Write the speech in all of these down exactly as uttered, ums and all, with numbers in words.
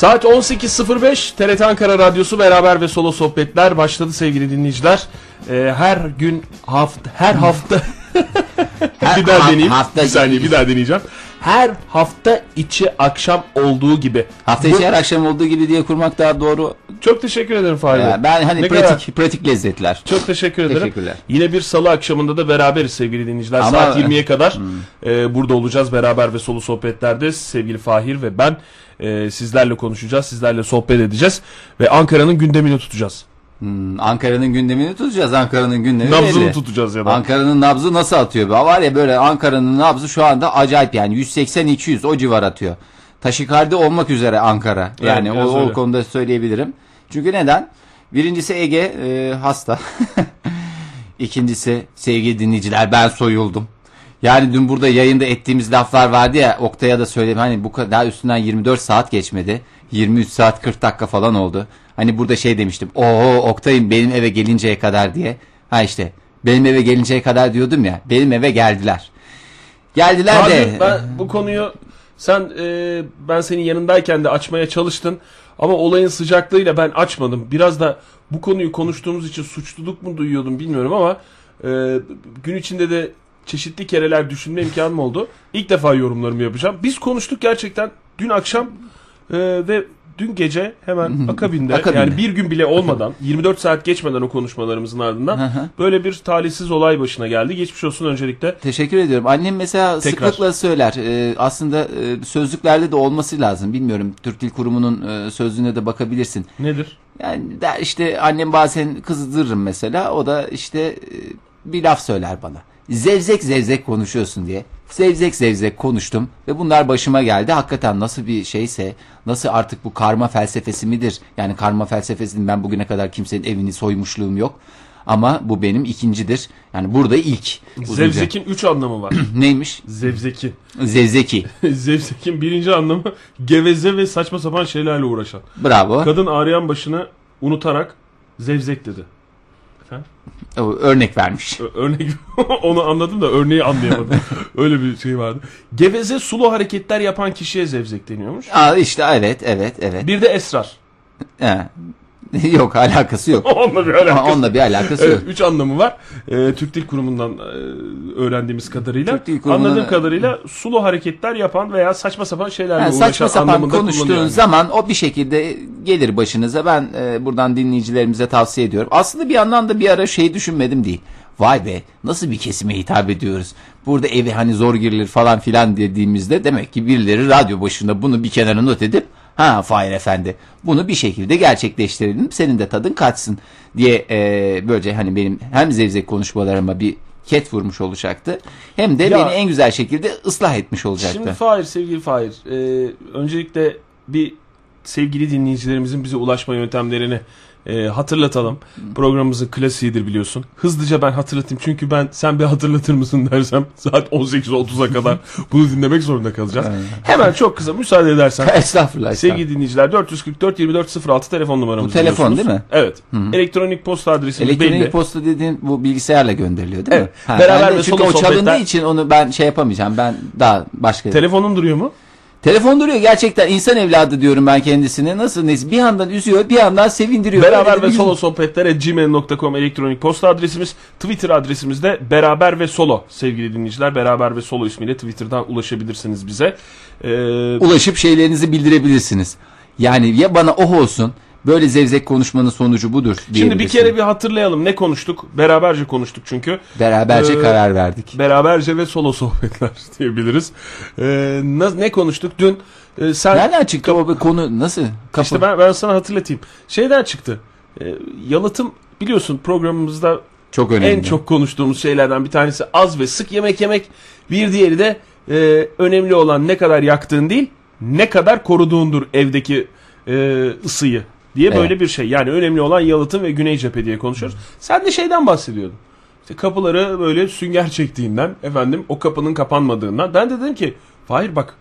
Saat on sekiz sıfır beş, T R T Ankara Radyosu Beraber ve Solo Sohbetler başladı sevgili dinleyiciler. Ee, her gün hafta, her hafta her bir daha ha- deneyeyim. Hafta bir saniye, bir daha deneyeceğim. Her hafta içi akşam olduğu gibi. Hafta içi Bu... her akşam olduğu gibi diye kurmak daha doğru. Çok teşekkür ederim Fahir. Ben hani ne pratik kadar... pratik lezzetler. Çok teşekkür ederim. Teşekkürler. Yine bir salı akşamında da beraberiz sevgili dinleyiciler. Ama... Saat yirmiye kadar hmm. e, burada olacağız. Beraber ve Solo Sohbetler'de sevgili Fahir ve ben e, sizlerle konuşacağız. Sizlerle sohbet edeceğiz. Ve Ankara'nın gündemini tutacağız. Hmm, Ankara'nın gündemini tutacağız. Ankara'nın gündemini nabzını belli. tutacağız ya da. Ankara'nın nabzı nasıl atıyor? Var ya böyle, Ankara'nın nabzı şu anda acayip yani yüz seksen iki yüz o civar atıyor. Taşikardi olmak üzere Ankara. Yani evet, o, o konuda söyleyebilirim. Çünkü neden? Birincisi Ege e, hasta. İkincisi sevgili dinleyiciler, ben soyuldum. Yani dün burada yayında ettiğimiz laflar vardı ya, Oktay'a da söyledim. Hani bu kadar üstünden yirmi dört saat geçmedi. yirmi üç saat kırk dakika falan oldu. Hani burada şey demiştim. Oo Oktay'ım benim eve gelinceye kadar diye. Ha işte benim eve gelinceye kadar diyordum ya. Benim eve geldiler. Geldiler abi, de. Ben bu konuyu sen e, ben senin yanındayken de açmaya çalıştın. Ama olayın sıcaklığıyla ben açmadım. Biraz da bu konuyu konuştuğumuz için suçluluk mu duyuyordum bilmiyorum ama e, gün içinde de çeşitli kereler düşünme imkanım oldu. İlk defa yorumlarımı yapacağım. Biz konuştuk gerçekten dün akşam e, ve dün gece hemen akabinde, akabinde yani bir gün bile olmadan, yirmi dört saat geçmeden o konuşmalarımızın ardından Aha. böyle bir talihsiz olay başına geldi. Geçmiş olsun öncelikle. Teşekkür ediyorum. Annem mesela Tekrar. sıklıkla söyler. Ee, aslında e, sözlüklerde de olması lazım. Bilmiyorum, Türk Dil Kurumu'nun e, sözlüğüne de bakabilirsin. Nedir? Yani der işte, annem bazen kızdırırım mesela. O da işte e, bir laf söyler bana. Zevzek zevzek konuşuyorsun diye. Zevzek zevzek konuştum ve bunlar başıma geldi. Hakikaten nasıl bir şeyse, nasıl artık bu karma felsefesi midir? Yani karma felsefesinin ben bugüne kadar kimsenin evini soymuşluğum yok. Ama bu benim ikincidir. Yani burada ilk. Zevzek'in üç anlamı var. Neymiş? Zevzeki. Zevzeki. Zevzek'in birinci anlamı geveze ve saçma sapan şeylerle uğraşan. Bravo. Kadın ağrıyan başını unutarak zevzek dedi. Ha? Örnek vermiş. Örnek onu anladım da örneği anlayamadım. Öyle bir şey vardı. Geveze sulu hareketler yapan kişiye zevzek deniyormuş. Aa işte evet evet evet. Bir de esrar. Yok, alakası yok. Onunla bir alakası, ha, onunla bir alakası evet, yok. Üç anlamı var. Ee, Türk Dil Kurumu'ndan e, öğrendiğimiz kadarıyla. Türk Dil Kurumu'ndan... Anladığım kadarıyla sulu hareketler yapan veya saçma sapan şeylerle yani uğraşan anlamında konuştuğun kullanıyor. Yani. Zaman o bir şekilde gelir başınıza. Ben e, buradan dinleyicilerimize tavsiye ediyorum. Aslında bir yandan da bir ara şey düşünmedim değil. Vay be, nasıl bir kesime hitap ediyoruz. Burada evi hani zor girilir falan filan dediğimizde demek ki birileri radyo başında bunu bir kenara not edip ha Fahir Efendi bunu bir şekilde gerçekleştirelim, senin de tadın kaçsın diye e, böylece hani benim hem zevzek konuşmalarıma bir ket vurmuş olacaktı hem de ya, beni en güzel şekilde ıslah etmiş olacaktı. Şimdi Fahir, sevgili Fahir, e, öncelikle bir sevgili dinleyicilerimizin bize ulaşma yöntemlerini e, hatırlatalım. Programımızın klasiğidir biliyorsun. Hızlıca ben hatırlatayım çünkü ben sen bir hatırlatır mısın dersem saat on sekiz otuza kadar bunu dinlemek zorunda kalacağız. Hemen çok kısa müsaade edersen. Estağfurullah. Sevgili dinleyiciler, dört yüz kırk dört yirmi dört sıfır altı telefon numaramız. Bu telefon değil mi? Evet. Hı-hı. Elektronik posta adresimiz Elektronik belli. Elektronik posta dediğin bu bilgisayarla gönderiliyor değil evet. mi? Ha, Beraber ve Solo sohbetler. Çünkü o çalındığı için onu ben şey yapamayacağım. Ben daha başka. Telefonum duruyor mu? Telefon duruyor gerçekten, insan evladı diyorum ben kendisine. Nasıl neyse bir yandan üzüyor bir yandan sevindiriyor. Beraber ve Solo sohbetlere jimen nokta com elektronik posta adresimiz. Twitter adresimiz de Beraber ve Solo. Sevgili dinleyiciler, Beraber ve Solo ismiyle Twitter'dan ulaşabilirsiniz bize. Ee... Ulaşıp şeylerinizi bildirebilirsiniz. Yani ya bana oh olsun, böyle zevzek konuşmanın sonucu budur. Şimdi bir kere bir hatırlayalım ne konuştuk. Beraberce konuştuk çünkü. Beraberce ee, karar verdik. Beraberce ve solo sohbetler diyebiliriz. Ee, ne konuştuk dün? E, sen nereden çıktı o konu, nasıl? Kapı. İşte ben, ben sana hatırlatayım. Şeyden çıktı. E, yalıtım biliyorsun programımızda çok önemli. En çok konuştuğumuz şeylerden bir tanesi az ve sık yemek yemek. Bir diğeri de e, önemli olan ne kadar yaktığın değil, ne kadar koruduğundur evdeki e, ısıyı. Diye evet. böyle bir şey. Yani önemli olan yalıtım ve güney cephe diye konuşuyoruz. Sen de şeyden bahsediyordun. İşte kapıları böyle sünger çektiğimden, efendim o kapının kapanmadığından. Ben de dedim ki, Fahir bak,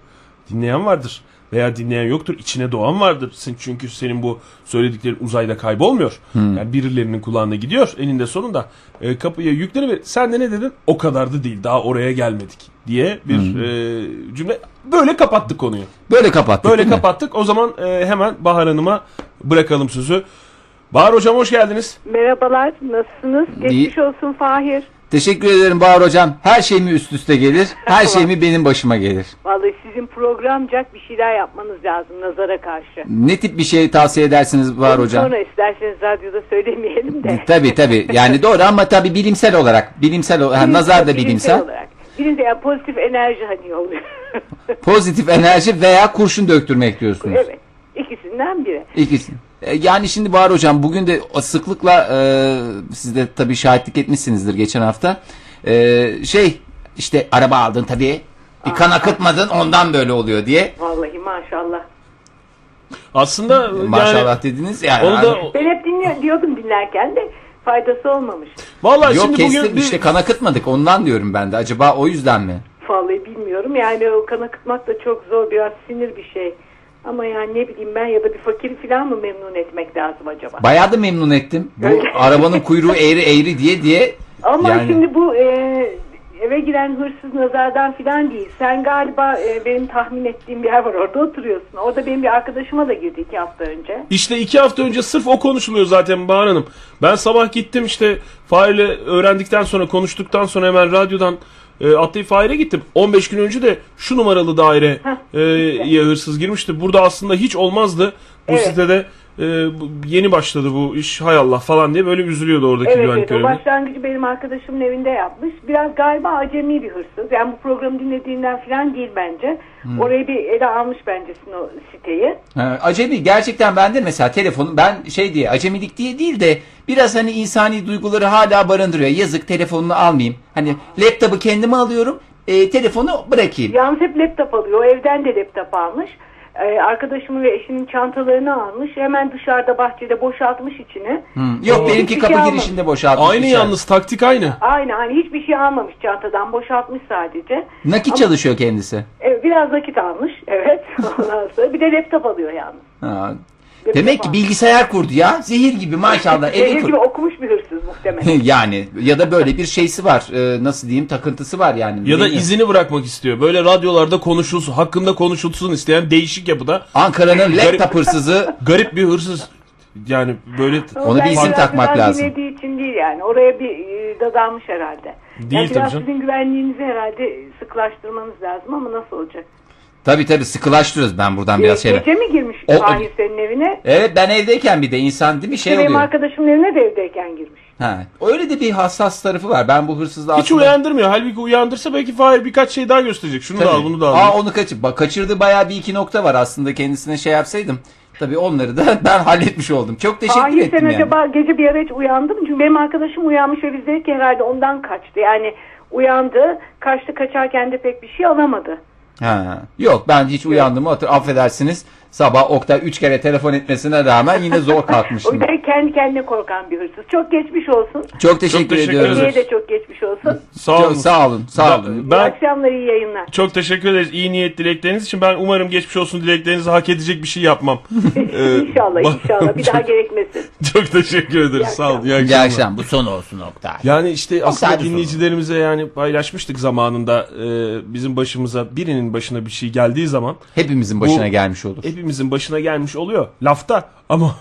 dinleyen vardır veya dinleyen yoktur, içine doğan vardır. Çünkü senin bu söylediklerin uzayda kaybolmuyor. Hmm. Yani birilerinin kulağına gidiyor, elinde sonunda e, kapıya yükleri ver. Sen de ne dedin? O kadar da değil, daha oraya gelmedik diye bir hmm. e, cümle. Böyle kapattık konuyu. Böyle kapattık. Böyle kapattık. Mi? O zaman e, hemen Bahar Hanım'a bırakalım sözü. Bahar Hocam hoş geldiniz. Merhabalar. Nasılsınız? Geçmiş İyi. olsun Fahir. Teşekkür ederim Bahar Hocam. Her şey mi üst üste gelir? Her şey mi benim başıma gelir? Vallahi sizin programcak bir şeyler yapmanız lazım nazara karşı. Ne tip bir şey tavsiye edersiniz Bahar Hocam? Sonra isterseniz radyoda söylemeyelim de. Tabii tabii. Yani doğru ama tabii bilimsel olarak. Bilimsel, bilimsel yani nazar da bilimsel. Bilimsel Bilimsel yani pozitif enerji hani oluyor. Pozitif enerji veya kurşun döktürmek diyorsunuz. Evet. İkisinden biri. İkisi. Yani şimdi Bahar Hocam bugün de sıklıkla e, siz de tabii şahitlik etmişsinizdir geçen hafta. E, şey işte araba aldın tabii. Aa, kan akıtmadın ondan böyle oluyor diye. Vallahi maşallah. Aslında maşallah yani, dediniz yani. Onu da... Ben hep dinliyor, diyordum dinlerken de faydası olmamış. Vallahi yok, şimdi kestim, bugün işte kan akıtmadık ondan diyorum ben de. Acaba o yüzden mi? Vallahi bilmiyorum yani o kan akıtmak da çok zor biraz sinir bir şey. Ama yani ne bileyim ben ya da bir fakir falan mı memnun etmek lazım acaba? Bayağı da memnun ettim. Bu arabanın kuyruğu eğri eğri diye diye. Ama yani... şimdi bu e, eve giren hırsız nazardan falan değil. Sen galiba e, benim tahmin ettiğim bir yer var orada oturuyorsun. Orada benim bir arkadaşıma da girdi iki hafta önce. İşte iki hafta önce sırf o konuşuluyor zaten Bahar Hanım. Ben sabah gittim işte Fahir'le öğrendikten sonra konuştuktan sonra hemen radyodan E, Atlayıp Fahir'e gittim. on beş gün önce de şu numaralı daireye e, hırsız girmişti. Burada aslında hiç olmazdı. Bu evet. sitede e, yeni başladı bu iş hay Allah falan diye böyle üzülüyordu oradaki evet, güvenlik görevlisi. Evet o başlangıcı benim arkadaşımın evinde yapmış. Biraz galiba acemi bir hırsız. Yani bu programı dinlediğinden falan değil bence. Hmm. Orayı bir ele almış bence o siteyi. Ha, acemi gerçekten ben de mesela telefonum ben şey diye acemilik diye değil de biraz hani insani duyguları hala barındırıyor. Yazık telefonunu almayayım. Hani laptopu kendime alıyorum. E, telefonu bırakayım. Yalnız hep laptop alıyor. O evden de laptop almış. Ee, arkadaşımın ve eşinin çantalarını almış. Hemen dışarıda bahçede boşaltmış içini. Hmm. Yok ee, benimki kapı şey girişinde boşaltmış. Aynı içeride. Yalnız taktik aynı. Aynı aynı. Hiçbir şey almamış çantadan. Boşaltmış sadece. Nakit Ama, çalışıyor kendisi. E, biraz nakit almış. Evet. Ondan sonra bir de laptop alıyor yalnız. Ha. Laptop Demek ki bilgisayar kurdu ya. Zehir gibi maşallah. Zehir gibi kur. Okumuş bir hırsız muhtemelen. Yani ya da böyle bir şeysi var. Ee, nasıl diyeyim takıntısı var yani. Ya da izini bırakmak istiyor. Böyle radyolarda konuşulsun, hakkında konuşulsun isteyen değişik yapıda. Ankara'nın laptop hırsızı. Garip bir hırsız. Yani böyle ona bir izin takmak lazım. Dinlediği için değil yani. Oraya bir dadanmış herhalde. Değil yani tabii canım. Sizin güvenliğinizi herhalde sıklaştırmanız lazım ama nasıl olacak? Tabii tabii sıkılaştırıyoruz ben buradan biraz şeyle. Gece mi girmiş Fahir senin evine? Evet ben evdeyken bir de insan değil mi şey benim oluyor. Benim arkadaşımın evine de evdeyken girmiş. Ha, öyle de bir hassas tarafı var. Ben bu hırsızlığı hiç aslında... uyandırmıyor. Halbuki uyandırsa belki Fahir birkaç şey daha gösterecek. Şunu tabii. da al bunu da al. Aa onu kaçır. Kaçırdı bayağı bir iki nokta var aslında kendisine şey yapsaydım. Tabii onları da ben halletmiş oldum. Çok teşekkür Fahir ettim yani. Fahir sen acaba gece bir ara hiç uyandın mı? Çünkü benim arkadaşım uyanmış ve biz dedik ki herhalde ondan kaçtı. Yani uyandı kaçtı kaçarken de pek bir şey alamadı. Ha. Yok ben hiç uyandığımı hatır, affedersiniz sabah Oktay üç kere telefon etmesine rağmen yine zor kalkmıştım. Oktay kendi kendine korkan bir hırsız. Çok geçmiş olsun. Çok teşekkür, çok teşekkür ediyoruz. Ege'ye de çok geçmiş olsun. Sağ olun. Çok, sağ olun. Sağ olun. Ben, ben, iyi akşamlar iyi yayınlar. Çok teşekkür ederiz iyi niyet dilekleriniz için. Ben umarım geçmiş olsun dileklerinizi hak edecek bir şey yapmam. İnşallah inşallah bir daha gerekmesin. Çok teşekkür ederiz sağ olun. İyi akşamlar. İyi akşam bu son olsun Oktay. Yani işte aslında dinleyicilerimize yani paylaşmıştık zamanında e, bizim başımıza birinin başına bir şey geldiği zaman. Hepimizin başına bu, gelmiş olur. Hepimizin başına gelmiş oluyor lafta ama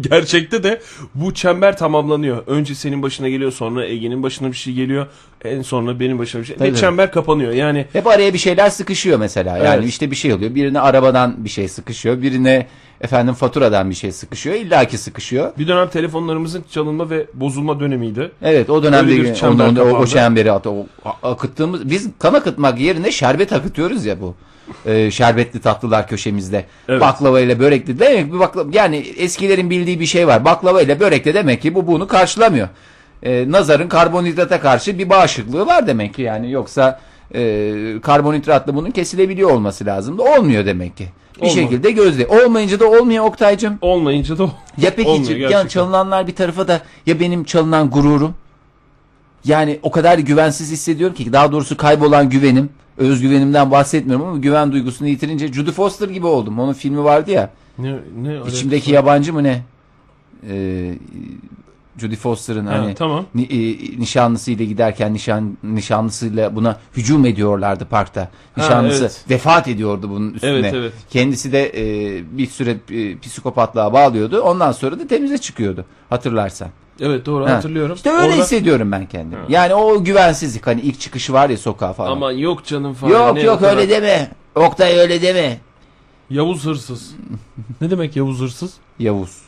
gerçekte de bu çember tamamlanıyor. Önce senin başına geliyor sonra Ege'nin başına bir şey geliyor. En sonra benim başıma bir şey. Ve çember kapanıyor yani. Hep araya bir şeyler sıkışıyor mesela. Evet. Yani işte bir şey oluyor. Birine arabadan bir şey sıkışıyor. Birine efendim faturadan bir şey sıkışıyor. İlla ki sıkışıyor. Bir dönem telefonlarımızın çalınma ve bozulma dönemiydi. Evet o dönemde çember onda, o, o çemberi at, o, akıttığımız. Biz kan akıtmak yerine şerbet akıtıyoruz ya bu. Ee, şerbetli tatlılar köşemizde. Evet. Baklava ile börekli demek bir baklava. Yani eskilerin bildiği bir şey var. Baklava ile börekle demek ki bu bunu karşılamıyor. E, nazarın karbonhidrata karşı bir bağışıklığı var demek ki yani yoksa e, karbonhidratla bunun kesilebiliyor olması lazım da olmuyor demek ki. Bir olmuyor. Şekilde gözle. Olmayınca da olmuyor Oktay'cığım. Olmayınca da ya peki olmuyor. Ya çalınanlar bir tarafa da ya benim çalınan gururum. Yani o kadar güvensiz hissediyorum ki daha doğrusu kaybolan güvenim. Özgüvenimden bahsetmiyorum ama güven duygusunu yitirince Jodie Foster gibi oldum. Onun filmi vardı ya. Ne, ne, İçimdeki yabancı mı ne? Eee Jodie Foster'ın ha, hani tamam. ni, e, nişanlısıyla giderken nişan nişanlısıyla buna hücum ediyorlardı parkta. Nişanlısı ha, evet. vefat ediyordu bunun üstüne. Evet, evet. Kendisi de e, bir süre e, psikopatlığa bağlıyordu. Ondan sonra da temize çıkıyordu. Hatırlarsan. Evet doğru ha. hatırlıyorum. İşte öyle orada... hissediyorum ben kendimi. Ha. Yani o güvensizlik, hani ilk çıkışı var ya sokağa falan. Aman yok canım falan. Yok ne yok kadar... öyle deme. Oktay öyle deme. Yavuz hırsız. Ne demek Yavuz hırsız? Yavuz.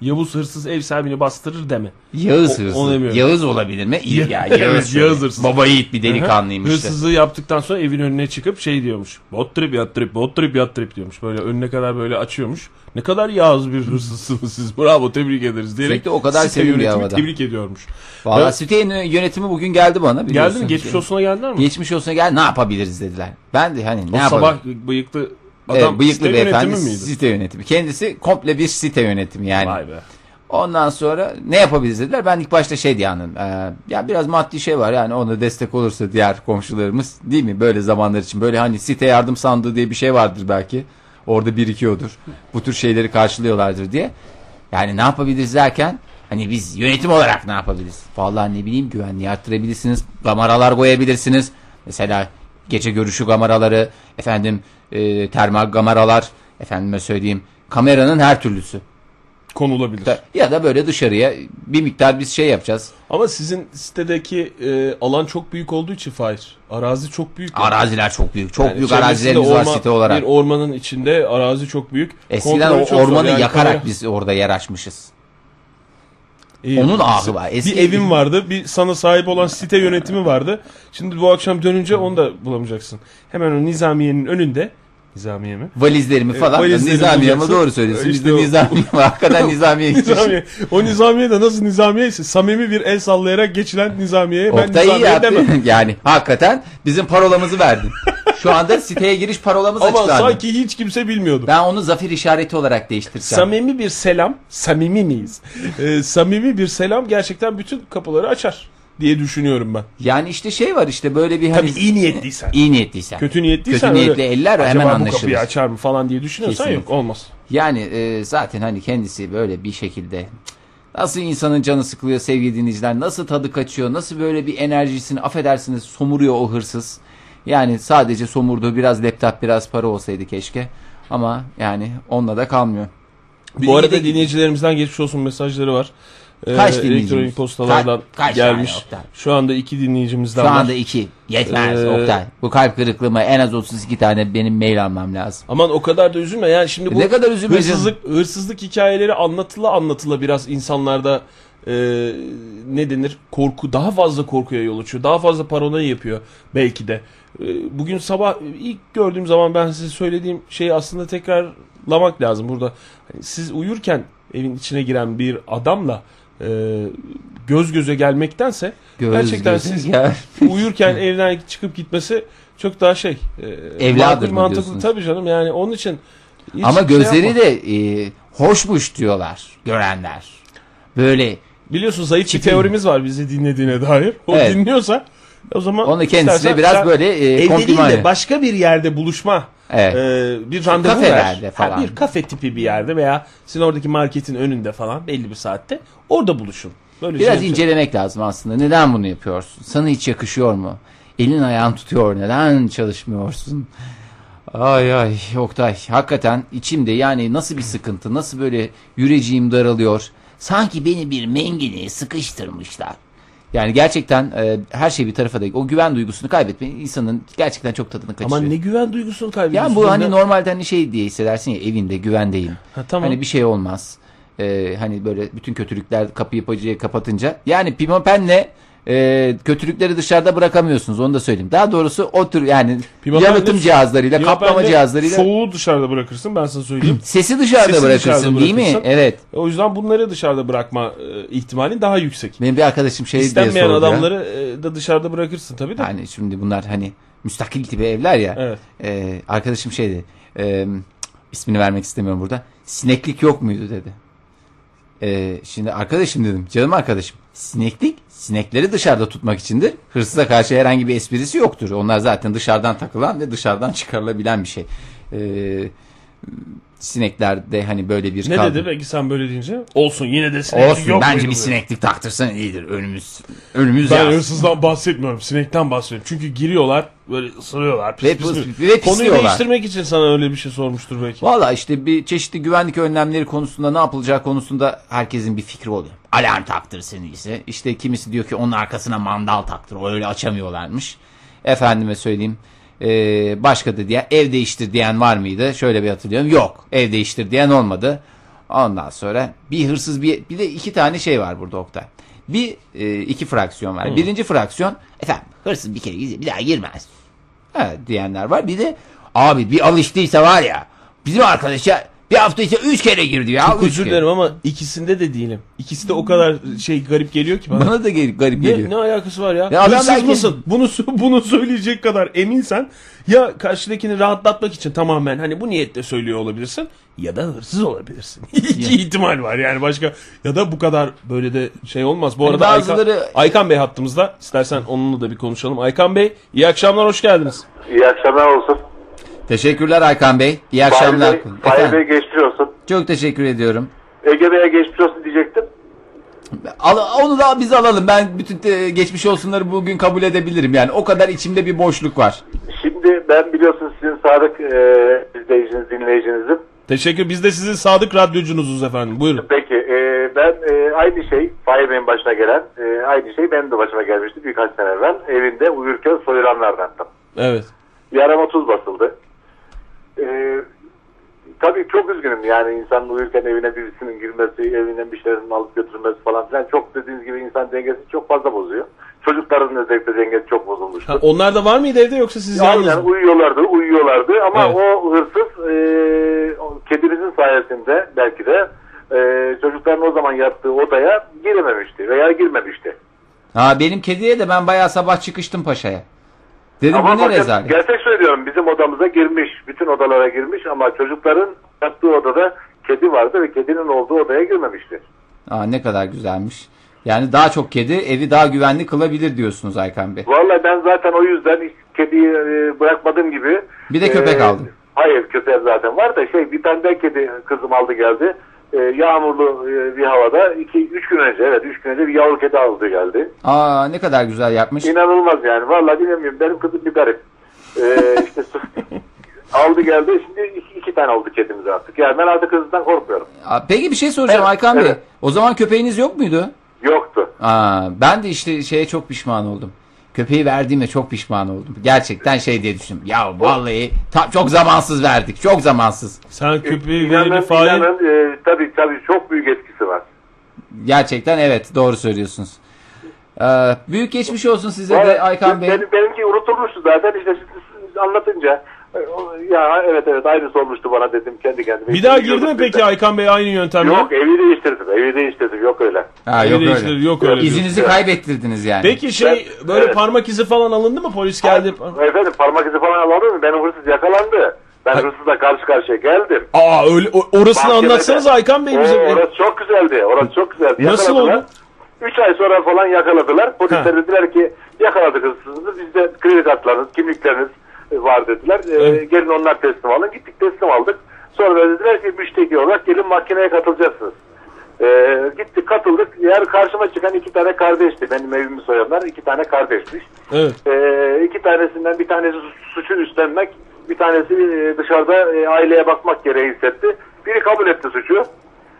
Yavuz hırsız ev sahibini bastırır deme. Yağız o, hırsız. Yağız olabilir mi? İyi ya. Yağız, Yağız hırsız. Baba yiğit bir delikanlıymış. Hırsızlığı yaptıktan sonra evin önüne çıkıp şey diyormuş. Bot trip yat trip, bot trip yat trip diyormuş. Böyle önüne kadar böyle açıyormuş. Ne kadar Yağız bir hırsızsınız siz. Bravo, tebrik ederiz. Direkt o kadar seviyorum. Tebrik ediyormuş. Valla evet. Sitenin yönetimi bugün geldi bana. Geldi mi? Geçmiş olsuna geldiler mi? Geçmiş olsuna geldi. Ne yapabiliriz dediler. Ben de hani o ne yapalım. O sabah bıyıklı... Adam, evet, bıyıklı site beyefendi site yönetimi. Kendisi komple bir site yönetimi yani. Vay be. Ondan sonra ne yapabiliriz dediler. Ben ilk başta şey diye anladım. E, ya biraz maddi şey var yani, ona destek olursa diğer komşularımız, değil mi? Böyle zamanlar için böyle hani site yardım sandığı diye bir şey vardır belki. Orada birikiyordur. Bu tür şeyleri karşılıyorlardır diye. Yani ne yapabiliriz derken hani biz yönetim olarak ne yapabiliriz? Vallahi ne bileyim, güvenliği arttırabilirsiniz. Kameralar koyabilirsiniz. Mesela gece görüşü kameraları, efendim e, termal kameralar, efendime söyleyeyim kameranın her türlüsü konulabilir. Ya da böyle dışarıya bir miktar biz şey yapacağız. Ama sizin sitedeki e, alan çok büyük olduğu için Fahir. Arazi çok büyük. Yani. Araziler çok büyük. Çok yani büyük arazilerimiz orman, var site olarak. Bir ormanın içinde arazi çok büyük. Eskiden o çok ormanı yani yakarak kamera... biz orada yer açmışız. İyi, onun ahı var. Eski bir evim vardı. Bir sana sahip olan site yönetimi vardı. Şimdi bu akşam dönünce onu da bulamayacaksın. Hemen o Nizamiye'nin önünde. Nizamiye mi? Valizlerimi falan. E, valizlerimi Nizamiye mi? Doğru söylüyorsun. İşte Biz de Nizamiye mi? Hakikaten Nizamiye Nizamiye. O Nizamiye de nasıl Nizamiye ise samimi bir el sallayarak geçilen Nizamiye'ye ben Nizamiye demem. Yani hakikaten bizim parolamızı verdin. Şu anda siteye giriş parolamız açıklandı. Ama sanki hiç kimse bilmiyordu. Ben onu zafer işareti olarak değiştireceğim. Samimi bir selam, samimi miyiz? Ee, samimi bir selam gerçekten bütün kapıları açar diye düşünüyorum ben. Yani işte şey var işte böyle bir... Tabii hani... iyi niyetliysen. İyi niyetliysen. Kötü niyetliysen. Kötü niyetli öyle, eller hemen anlaşılır. Acaba bu kapıyı açar mı falan diye düşünüyorsan kesinlikle. Yok olmaz. Yani e, zaten hani kendisi böyle bir şekilde... Nasıl insanın canı sıkılıyor sevgili dinleyiciler? Nasıl tadı kaçıyor? Nasıl böyle bir enerjisini, affedersiniz, somuruyor o hırsız? Yani sadece somurduğu biraz laptop, biraz para olsaydı keşke. Ama yani onunla da kalmıyor. Bu Bilgi arada de... dinleyicilerimizden geçmiş olsun mesajları var. Kaç ee, dinleyicimiz? Elektronik postalardan Ka- gelmiş. Şu anda iki dinleyicimizden var. Şu anda var. iki. Yetmez ee... Oktay. Bu kalp kırıklığıma en az otuz iki tane benim mail almam lazım. Aman o kadar da üzülme. Yani şimdi bu ne kadar hırsızlık, hırsızlık hikayeleri anlatıla anlatıla biraz insanlarda... Ee, ne denir, korku, daha fazla korkuya yol açıyor, daha fazla paranoya yapıyor belki de. Ee, bugün sabah ilk gördüğüm zaman ben size söylediğim şeyi aslında tekrarlamak lazım burada. Hani siz uyurken evin içine giren bir adamla e, göz göze gelmektense göz gerçekten göze siz gel. uyurken evden çıkıp gitmesi çok daha şey e, evladır mı mantıklı diyorsunuz? Tabii canım, yani onun için ama gözleri şey de e, hoşmuş diyorlar görenler. Böyle biliyorsunuz zayıf çipin. Bir teorimiz var bizi dinlediğine dair. O evet. dinliyorsa o zaman onu kendisine biraz böyle e, evde değil de başka bir yerde buluşma, evet. e, bir randevu ver. Falan. Ha, bir kafe tipi bir yerde veya sizin oradaki marketin önünde falan belli bir saatte orada buluşun. Böyle biraz şey incelemek lazım aslında. Neden bunu yapıyorsun? Sana hiç yakışıyor mu? Elin ayağın tutuyor. Neden çalışmıyorsun? Ay ay Oktay. Hakikaten içimde yani nasıl bir sıkıntı, nasıl böyle yüreceğim daralıyor. Sanki beni bir mengeneye sıkıştırmışlar. Yani gerçekten e, her şey bir tarafa da o güven duygusunu kaybetmeyin. İnsanın gerçekten çok tadını kaçırıyor. Ama ne güven duygusunu kaybediyorsun? Yani bu hani normalde hani şey diye hissedersin ya, evinde güvendeyim. Ha, tamam. Hani bir şey olmaz. Ee, hani böyle bütün kötülükler kapıyı pacıya kapatınca. Yani pimapenle e, kötülükleri dışarıda bırakamıyorsunuz, onu da söyleyeyim. Daha doğrusu o tür yani pimapenle, yalıtım cihazlarıyla, pimapenle kaplama cihazlarıyla. Soğuğu dışarıda bırakırsın, ben sana söyleyeyim. Sesi dışarıda Sesi bırakırsın dışarıda değil mi? Evet. O yüzden bunları dışarıda bırakma ihtimalin daha yüksek. Benim bir arkadaşım şey İstenmeyen diye sordu. İstenmeyen adamları ya. da dışarıda bırakırsın tabii de. Yani şimdi bunlar hani müstakil tipi evler ya. Evet. E, arkadaşım şey dedi. E, ismini vermek istemiyorum burada. Sineklik yok muydu dedi. Ee, şimdi arkadaşım dedim, canım arkadaşım, sineklik sinekleri dışarıda tutmak içindir. Hırsıza karşı herhangi bir esprisi yoktur. Onlar zaten dışarıdan takılan ve dışarıdan çıkarılabilen bir şey. Ee, sineklerde hani böyle bir... Ne kaldı. Dedi peki sen böyle deyince? Olsun yine de sineklik olsun, yok. Olsun bence bir sineklik taktırsın iyidir. Önümüz önümüz ben yaz. Hırsızdan bahsetmiyorum. Sinekten bahsediyorum. Çünkü giriyorlar böyle ısırıyorlar. Pis, ve pis, pis, pis. Ve konuyu değiştirmek için sana öyle bir şey sormuştur belki. Valla işte bir çeşitli güvenlik önlemleri konusunda ne yapılacağı konusunda herkesin bir fikri oluyor. Alarm taktırsın ise. İşte kimisi diyor ki onun arkasına mandal taktır. O öyle açamıyorlarmış. Efendime söyleyeyim. Ee, başka da diye ev değiştir diyen var mıydı? Şöyle bir hatırlıyorum. Yok. Ev değiştir diyen olmadı. Ondan sonra bir hırsız bir, bir de iki tane şey var burada Oktay. Bir e, iki fraksiyon var. Hmm. Birinci fraksiyon efendim hırsız bir kere bir daha girmez. Ha, diyenler var. Bir de abi bir alıştıysa var ya bizim arkadaşa bir hafta içinde üç kere girdi ya. Çok özür dilerim ama ikisinde de değilim. İkisi de o kadar şey garip geliyor ki bana. Bana da garip geliyor. Ne, ne alakası var ya? Ya hırsız belki... mısın? Bunu, bunu söyleyecek kadar eminsen ya karşıdakini rahatlatmak için tamamen hani bu niyetle söylüyor olabilirsin ya da hırsız olabilirsin. İki ihtimal var yani başka ya da bu kadar böyle de şey olmaz. Bu arada hani bazıları... Aykan, Aykan Bey hattımızda. İstersen onunla da bir konuşalım. Aykan Bey iyi akşamlar hoş geldiniz. İyi akşamlar olsun. Teşekkürler Aykan Bey. İyi akşamlar. Fahir Bey geçtiriyorsun. Çok teşekkür ediyorum. Ege Bey'e geçtiriyorsun diyecektim. Al, onu da biz alalım. Ben bütün geçmiş olsunları bugün kabul edebilirim. Yani o kadar içimde bir boşluk var. Şimdi ben biliyorsunuz sizin sadık e, izleyiciniz, dinleyicinizim. Teşekkür. Biz de sizin sadık radyocunuzuz efendim. Buyurun. Peki. E, ben e, aynı şey Fahir Bey'in başına gelen e, aynı şey benim de başıma gelmişti birkaç sene evvel. Evinde uyurken soyulanlardandım. Evet. Yarama tuz basıldı. Ee, tabii çok üzgünüm yani insanın uyurken evine birisinin girmesi, evinden bir şeylerin alıp götürmesi falan filan çok dediğiniz gibi insan dengesini çok fazla bozuyor. Çocukların özellikle dengesi çok bozulmuştu. Ha, onlar da var mıydı evde yoksa siz yalnız? Aynen uyuyorlardı, uyuyorlardı ama evet. O hırsız e, kedimizin sayesinde belki de e, çocukların o zaman yattığı odaya girememişti veya girmemişti. Ha, benim kediye de ben bayağı sabah çıkıştım paşaya. Dedim ama bu ne rezalet. Gerçek söylüyorum bizim odamıza girmiş. Bütün odalara girmiş ama çocukların yattığı odada kedi vardı ve kedinin olduğu odaya girmemişti. Aa, ne kadar güzelmiş. Yani daha çok kedi evi daha güvenli kılabilir diyorsunuz Aykan Bey. Vallahi ben zaten o yüzden hiç kediyi bırakmadığım gibi. Bir de köpek e, aldım. Hayır köpek zaten var da şey bir tane de kedi kızım aldı geldi. E, yağmurlu bir havada iki üç gün önce evet üç gün önce bir yavru kedi aldı geldi. Aa ne kadar güzel yapmış. İnanılmaz yani vallahi bilmiyorum benim kızım bir garip. E, işte aldı geldi şimdi iki, iki tane oldu kedimiz artık. Yani ben artık kızımdan korkmuyorum. Aa, peki bir şey soracağım evet, Aykan evet. Bey. O zaman köpeğiniz yok muydu? Yoktu. Aa, ben de işte şeye çok pişman oldum. Köpeği verdiğime çok pişman oldum. Gerçekten şey diye düşündüm. Ya vallahi ta, çok zamansız verdik. Çok zamansız. Sen köpeği verdiğin fail. E, tabii tabii çok büyük etkisi var. Gerçekten evet doğru söylüyorsunuz. Ee, büyük geçmiş olsun size evet, de Aykan Bey. Benim, benimki unutulmuştu zaten işte siz anlatınca. Ya evet evet aynısı olmuştu bana dedim kendi kendime. Bir daha girdi mi peki Aykan Bey aynı yöntemle? Yok evi değiştirdim evi değiştirdim yok öyle. Ha, yok, öyle. Yok öyle. İzinizi diyor. Kaybettirdiniz yani. Peki şey ben, böyle evet. Parmak izi falan alındı mı polis geldi? Hayır, efendim parmak izi falan alındı mı? Ben hırsız yakalandı. Ben ha. Hırsızla karşı karşıya geldim. Aa öyle orasını Bahçede. Anlatsanız Aykan Bey bize. Ee, orası çok güzeldi orası çok güzeldi. Nasıl oldu? Üç ay sonra falan yakaladılar. Polisler dediler ki yakaladık hırsızınızı bizde kredi kartlarınız kimlikleriniz var dediler. Evet. Ee, gelin onlar teslim alın. Gittik teslim aldık. Sonra dediler ki müşteki olarak gelin mahkemeye katılacaksınız. Ee, gittik katıldık. Yer karşıma çıkan iki tane kardeşti. Benim evimi soyanlar iki tane kardeşmiş. Evet. Ee, iki tanesinden bir tanesi suçun üstlenmek, bir tanesi dışarıda aileye bakmak gereği hissetti. Biri kabul etti suçu.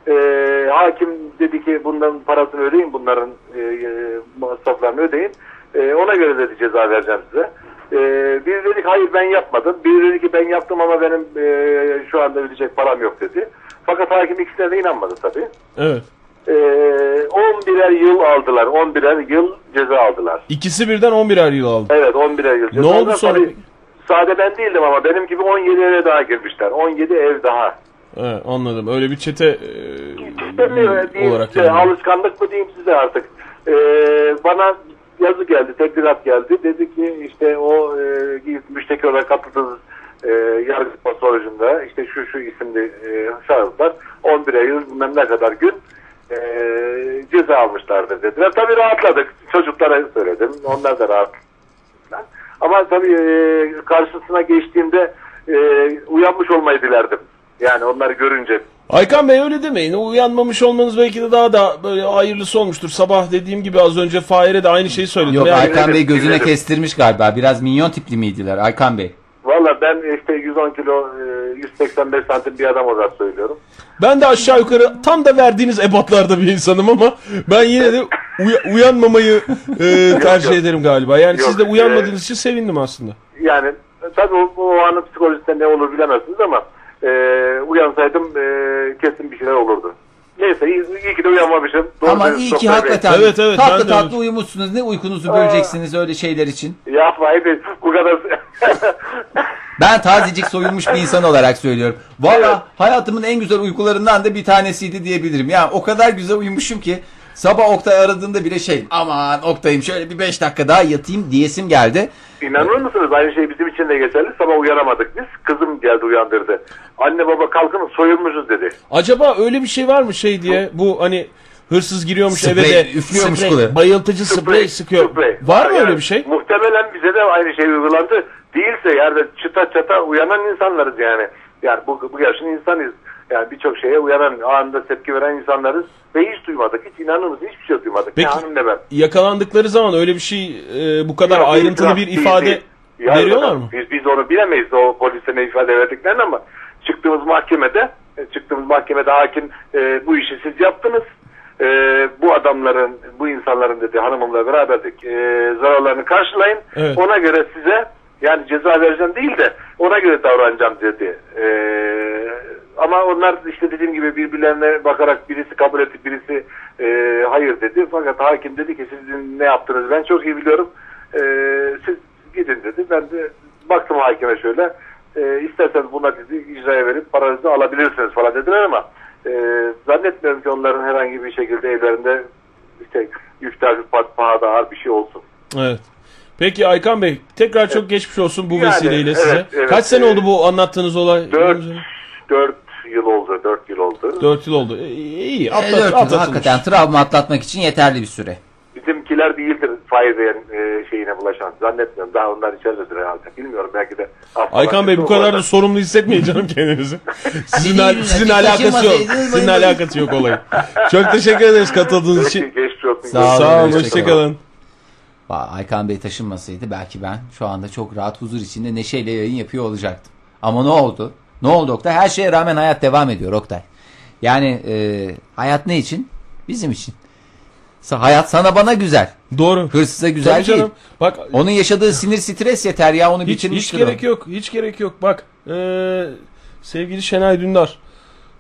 Ee, hakim dedi ki bunların parasını ödeyin, bunların e, masraflarını ödeyin. Ee, ona göre dedi ceza vereceğim size. Ee, biri dedi ki hayır ben yapmadım. Biri dedi ki ben yaptım ama benim e, şu anda ödeyecek param yok dedi. Fakat hakim ikisine de inanmadı tabii. Evet. Ee, on birer yıl aldılar. on birer yıl ceza aldılar. İkisi birden on birer yıl aldı. Evet on birer yıl ceza. Ne oldu sonra? Tabii, sade ben değildim ama benim gibi on yedi eve daha girmişler. on yedi ev daha. Evet anladım. Öyle bir çete e, bir, olarak. Size, yani. Alışkanlık mı diyeyim size artık. Ee, bana... Yazı geldi, tebligat geldi. Dedi ki işte o e, müşteki olarak katıldığınız e, yargılama sonucunda işte şu şu isimli e, şahıslar on bire yıl bilmem ne kadar gün e, ceza almışlardı dediler. Tabii rahatladık. Çocuklara söyledim. Onlar da rahatladılar. Ama tabii e, karşısına geçtiğimde e, uyanmış olmayı dilerdim. Yani onları görünce. Aykan Bey öyle demeyin. Uyanmamış olmanız belki de daha da böyle hayırlısı olmuştur. Sabah dediğim gibi az önce Fahir'e de aynı şeyi söyledim. Yok yani Aykan Bey gözüne dinledim. Kestirmiş galiba. Biraz minyon tipli miydiler Aykan Bey? Valla ben işte yüz on kilo yüz seksen beş santim bir adam olarak söylüyorum. Ben de aşağı yukarı tam da verdiğiniz ebatlarda bir insanım ama ben yine de uy- uyanmamayı e, tercih yok, ederim galiba. Yani yok, siz de uyanmadığınız e, için sevindim aslında. Yani tabii o, o anın psikolojisinde ne olur bilemezsiniz ama e, uyansaydım e, kesin bir şeyler olurdu. Neyse iyi, iyi ki de uyanmamışım. Doğru ama iyi ki hakikaten evet, evet, tatlı tatlı öyle. Uyumuşsunuz. Ne uykunuzu böleceksiniz öyle şeyler için? Yapmayın bu kadar. Ben tazecik soyulmuş bir insan olarak söylüyorum. Valla evet. Hayatımın en güzel uykularından da bir tanesiydi diyebilirim. Yani o kadar güzel uyumuşum ki sabah Oktay aradığında bile şey aman Oktay'ım şöyle bir beş dakika daha yatayım diyesim geldi. İnanır mısınız? Aynı şey bizim için de geçerli. Sabah uyaramadık biz. Kızım geldi uyandırdı. Anne baba kalkın soyulmuşuz dedi. Acaba öyle bir şey var mı şey diye bu hani hırsız giriyormuş sprey, eve de üflüyormuş sprey, bayıltıcı sprey, sprey sıkıyor. Sprey. Var mı yani, öyle bir şey? Muhtemelen bize de aynı şey uygulandı. Değilse yerde çıta çata uyanan insanlarız yani. Yani bu, bu yaşın insanıyız. Yani birçok şeye uyanan, anında tepki veren insanlarız ve hiç duymadık. Hiç inanılmaz hiçbir şey duymadık. Peki ya, yakalandıkları zaman öyle bir şey e, bu kadar ya, ayrıntılı bir ifade değil, değil. Ya, veriyorlar yani, mı? Biz, biz onu bilemeyiz o polise ne ifade verdiklerini ama çıktığımız mahkemede çıktığımız mahkemede hakim e, bu işi siz yaptınız. E, bu adamların, bu insanların dedi hanımımla beraberdik. E, zararlarını karşılayın. Evet. Ona göre size yani ceza vereceğim değil de ona göre davranacağım dedi. Ee, ama onlar işte dediğim gibi birbirlerine bakarak birisi kabul etti, birisi e, hayır dedi. Fakat hakim dedi ki sizin ne yaptınız ben çok iyi biliyorum. E, siz gidin dedi. Ben de baktım hakime şöyle. E, isterseniz buna dedi icraya verip paranızı alabilirsiniz falan dediler ama e, zannetmiyorum ki onların herhangi bir şekilde evlerinde işte yüktar, pahada ağır bir şey olsun. Evet. Peki Aykan Bey tekrar evet. Çok geçmiş olsun bu yani, vesileyle evet, size. Evet, kaç sene evet. Oldu bu anlattığınız olay? dört yıl oldu. dört yıl oldu. E, iyi. Atlat, e, dört yıl atlatılmış. Hakikaten travma atlatmak için yeterli bir süre. Bizimkiler değildir Fahir'in e, şeyine bulaşan. Zannetmiyorum. Daha onlar içeridedir herhalde. Bilmiyorum belki de. Aykan Bey bu kadar orada. Da sorumlu hissetmeyin canım kendinizi. Sizin, al, sizin alakası yok. Sizin alakası yok olayın. Çok teşekkür ederiz katıldığınız için. Geçmiş olsun. Sağ, sağ olun. Hoşçakalın. Aykan Bey taşınmasaydı belki ben şu anda çok rahat huzur içinde neşeyle yayın yapıyor olacaktım. Ama ne oldu? Ne oldu Oktay? Her şeye rağmen hayat devam ediyor Oktay. Yani e, hayat ne için? Bizim için. Hayat sana bana güzel. Doğru. Hırsıza güzel tabii değil. Canım. Bak, onun yaşadığı sinir stres yeter ya onu bitirmiştir. Hiç gerek yok. Hiç gerek yok. Bak e, sevgili Şenay Dündar.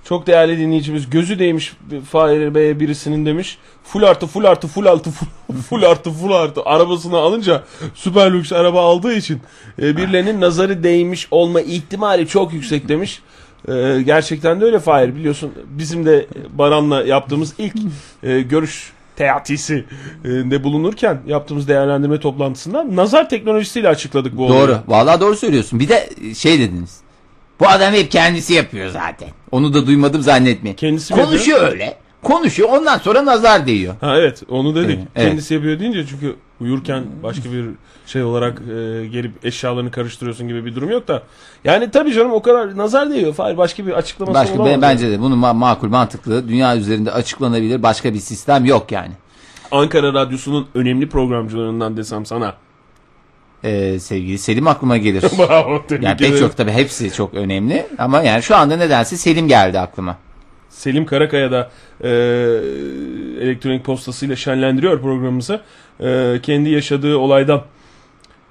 Çok değerli dinleyicimiz gözü değmiş Fahir Bey'e birisinin demiş. Full artı full artı full artı full, full artı full artı arabasını alınca süper lüks araba aldığı için e, birilerinin nazarı değmiş olma ihtimali çok yüksek demiş. E, gerçekten de öyle Fahir biliyorsun bizim de Baran'la yaptığımız ilk e, görüş teatisi e, de bulunurken yaptığımız değerlendirme toplantısında nazar teknolojisiyle açıkladık bu olayı. Doğru vallahi doğru söylüyorsun bir de şey dediniz. Bu adam hep kendisi yapıyor zaten. Onu da duymadım zannetmeyin. Kendisi konuşuyor yapıyor. Öyle. Konuşuyor. Ondan sonra nazar değiyor. Ha evet. Onu dedik. Evet. Kendisi yapıyor deyince çünkü uyurken başka bir şey olarak e, gelip eşyalarını karıştırıyorsun gibi bir durum yok da. Yani tabii canım o kadar nazar değiyor. Hayır başka bir açıklaması başka, olamaz. Ben, bence de bunun ma- makul mantıklı. Dünya üzerinde açıklanabilir başka bir sistem yok yani. Ankara Radyosu'nun önemli programcılarından desem sana. Ee, sevgili Selim aklıma gelir. Bravo, yani pek çok tabii hepsi çok önemli ama yani şu anda nedense Selim geldi aklıma. Selim Karakaya da e, elektronik postasıyla şenlendiriyor programımızı. E, kendi yaşadığı olaydan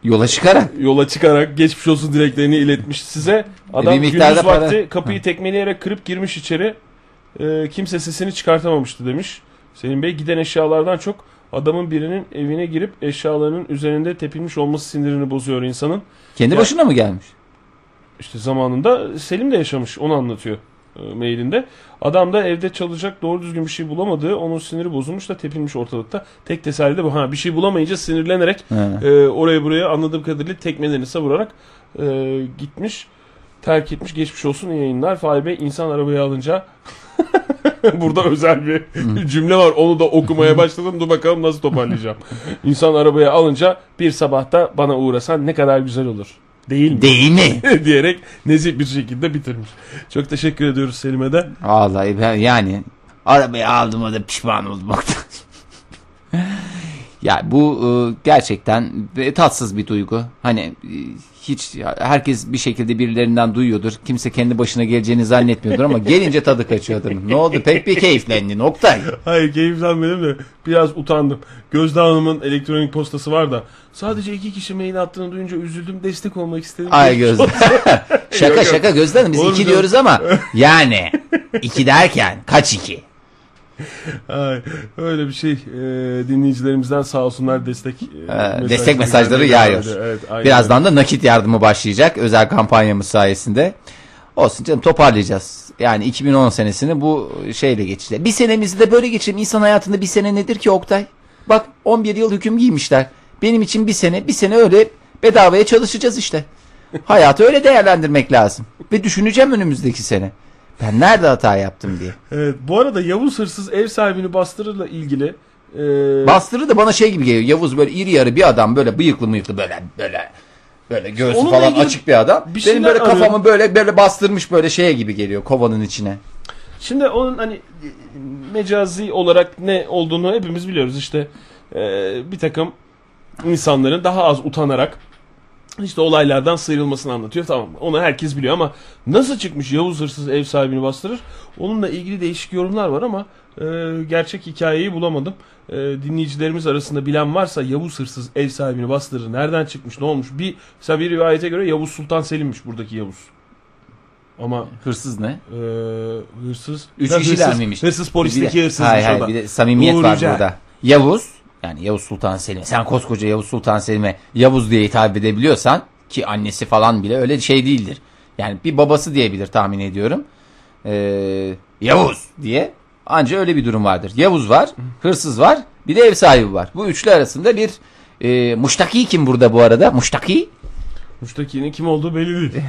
yola çıkarak yola çıkarak geçmiş olsun dileklerini iletmiş size. Adam e gündüz vakti para... kapıyı ha. tekmeleyerek kırıp girmiş içeri. E, kimse sesini çıkartamamıştı demiş. Selim Bey giden eşyalardan çok adamın birinin evine girip eşyalarının üzerinde tepilmiş olması sinirini bozuyor insanın. Kendi yani, başına mı gelmiş? İşte zamanında Selim de yaşamış. Onu anlatıyor e, mailinde. Adam da evde çalacak doğru düzgün bir şey bulamadığı onun siniri bozulmuş da tepilmiş ortalıkta. Tek teselli de bu. Ha, bir şey bulamayınca sinirlenerek e, oraya buraya anladığım kadarıyla tekmelerini savurarak e, gitmiş. Terk etmiş. Geçmiş olsun yayınlar. Fahir Bey insan arabayı alınca... Burada özel bir cümle var. Onu da okumaya başladım. Dur bakalım nasıl toparlayacağım. İnsan arabaya alınca bir sabahta bana uğrasan ne kadar güzel olur. Değil mi? Değil mi? diyerek nezih bir şekilde bitirmiş. Çok teşekkür ediyoruz Selim'e de. Vallahi ben yani arabayı aldım o da pişman oldum. Ya bu gerçekten tatsız bir duygu. Hani hiç herkes bir şekilde birilerinden duyuyordur. Kimse kendi başına geleceğini zannetmiyordur ama gelince tadı kaçıyordur. Ne oldu? Pek bir keyiflendin Oktay. Hayır, keyiflenmedim de biraz utandım. Gözde Hanım'ın elektronik postası var da sadece iki kişi mail attığını duyunca üzüldüm, destek olmak istedim. Ay Gözde. şaka şaka Gözde Hanım, biz Olur iki canım. diyoruz ama yani iki derken kaç iki? Ay, öyle bir şey. E, dinleyicilerimizden sağ olsunlar destek e, mesajları destek mesajları yağıyor. Evet, birazdan da nakit yardımı başlayacak özel kampanyamız sayesinde. Olsun canım, toparlayacağız. Yani iki bin on senesini bu şeyle geçeceğiz. Bir senemizi de böyle geçelim. İnsan hayatında bir sene nedir ki Oktay? Bak on bir yıl hüküm giymişler. Benim için bir sene, bir sene öyle bedavaya çalışacağız işte. Hayatı öyle değerlendirmek lazım. Ve düşüneceğim önümüzdeki sene. Ben nerede hata yaptım diye. Evet, bu arada Yavuz hırsız ev sahibini bastırırla ilgili. E... Bastırır da bana şey gibi geliyor. Yavuz böyle iri yarı bir adam, böyle bıyıklı mıyıklı böyle böyle böyle göğsü onunla falan açık bir adam. Bir benim böyle kafamı arıyorum. böyle böyle bastırmış böyle şeye gibi geliyor, kovanın içine. Şimdi onun hani mecazi olarak ne olduğunu hepimiz biliyoruz işte. E, bir takım insanların daha az utanarak İşte olaylardan sıyrılmasını anlatıyor. Tamam, onu herkes biliyor ama nasıl çıkmış Yavuz hırsız ev sahibini bastırır? Onunla ilgili değişik yorumlar var ama e, gerçek hikayeyi bulamadım. E, dinleyicilerimiz arasında bilen varsa Yavuz hırsız ev sahibini bastırır nereden çıkmış, ne olmuş? Bir, mesela bir rivayete göre Yavuz Sultan Selim'miş buradaki Yavuz. Ama hırsız ne? E, hırsız. Üç kişiler miymiş? Hırsız polisteki hırsız. Hayır hayır, bir de samimiyet Doğru var rica. burada. Yavuz. Yani Yavuz Sultan Selim, sen koskoca Yavuz Sultan Selim'e Yavuz diye hitap edebiliyorsan, ki annesi falan bile öyle şey değildir. Yani bir babası diyebilir tahmin ediyorum. Ee, Yavuz diye. Anca öyle bir durum vardır. Yavuz var, hırsız var, bir de ev sahibi var. Bu üçlü arasında bir e, muştaki kim burada bu arada? Muştaki? Muştaki'nin kim olduğu belli değil.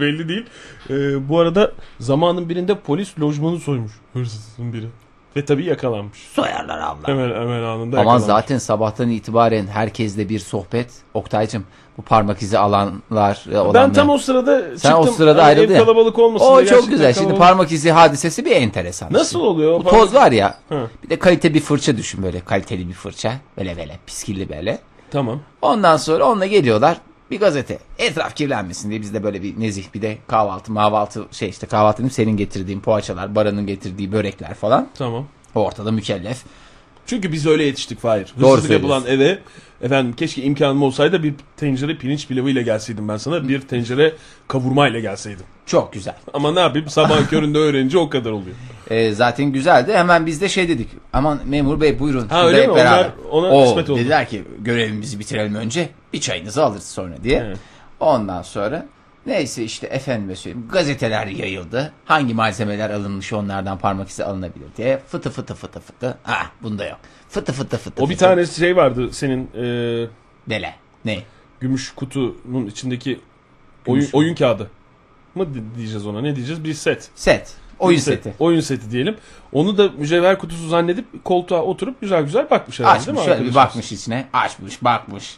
belli değil. Ee, bu arada zamanın birinde polis lojmanı soymuş hırsızın biri. Ve tabii yakalanmış. Soyarlar abla. Hemen, hemen anında Ama yakalanmış. Zaten sabahtan itibaren herkesle bir sohbet. Oktay'cığım, bu parmak izi alanlar. Olanlar. Ben tam o sırada Sen çıktım. O sırada yani ev kalabalık olmasın. O çok güzel. Kalabalık. Şimdi parmak izi hadisesi bir enteresan. Nasıl şimdi. oluyor? Bu parmak... toz var ya. Ha. Bir de kalite bir fırça düşün böyle. Kaliteli bir fırça. Böyle böyle. Piskilli böyle. Tamam. Ondan sonra onunla geliyorlar. Bir gazete. Etraf kirlenmesin diye biz de böyle bir nezih, bir de kahvaltı mahvaltı şey işte kahvaltı değil, senin getirdiğin poğaçalar, Baran'ın getirdiği börekler falan. Tamam. Ortada mükellef. Çünkü biz öyle yetiştik Fahir. Hırsızlık yapılan eve efendim keşke imkanım olsaydı bir tencere pirinç pilavıyla gelseydim ben sana. Bir tencere kavurmayla gelseydim. Çok güzel. Ama ne yapayım, sabah köründe öğrenince o kadar oluyor. E, zaten güzeldi. Hemen biz de şey dedik. Aman memur bey buyurun. Ha öyle mi? Beraber. Onlar, ona o, kısmet oldu. Dediler ki görevimizi bitirelim önce. Bir çayınızı alırız sonra diye. Evet. Ondan sonra neyse işte efendime söyleyeyim. Gazeteler yayıldı. Hangi malzemeler alınmış, onlardan parmak izi alınabilir diye. Fıtı fıtı fıtı fıtı. Ah bunda yok. Fıtı fıtı fıtı. O fıtı. Bir tane şey vardı senin. E... Nele? Ne? Gümüş kutunun içindeki oyun, oyun kağıdı. Mı diyeceğiz ona? Ne diyeceğiz? Bir set. Set. Oyun seti. seti. Oyun seti diyelim. Onu da mücevher kutusu zannedip koltuğa oturup güzel güzel bakmış herhalde, değil mi? Açmış, bir bakmış içine. Açmış, bakmış.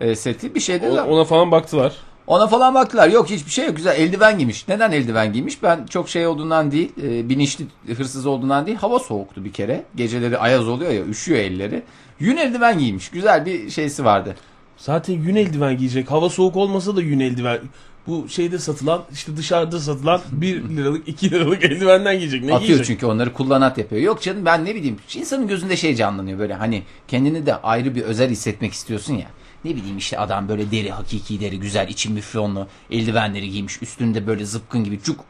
E, seti bir şey de... O, ona falan baktılar. Ona falan baktılar. Yok, hiçbir şey yok. Güzel. Eldiven giymiş. Neden eldiven giymiş? Ben çok şey olduğundan değil, e, bilinçli hırsız olduğundan değil. Hava soğuktu bir kere. Geceleri ayaz oluyor ya, üşüyor elleri. Yün eldiven giymiş. Güzel bir şeysi vardı. Zaten yün eldiven giyecek. Hava soğuk olmasa da yün eldiven... Bu şeyde satılan, işte dışarıda satılan bir liralık iki liralık eldivenden giyecek. Ne Atıyor giyecek? Çünkü onları kullanat yapıyor. Yok canım, ben ne bileyim, insanın gözünde şey canlanıyor böyle, hani kendini de ayrı bir özel hissetmek istiyorsun ya. Ne bileyim işte adam böyle deri, hakiki deri, güzel içi müflonlu eldivenleri giymiş. Üstünde böyle zıpkın gibi cuk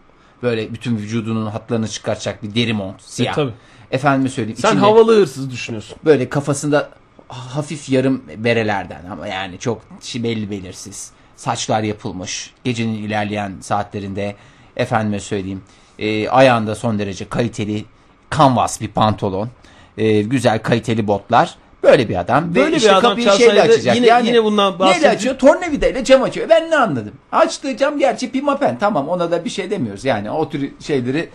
böyle bütün vücudunun hatlarını çıkartacak bir deri mont siyah. E, tabii. Efendime söyleyeyim. Sen havalı hırsız düşünüyorsun. Böyle kafasında hafif yarım berelerden ama yani çok belli belirsiz. Saçlar yapılmış. Gecenin ilerleyen saatlerinde efendime söyleyeyim. E, ayağında son derece kaliteli kanvas bir pantolon. E, güzel kaliteli botlar. Böyle bir adam. Böyle işte bir adam şeyle açacak. Yine, yani, yine bundan bahsediyor. Neyle açıyor? Tornavidayla cam açıyor. Ben ne anladım? Açtığı cam gerçi pimapen. Tamam, ona da bir şey demiyoruz. Yani o tür şeyleri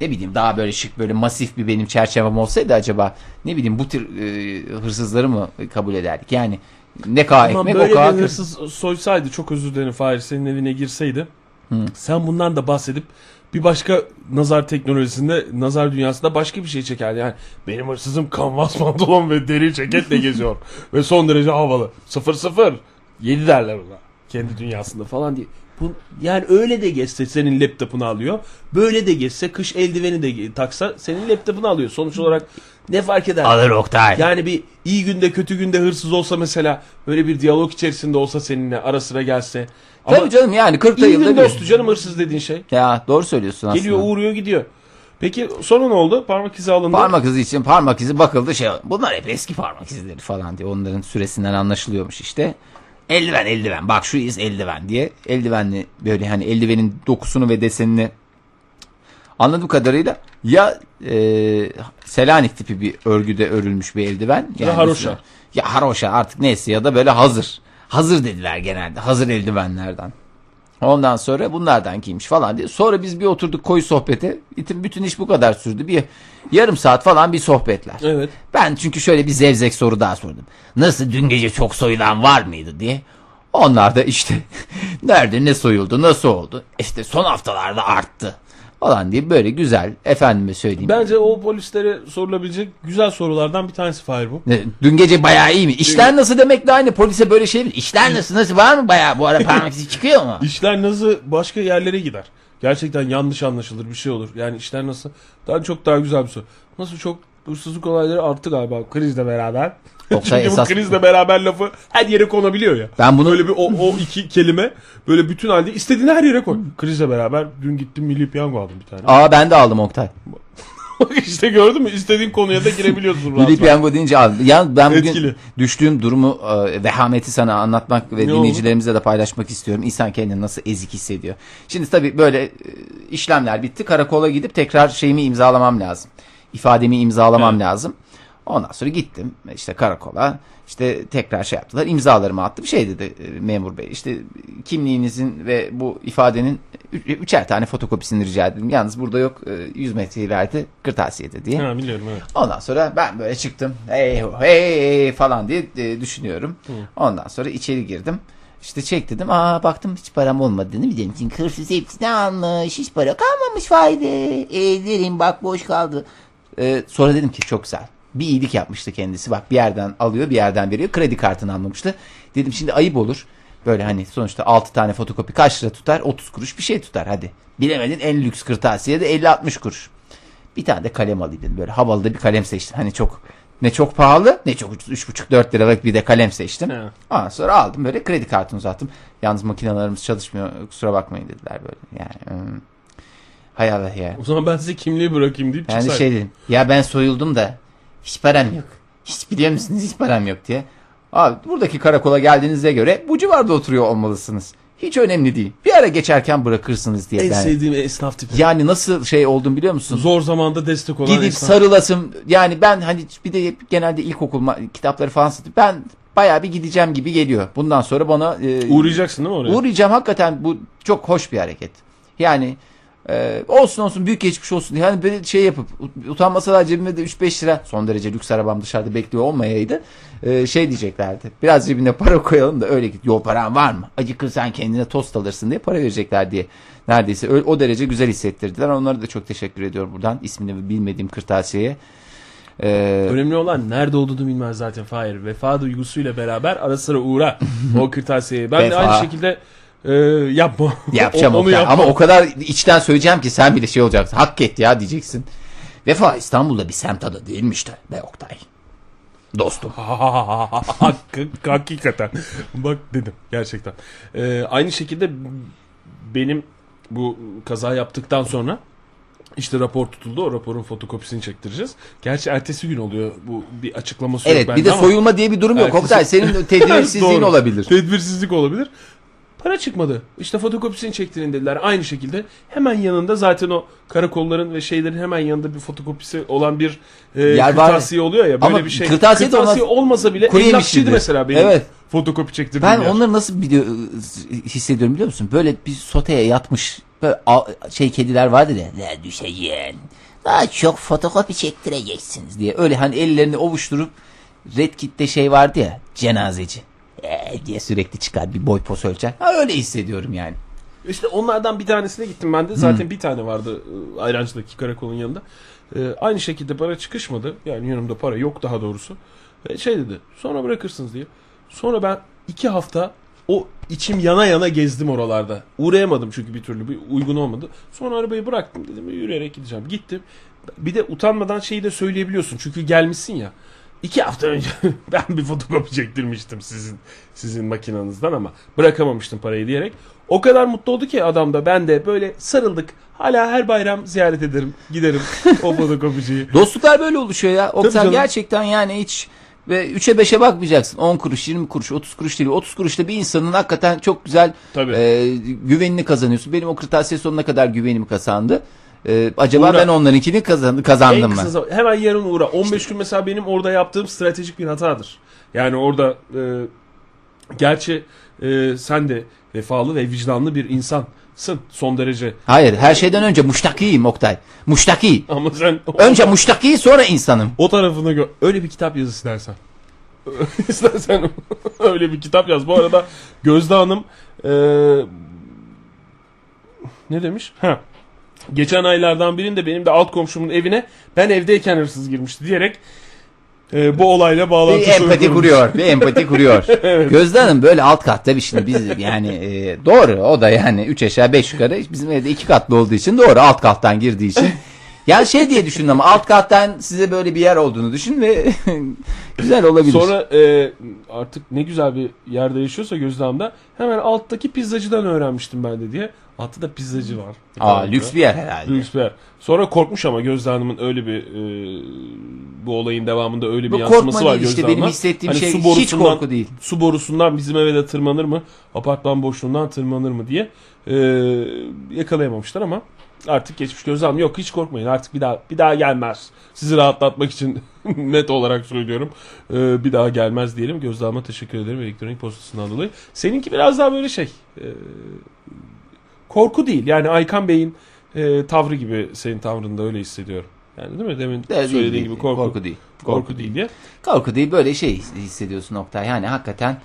ne bileyim, daha böyle şık, böyle masif bir benim çerçevem olsaydı acaba ne bileyim bu tür e, hırsızları mı kabul ederdik? Yani Ne kağa tamam, ekmek o kağa. Böyle hırsız soysaydı, çok özür dilerim Fahir, senin evine girseydi. Hı. Sen bundan da bahsedip bir başka nazar teknolojisinde, nazar dünyasında başka bir şey çekerdi. Yani benim hırsızım kanvas pantolon ve deri ceketle geziyor. Ve son derece havalı. sıfır sıfır yedi derler ona. Kendi dünyasında falan diye. Bu, yani öyle de geçse senin laptopunu alıyor. Böyle de geçse, kış eldiveni de taksa senin laptopunu alıyor. Sonuç olarak ne fark eder? Alır Oktay. Yani bir iyi günde kötü günde hırsız olsa mesela, böyle bir diyalog içerisinde olsa seninle, ara sıra gelse. Ama tabii canım, yani kırkta yılda bir. İyi dostu canım hırsız dediğin şey. Ya doğru söylüyorsun aslında. Geliyor, uğruyor, gidiyor. Peki sonra ne oldu? Parmak izi alındı. Parmak izi için parmak izi bakıldı, şey, bunlar hep eski parmak izleri falan diye, onların süresinden anlaşılıyormuş işte. Eldiven eldiven bak şu iz eldiven diye, eldivenli böyle, hani eldivenin dokusunu ve desenini anladığım kadarıyla ya e, Selanik tipi bir örgüde örülmüş bir eldiven. Ya yani haroşa. Mesela, ya haroşa artık neyse, ya da böyle hazır. Hazır dediler genelde, hazır eldivenlerden. Ondan sonra bunlardan giymiş falan diye. Sonra biz bir oturduk koyu sohbete. Bütün iş bu kadar sürdü. Bir yarım saat falan bir sohbetler. Evet. Ben çünkü şöyle bir zevzek soru daha sordum. Nasıl dün gece çok soyulan var mıydı diye. Onlar da işte nerede ne soyuldu, nasıl oldu. İşte son haftalarda arttı falan diye böyle güzel, efendime söyleyeyim. Bence o polislere sorulabilecek güzel sorulardan bir tanesi Fahir bu. Ne, dün gece bayağı iyi mi? İşler nasıl demek de aynı. Polise böyle şey mi? İşler nasıl? Nasıl var mı bayağı? Bu ara parmak izi çıkıyor mu? İşler nasıl başka yerlere gider. Gerçekten yanlış anlaşılır, bir şey olur. Yani işler nasıl? Daha çok daha güzel bir soru. Nasıl çok hırsızlık olayları arttı galiba krizle beraber. Çünkü esas... bu krizle beraber lafı her yere konabiliyor ya. Ben bunu... Böyle bir o, o iki kelime böyle bütün halde istediğini her yere koy. Krizle beraber dün gittim Milli Piyango aldım bir tane. Aa ben de aldım Oktay. İşte gördün mü? İstediğin konuya da girebiliyorsun. Milli Piyango deyince aldım. Yani ben bugün etkili düştüğüm durumu, e, vehameti sana anlatmak ve ne dinleyicilerimize olur de paylaşmak istiyorum. İnsan kendini nasıl ezik hissediyor. Şimdi tabii böyle e, işlemler bitti. Karakola gidip tekrar şeyimi imzalamam lazım. İfademi imzalamam evet lazım. Ondan sonra gittim işte karakola, işte tekrar şey yaptılar, imzalarımı attım, şey dedi memur bey, işte kimliğinizin ve bu ifadenin üçer tane fotokopisini rica edeyim, yalnız burada yok, yüz metre ileride kırtasiyede diye. Ha, biliyorum, evet. Ondan sonra ben böyle çıktım hey hey, hey falan diye düşünüyorum. Hı. Ondan sonra içeri girdim. İşte çek dedim. Aa baktım hiç param olmadı dedim. Dedim ki hırsız hepsini almış, hiç para kalmamış fayda. E, derim bak boş kaldı. Ee, sonra dedim ki çok güzel. Bir iyilik yapmıştı kendisi. Bak bir yerden alıyor, bir yerden veriyor. Kredi kartını almamıştı. Dedim şimdi ayıp olur. Böyle hani sonuçta altı tane fotokopi kaç lira tutar? otuz kuruş bir şey tutar hadi. Bilemedin en lüks kırtasiye de elli altmış kuruş. Bir tane de kalem alayım dedim. Böyle havalı da bir kalem seçtim. Hani çok ne çok pahalı ne çok ucuz. üç buçuk dört liralık bir de kalem seçtim. He. Ondan sonra aldım böyle kredi kartını uzattım. Yalnız makinelerimiz çalışmıyor. Kusura bakmayın dediler böyle. Yani... Hmm. Hay Allah ya. O zaman ben size kimliği bırakayım deyip çıksaydım. Yani şey dedim. Ya ben soyuldum da hiç param yok. Hiç biliyor musunuz hiç param yok diye. Abi buradaki karakola geldiğinize göre bu civarda oturuyor olmalısınız. Hiç önemli değil. Bir ara geçerken bırakırsınız diye. En ben sevdiğim esnaf tipi. Yani nasıl şey oldum biliyor musun? Zor zamanda destek olan gidip esnaf. Sarılasım. Yani ben hani bir de genelde ilkokul kitapları falan satıp ben bayağı bir gideceğim gibi geliyor. Bundan sonra bana. E, Uğrayacaksın değil mi oraya? Uğrayacağım hakikaten, bu çok hoş bir hareket. Yani. Ee, olsun olsun büyük geçmiş olsun. Yani böyle şey yapıp utanmasalar cebime de üç beş lira, son derece lüks arabam dışarıda bekliyor olmayaydı, ee, şey diyeceklerdi. Biraz cebine para koyalım da öyle git. Yo paran var mı? Acıkırsan kendine tost alırsın diye para verecekler diye. Neredeyse öyle, o derece güzel hissettirdiler. Onlara da çok teşekkür ediyorum buradan. İsmini bilmediğim kırtasiyeye. Ee... Önemli olan nerede olduğunu bilmez zaten Fahir. Vefa duygusuyla beraber ara sıra uğra o kırtasiyeye. Ben de aynı şekilde Ee, yapma. Yapacağım onu yapma. Ama o kadar içten söyleyeceğim ki sen bile şey olacaksın. Hak et ya diyeceksin. Vefa İstanbul'da bir semt adı değilmiş de be Oktay. Dostum. Hakikaten. Bak dedim gerçekten. Ee, aynı şekilde benim bu kaza yaptıktan sonra İşte rapor tutuldu. O raporun fotokopisini çektireceğiz. Gerçi ertesi gün oluyor. Bu bir açıklaması evet, yok bende ama. Evet, bir de soyulma diye bir durum ertesi... yok Oktay. Senin tedbirsizliğin olabilir. Tedbirsizlik olabilir. Para çıkmadı. İşte fotokopisini çektirin dediler. Aynı şekilde hemen yanında zaten o karakolların ve şeylerin hemen yanında bir fotokopisi olan bir e, kırtasiye var oluyor ya. Böyle ama bir şey. Kırtasiye, kırtasiye olmaz, olmasa bile emlakçıydı mesela benim evet fotokopi çektirdiğim ben yer. Onları nasıl biliyor, hissediyorum biliyor musun? Böyle bir soteye yatmış böyle şey kediler vardı ya. Ne düşeceğin. Daha çok fotokopi çektireceksiniz diye. Öyle hani ellerini ovuşturup Red Kit'te şey vardı ya, cenazeci. ee, diye sürekli çıkar bir boy pos ölçer. Ha, öyle hissediyorum yani. İşte onlardan bir tanesine gittim ben de. Zaten hmm. bir tane vardı Ayrancı'daki karakolun yanında. Ee, aynı şekilde para çıkışmadı. Yani yanımda para yok daha doğrusu. Ee, şey dedi, sonra bırakırsınız diye. Sonra ben iki hafta o içim yana yana gezdim oralarda. Uğrayamadım çünkü bir türlü bir uygun olmadı. Sonra arabayı bıraktım, dedim yürüyerek gideceğim. Gittim. Bir de utanmadan şeyi de söyleyebiliyorsun. Çünkü gelmişsin ya. İki hafta önce ben bir fotokopi çektirmiştim sizin sizin makinanızdan ama bırakamamıştım parayı diyerek. O kadar mutlu oldu ki adam da ben de böyle sarıldık. Hala her bayram ziyaret ederim, giderim o fotokopiciyi. Dostluklar böyle oluşuyor ya. Oktay, gerçekten yani hiç ve üçe beşe bakmayacaksın. on kuruş, yirmi kuruş, otuz kuruş değil. otuz kuruşta bir insanın hakikaten çok güzel e, güvenini kazanıyorsun. Benim o kırtasiye sonuna kadar güvenimi kazandı. Ee, acaba uğra. Ben onlarınkini kazandım, kazandım mı? Zaman, hemen yarın uğra. on beş işte. Gün mesela benim orada yaptığım stratejik bir hatadır. Yani orada e, gerçi e, sen de vefalı ve vicdanlı bir insansın son derece. Hayır, her şeyden önce muştakiyim Oktay. Muştaki. Ama sen önce muştaki sonra insanım. O tarafını gör. Öyle bir kitap yaz istersen. İstersen öyle bir kitap yaz. Bu arada Gözde Hanım e, ne demiş? Ha. Geçen aylardan birinde benim de alt komşumun evine ben evdeyken hırsız girmişti diyerek e, bu olayla bağlantısı bir empati kurmuş. kuruyor. Bir empati kuruyor. Evet. Gözde Hanım böyle alt katta bir şimdi biz yani e, doğru o da yani üç aşağı beş yukarı bizim evde iki katlı olduğu için doğru alt kattan girdiği için. Yani şey diye düşündüm ama alt kattan size böyle bir yer olduğunu düşün ve güzel olabilir. Sonra e, artık ne güzel bir yerde yaşıyorsa Gözde Hanım da hemen alttaki pizzacıdan öğrenmiştim ben de diye. Altta da pizzacı var. Aa, lüks bir yer herhalde. Lüks bir yer. Sonra korkmuş ama Gözde Hanım'ın öyle bir e, bu olayın devamında öyle bir bu yansıması var Gözde işte Hanım'a. Benim hissettiğim hani şey hiç korku değil. Su borusundan bizim eve de tırmanır mı? Apartman boşluğundan tırmanır mı diye e, yakalayamamışlar ama artık geçmiş Gözde Hanım. Yok hiç korkmayın artık bir daha bir daha gelmez. Sizi rahatlatmak için net olarak söylüyorum. E, bir daha gelmez diyelim. Gözde Hanım'a teşekkür ederim elektronik postasından dolayı. Seninki biraz daha böyle şey... E, korku değil. Yani Aykan Bey'in e, tavrı gibi senin tavrında öyle hissediyorum. Yani değil mi? Demin değil, söylediği değil, gibi korku, korku değil. Korku, korku değil diye. Korku değil böyle şey hissediyorsun Oktay. Yani hakikaten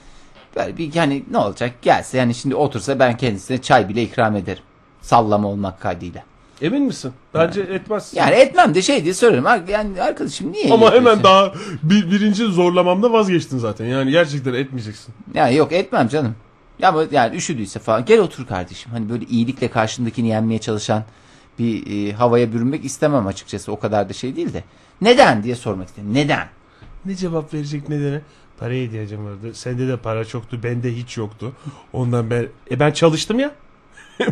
böyle bir yani ne olacak gelse yani şimdi otursa ben kendisine çay bile ikram ederim. Sallama olmak kaydıyla. Emin misin? Bence yani, etmezsin. Yani etmem de şey diye sorarım. Yani arkadaşım niye? Ama hemen daha bir, birinci zorlamamda vazgeçtin zaten. Yani gerçekten etmeyeceksin. Yani yok etmem canım. Ya yani üşüdüyse falan gel otur kardeşim. Hani böyle iyilikle karşındakini yenmeye çalışan bir e, havaya bürünmek istemem açıkçası. O kadar da şey değil de. Neden diye sormak istedim. Neden? Ne cevap verecek nedene? Paraya ihtiyacım vardı. Sende de para çoktu. Bende hiç yoktu. Ondan ben e ben çalıştım ya.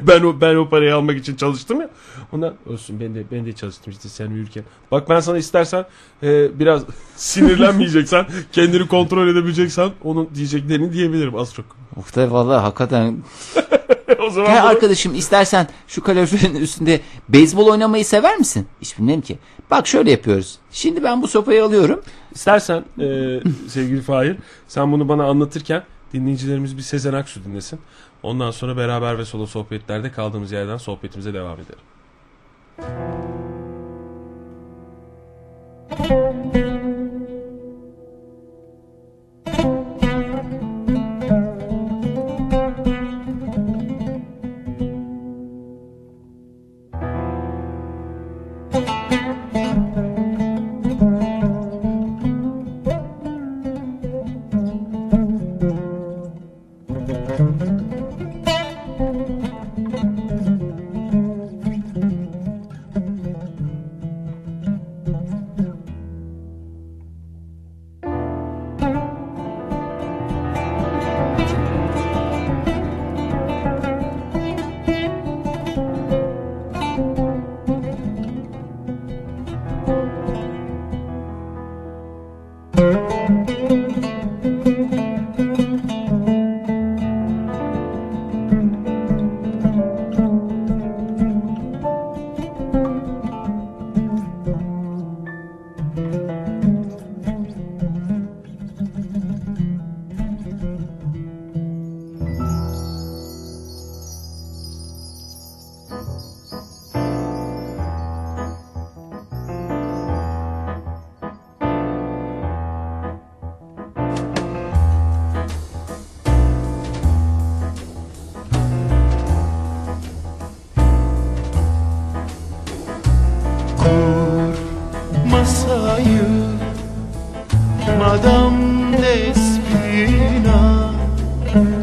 ben o ben o parayı almak için çalıştım ya. Ondan olsun ben de ben de çalıştım işte sen yürürken. Bak ben sana istersen e, biraz sinirlenmeyeceksen, kendini kontrol edebileceksen onun diyeceklerini diyebilirim az çok. Oktay vallahi hakikaten. O zaman ya bunu... Arkadaşım istersen şu kaloriferin üstünde beyzbol oynamayı sever misin? Hiç bilmem ki. Bak şöyle yapıyoruz. Şimdi ben bu sopayı alıyorum. İstersen e, sevgili Fahir sen bunu bana anlatırken dinleyicilerimiz bir Sezen Aksu dinlesin. Ondan sonra beraber ve solo sohbetlerde kaldığımız yerden sohbetimize devam edelim.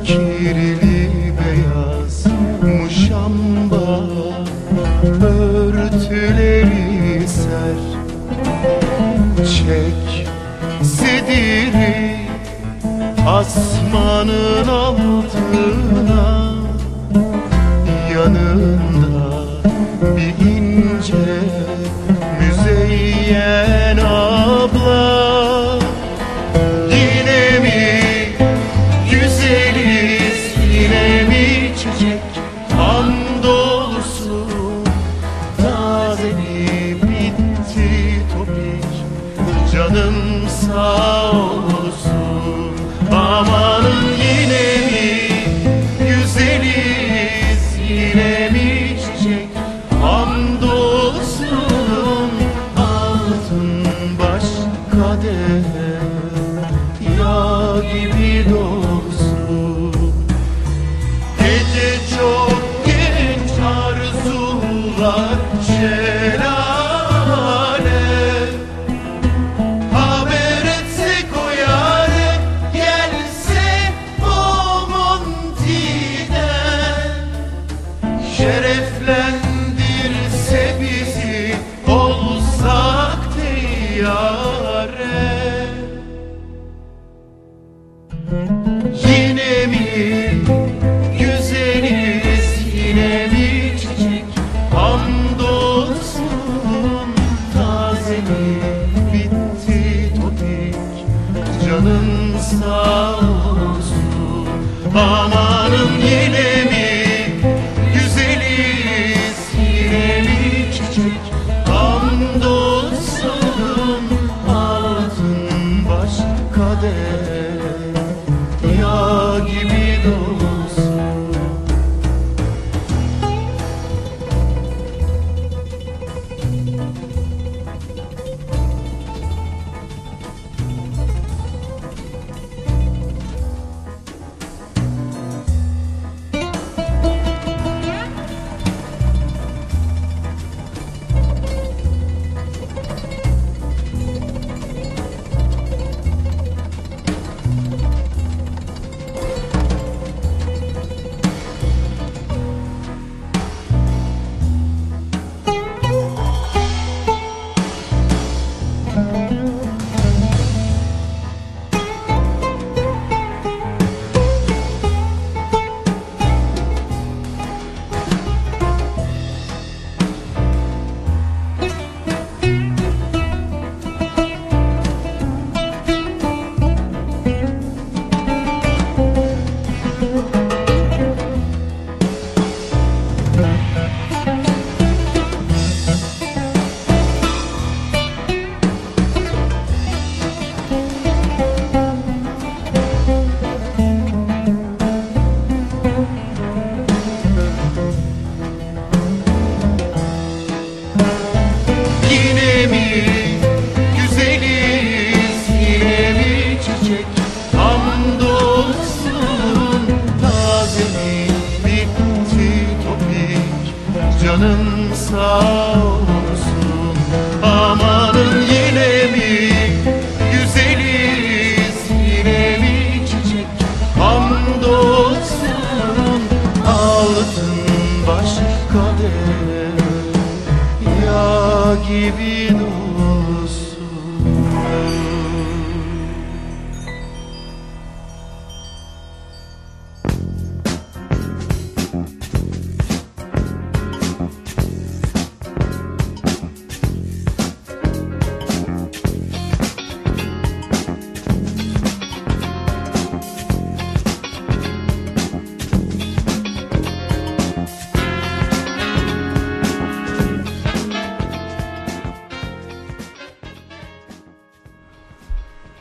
kirli beyaz muşamba örtüleri ser. Çek sediri asmanın altına, yanında bir ince müzeyyen abla. Yine mi güzeliz, yine mi çiçek andolusu taze mi bitti topik, canım sağ olsun. Amanın yine mi güzeliz, yine mi çiçek hamdolsun, altın baş kadehe yağ gibi dolsun. Gece çok genç arzular şelale, şereflendirse bizi olsak diyare. Yine mi güzeliz, yine mi çiçek hamdolsun, taze mi bitti topik, canın sağ olsun. Amanın yine mi hamdolsun, altın baş kadeh yağ gibi dolsun.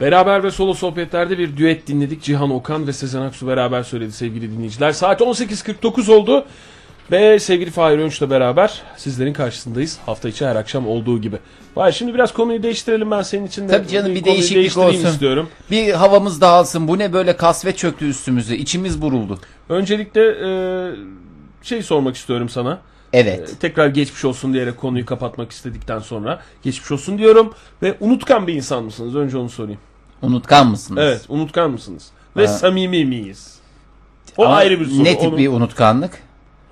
Beraber ve solo sohbetlerde bir düet dinledik. Cihan Okan ve Sezen Aksu beraber söyledi sevgili dinleyiciler. Saat on sekiz kırk dokuz oldu ve sevgili Fahir Önç'le beraber sizlerin karşısındayız. Hafta içi her akşam olduğu gibi. Vay, şimdi biraz konuyu değiştirelim ben senin için de. Tabii canım, bir değişiklik olsun istiyorum. Bir havamız dağılsın. Bu ne böyle kasvet çöktü üstümüze. İçimiz buruldu. Öncelikle e, şey sormak istiyorum sana. Evet. Tekrar geçmiş olsun diyerek konuyu kapatmak istedikten sonra geçmiş olsun diyorum. Ve unutkan bir insan mısınız? Önce onu sorayım. Unutkan mısınız? Evet, unutkan mısınız? Ve ha. samimi miyiz? O ama ayrı bir soru. Ne tip Onu... bir unutkanlık?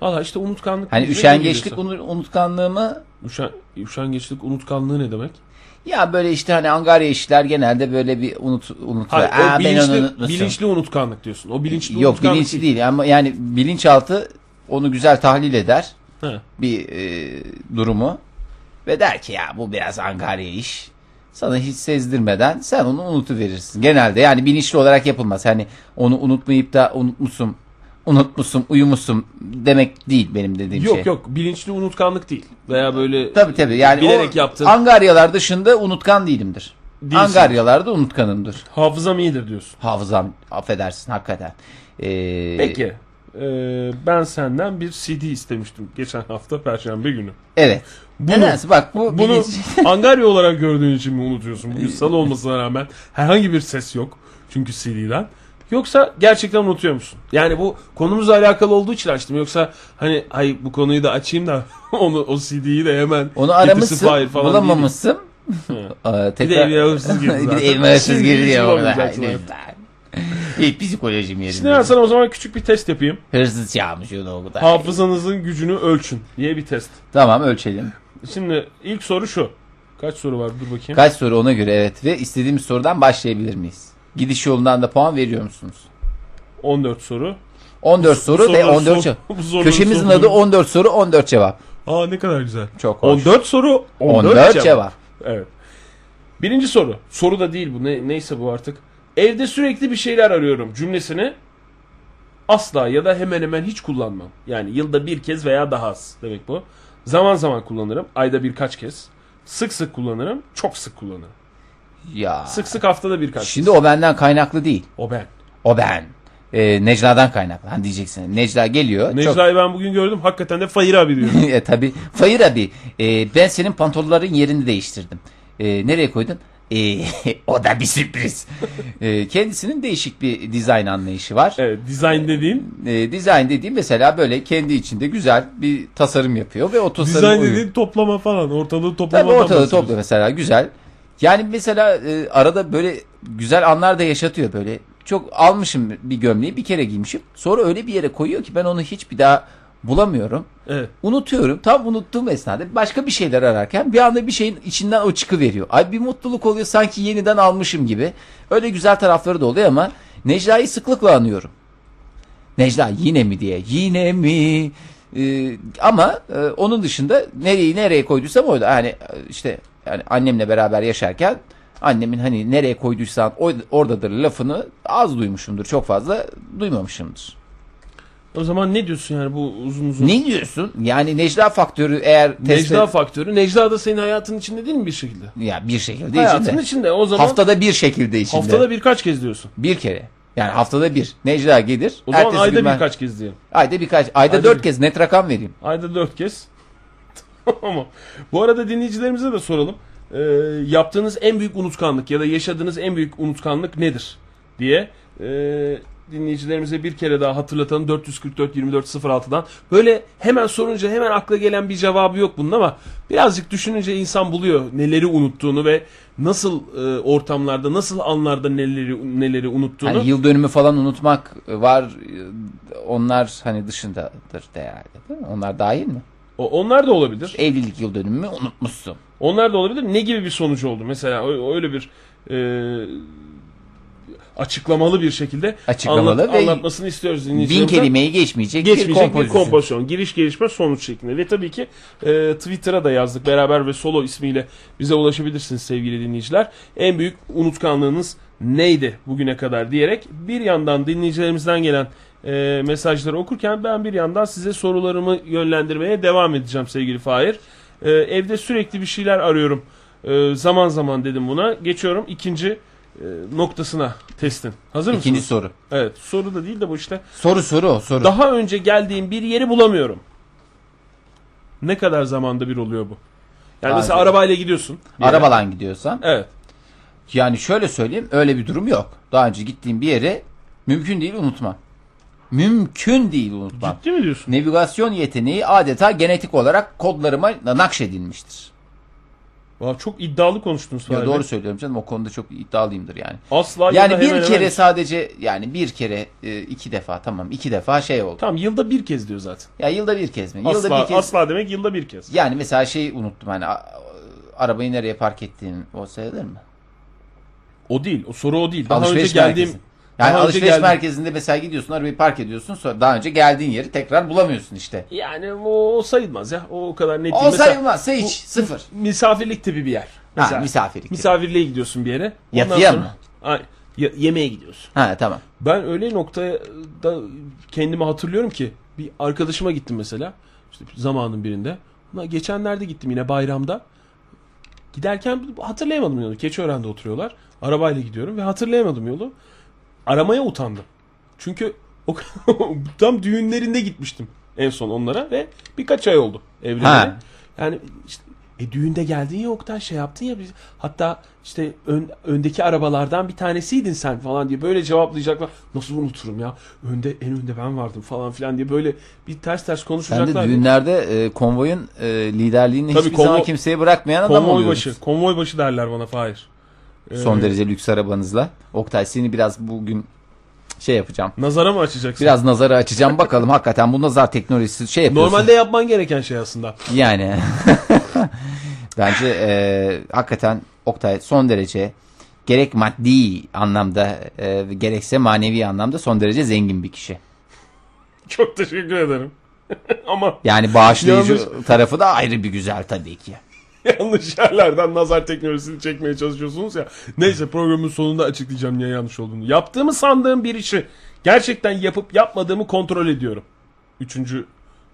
Valla işte unutkanlık. Hani üşengeçlik unutkanlığı mı? Üşen, üşengeçlik unutkanlığı ne demek? Ya böyle işte hani angarya işler genelde böyle bir unut unutuyor. Hayır, Aa, bilinçli, bilinçli unutkanlık diyorsun. O bilinçli Yok, unutkanlık bilinçli değil. değil. Ama yani bilinçaltı onu güzel tahlil eder. He. Bir e, durumu. Ve der ki ya bu biraz angarya iş. Sana hiç sezdirmeden sen onu unutuverirsin. Genelde yani bilinçli olarak yapılmaz. Hani onu unutmayıp da unutmuşum, unutmuşum, uyumuşum demek değil benim dediğim yok, şey. Yok yok bilinçli unutkanlık değil. Veya böyle tabii, tabii. Yani bilerek yaptığın. Angaryalar dışında unutkan değilimdir. Değilsin. Angaryalarda unutkanımdır. Hafızam iyidir diyorsun. Hafızam affedersin hakikaten. Ee, Peki. Ee, ben senden bir C D istemiştim geçen hafta Perşembe günü. Evet. Bunu, Nedense bak bu bunu bilinç... angarya olarak gördüğün için mi unutuyorsun? Bugün salı olmasına rağmen herhangi bir ses yok çünkü C D'den. Yoksa gerçekten unutuyor musun? Yani bu konumuzla alakalı olduğu için açtım. Yoksa hani ay bu konuyu da açayım da onu o C D'yi de hemen onu aramışsın, bulamamışsın. Aa, tekrar... Bir de evime hırsız girdi zaten. Bir de evime hırsız girdi İlk psikolojim yerinde. Şimdi sana o zaman küçük bir test yapayım. Hırsız çalmış onu o kadar. Hafızanızın gücünü ölçün diye bir test. Tamam ölçelim. Şimdi ilk soru şu. Kaç soru var dur bakayım. Kaç soru ona göre evet ve istediğimiz sorudan başlayabilir miyiz? Gidiş yolundan da puan veriyor musunuz? on dört soru. on dört bu, soru bu ve on dört cevap. Köşemizin adı on dört soru on dört cevap. Aa ne kadar güzel. Çok hoş. on dört soru on dört, on dört cevap. cevap. Evet. Birinci soru. Soru da değil bu ne, neyse bu artık. Evde sürekli bir şeyler arıyorum cümlesini asla ya da hemen hemen hiç kullanmam. Yani yılda bir kez veya daha az demek bu. Zaman zaman kullanırım. Ayda birkaç kez. Sık sık kullanırım. Çok sık kullanırım. Ya. Sık sık haftada birkaç Şimdi kez. O benden kaynaklı değil. O ben. O ben. Ee, Necla'dan kaynaklı. Hani diyeceksin. Necla geliyor. Necla'yı çok... ben bugün gördüm. Hakikaten de Fahir abi diyor. e, tabii. Fahir abi e, ben senin pantolonların yerini değiştirdim. E, nereye koydun? O da bir sürpriz. Kendisinin değişik bir dizayn anlayışı var. Evet, dizayn dediğin? E, dizayn dediğin mesela böyle kendi içinde güzel bir tasarım yapıyor ve o tasarım Dizayn dediğin uyum. toplama falan, ortalığı toplamadan Tabii ortalığı bahsediyoruz. Topla mesela güzel. Yani mesela e, arada böyle güzel anlar da yaşatıyor böyle. Çok almışım bir gömleği bir kere giymişim. Sonra öyle bir yere koyuyor ki ben onu hiç bir daha bulamıyorum. Evet. Unutuyorum. Tam unuttuğum esnada başka bir şeyler ararken bir anda bir şeyin içinden o çıkıveriyor. Ay bir mutluluk oluyor sanki yeniden almışım gibi. Öyle güzel tarafları da oluyor ama Necla'yı sıklıkla anıyorum. Necla yine mi diye. Yine mi? Ee, ama e, onun dışında nereyi nereye koyduysam oydu. Yani işte yani annemle beraber yaşarken annemin hani nereye koyduysan oradadır lafını az duymuşumdur. Çok fazla duymamışımdır. O zaman ne diyorsun yani bu uzun uzun? Ne diyorsun? Yani Necla faktörü eğer... Necla test... faktörü. Necla da senin hayatın içinde değil mi bir şekilde? Ya bir şekilde hayatın içinde. Hayatın içinde o zaman... Haftada bir şekilde içinde. Haftada birkaç kez diyorsun. Bir kere. Yani haftada bir. Necla gelir. O zaman ayda bir ben... birkaç kez diyelim. Ayda birkaç. Ayda, ayda dört bir... kez net rakam vereyim. Ayda dört kez. Tamam. Bu arada dinleyicilerimize de soralım. Ee, yaptığınız en büyük unutkanlık ya da yaşadığınız en büyük unutkanlık nedir? Diye... Ee... dinleyicilerimize bir kere daha hatırlatalım dört yüz kırk dört yirmi dört sıfır altıdan. Böyle hemen sorunca hemen akla gelen bir cevabı yok bunun ama birazcık düşününce insan buluyor neleri unuttuğunu ve nasıl e, ortamlarda, nasıl anlarda neleri neleri unuttuğunu. Hani yıl dönümü falan unutmak var. Onlar hani dışındadır değerli değil mi? Onlar dahil mi? O, onlar da olabilir. Evlilik yıl dönümü unutmuşsun. Onlar da olabilir. Ne gibi bir sonucu oldu? Mesela öyle bir e, açıklamalı bir şekilde açıklamalı anlat, ve anlatmasını istiyoruz. Bin kelimeyi geçmeyecek, geçmeyecek bir kompozisyon. Giriş gelişme sonuç şeklinde. Ve tabii ki e, Twitter'a da yazdık. Beraber ve Solo ismiyle bize ulaşabilirsiniz sevgili dinleyiciler. En büyük unutkanlığınız neydi bugüne kadar diyerek bir yandan dinleyicilerimizden gelen e, mesajları okurken ben bir yandan size sorularımı yönlendirmeye devam edeceğim sevgili Fahir. E, evde sürekli bir şeyler arıyorum. E, zaman zaman dedim buna. Geçiyorum ikinci noktasına testin. Hazır mısınız? İkinci soru. Evet. Soru da değil de bu işte. Soru soru soru. Daha önce geldiğim bir yeri bulamıyorum. Ne kadar zamanda bir oluyor bu? Yani Aynen. mesela arabayla gidiyorsun. Arabalan gidiyorsan. Evet. Yani şöyle söyleyeyim. Öyle bir durum yok. Daha önce gittiğim bir yeri mümkün değil unutmam. Mümkün değil unutmam. Ciddi mi diyorsun? Navigasyon yeteneği adeta genetik olarak kodlarıma nakşedilmiştir. Valla çok iddialı konuştunuz. Ya doğru söylüyorum canım, o konuda çok iddialıyımdır yani. Asla. Yani bir kere hemen... sadece yani bir kere iki defa tamam iki defa şey oldu. Tamam yılda bir kez diyor zaten. Ya yılda bir kez mi? Asla, yılda bir kez... asla demek yılda bir kez. Yani mesela şey unuttum hani arabayı nereye park ettiğim o sayılır mı? O değil, o soru o değil. Daha alışveriş önce geldiğim merkezi. Yani daha alışveriş geldi... merkezinde mesela gidiyorsun, arabayı park ediyorsun, sonra daha önce geldiğin yeri tekrar bulamıyorsun işte. Yani o sayılmaz ya. O, o kadar net değil. O sayılmazsa hiç sıfır. Misafirlik tipi bir yer. Mesela, ha, misafirlik. Misafirliğe gidiyorsun bir yere. Yatıya mı? Ay, yemeğe gidiyorsun. Ha tamam. Ben öyle noktaya da kendimi hatırlıyorum ki bir arkadaşıma gittim mesela. İşte zamanın birinde. Geçenlerde gittim yine bayramda. Giderken hatırlayamadım yolu. Keçiören'de oturuyorlar. Arabayla gidiyorum ve hatırlayamadım yolu. Aramaya utandım. Çünkü o, tam düğünlerinde gitmiştim en son onlara ve birkaç ay oldu evlenene. Yani işte, e, düğünde geldin ya Oktay, şey yaptın ya biz, hatta işte ön, öndeki arabalardan bir tanesiydin sen falan diye böyle cevaplayacaklar. Nasıl unuturum ya? Önde en önde ben vardım falan filan diye böyle bir ters ters konuşacaklar. Ben de düğünlerde e, konvoyun e, liderliğini tabii hiçbir konvo, zaman kimseye bırakmayan adam oluyoruz. Konvoy başı, konvoy başı derler bana Fahir. Son evet. derece lüks arabanızla. Oktay seni biraz bugün şey yapacağım. Nazara mı açacaksın? Biraz nazara açacağım. Bakalım hakikaten bu nazar teknolojisi şey yapıyorsun. Normalde yapman gereken şey aslında. Yani. Bence e, hakikaten Oktay son derece gerek maddi anlamda e, gerekse manevi anlamda son derece zengin bir kişi. Çok teşekkür ederim. Ama yani bağışlayıcı yanlış... tarafı da ayrı bir güzel tabii ki. Yanlış yerlerden nazar teknolojisini çekmeye çalışıyorsunuz ya. Neyse, programın sonunda açıklayacağım niye yanlış olduğunu. Yaptığımı sandığım bir işi gerçekten yapıp yapmadığımı kontrol ediyorum. Üçüncü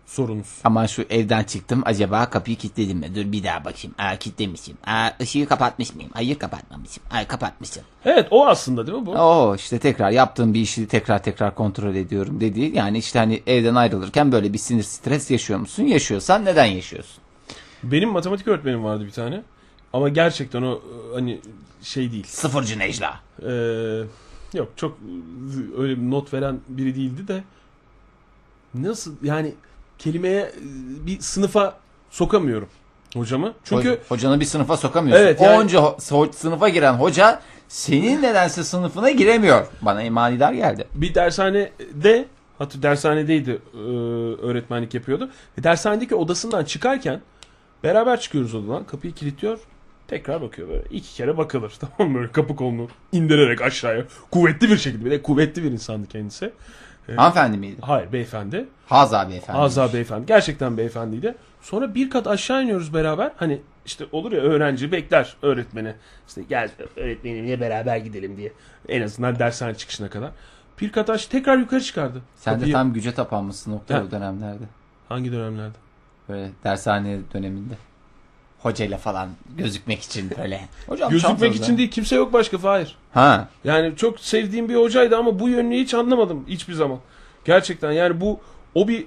sorunuz. Ama şu evden çıktım, acaba kapıyı kilitledim mi? Dur bir daha bakayım. Aa, kilitlemişim. Aa, ışığı kapatmış mıyım? Hayır, kapatmamışım. Ay, kapatmışım. Evet, o aslında değil mi bu? Oo, işte tekrar yaptığım bir işi tekrar tekrar kontrol ediyorum dediği. Yani işte hani evden ayrılırken böyle bir sinir stres yaşıyor musun? Yaşıyorsan neden yaşıyorsun? Benim matematik öğretmenim vardı bir tane. Ama gerçekten o hani şey değil. Sıfırcı Necla. Ee, yok çok öyle bir not veren biri değildi de. Nasıl yani kelimeye bir sınıfa sokamıyorum hocamı. Çünkü hocanı bir sınıfa sokamıyorsun. Evet, yani... Onca ho- sınıfa giren hoca senin nedense sınıfına giremiyor. Bana emanidar geldi. Bir dershanede, hatta dershanedeydi öğretmenlik yapıyordu. Dershanedeki odasından çıkarken beraber çıkıyoruz odadan. Kapıyı kilitliyor. Tekrar bakıyor böyle. İki kere bakılır. Tamam mı? Böyle kapı kolunu indirerek aşağıya. Kuvvetli bir şekilde. Bir de kuvvetli bir insandı kendisi. Hanımefendi miydi? Hayır, beyefendi. Haza beyefendi. Haza beyefendi. Gerçekten beyefendiydi. Sonra bir kat aşağı iniyoruz beraber. Hani işte olur ya, öğrenci bekler öğretmeni. İşte gel öğretmenimle beraber gidelim diye. En azından dershane çıkışına kadar. Bir kat aşağı tekrar yukarı çıkardı. Sen kapıyı... de tam güce tapanmışsın nokta o dönemlerde. Hangi dönemlerde? Böyle dershane döneminde. Hocayla falan gözükmek için böyle. Hocam, gözükmek için yani. Değil. Kimse yok başka Fahir. Ha. Yani çok sevdiğim bir hocaydı ama bu yönünü hiç anlamadım hiçbir zaman. Gerçekten yani bu o bir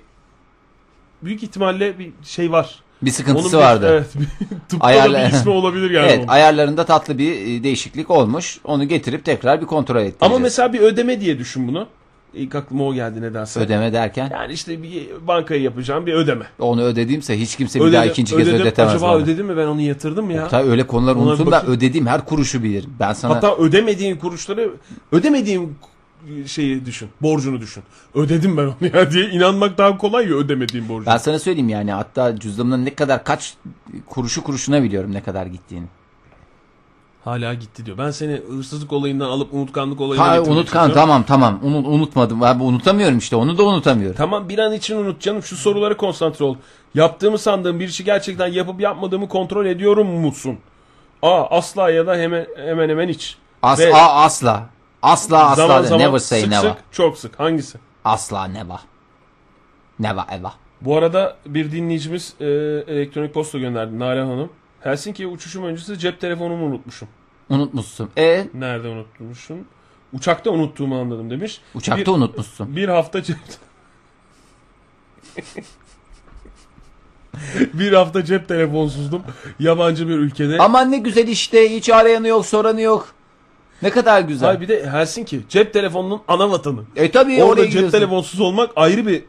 büyük ihtimalle bir şey var. Bir sıkıntısı bir, vardı. Evet. Tıpta Ayarla... bir ismi olabilir yani. Evet, ayarlarında tatlı bir değişiklik olmuş. Onu getirip tekrar bir kontrol ettireceğiz. Ama mesela bir ödeme diye düşün bunu. İlk aklıma o geldi nedense. Ödeme derken? Yani işte bir bankaya yapacağım bir ödeme. Onu ödediğimse hiç kimse bir ödedim, daha ikinci ödedim, kez ödetemez. Acaba bana. Ödedim mi ben onu yatırdım mı ya? Hatta öyle konular unutun da ödediğim her kuruşu bilir. Ben sana... Hatta ödemediğin kuruşları, ödemediğim şeyi düşün, borcunu düşün. Ödedim ben onu ya diye inanmak daha kolay ya ödemediğim borcunu. Ben sana söyleyeyim yani hatta cüzdanımdan ne kadar kaç kuruşu kuruşuna biliyorum ne kadar gittiğini. Hala gitti diyor. Ben seni hırsızlık olayından alıp unutkanlık olayına getirdim. Hayır unutkan tamam tamam. Onu unutmadım. Abi unutamıyorum işte. Onu da unutamıyorum. Tamam bir an için unut canım. Şu sorulara konsantre ol. Yaptığımı sandığım bir işi gerçekten yapıp yapmadığımı kontrol ediyorum musun? A. Asla ya da hemen hemen hemen hiç. As, Ve, A. Asla. Asla asla. Zaman, zaman, never say sık, never. Sık, çok sık. Hangisi? Asla never. Never ever. Bu arada bir dinleyicimiz e, elektronik posta gönderdi. Nalan Hanım. Helsinki'ye uçuşum öncesi cep telefonumu unutmuşum. Unutmuşsun. E? Nerede unutmuşum? Uçakta unuttuğumu anladım demiş. Uçakta bir, unutmuşsun. Bir hafta cep bir hafta cep telefonsuzdum. Yabancı bir ülkede. Aman ne güzel işte. Hiç arayanı yok, soranı yok. Ne kadar güzel. Hayır, bir de Helsinki cep telefonunun ana vatanı. E tabii orada cep gidiyorsun. Telefonsuz olmak ayrı bir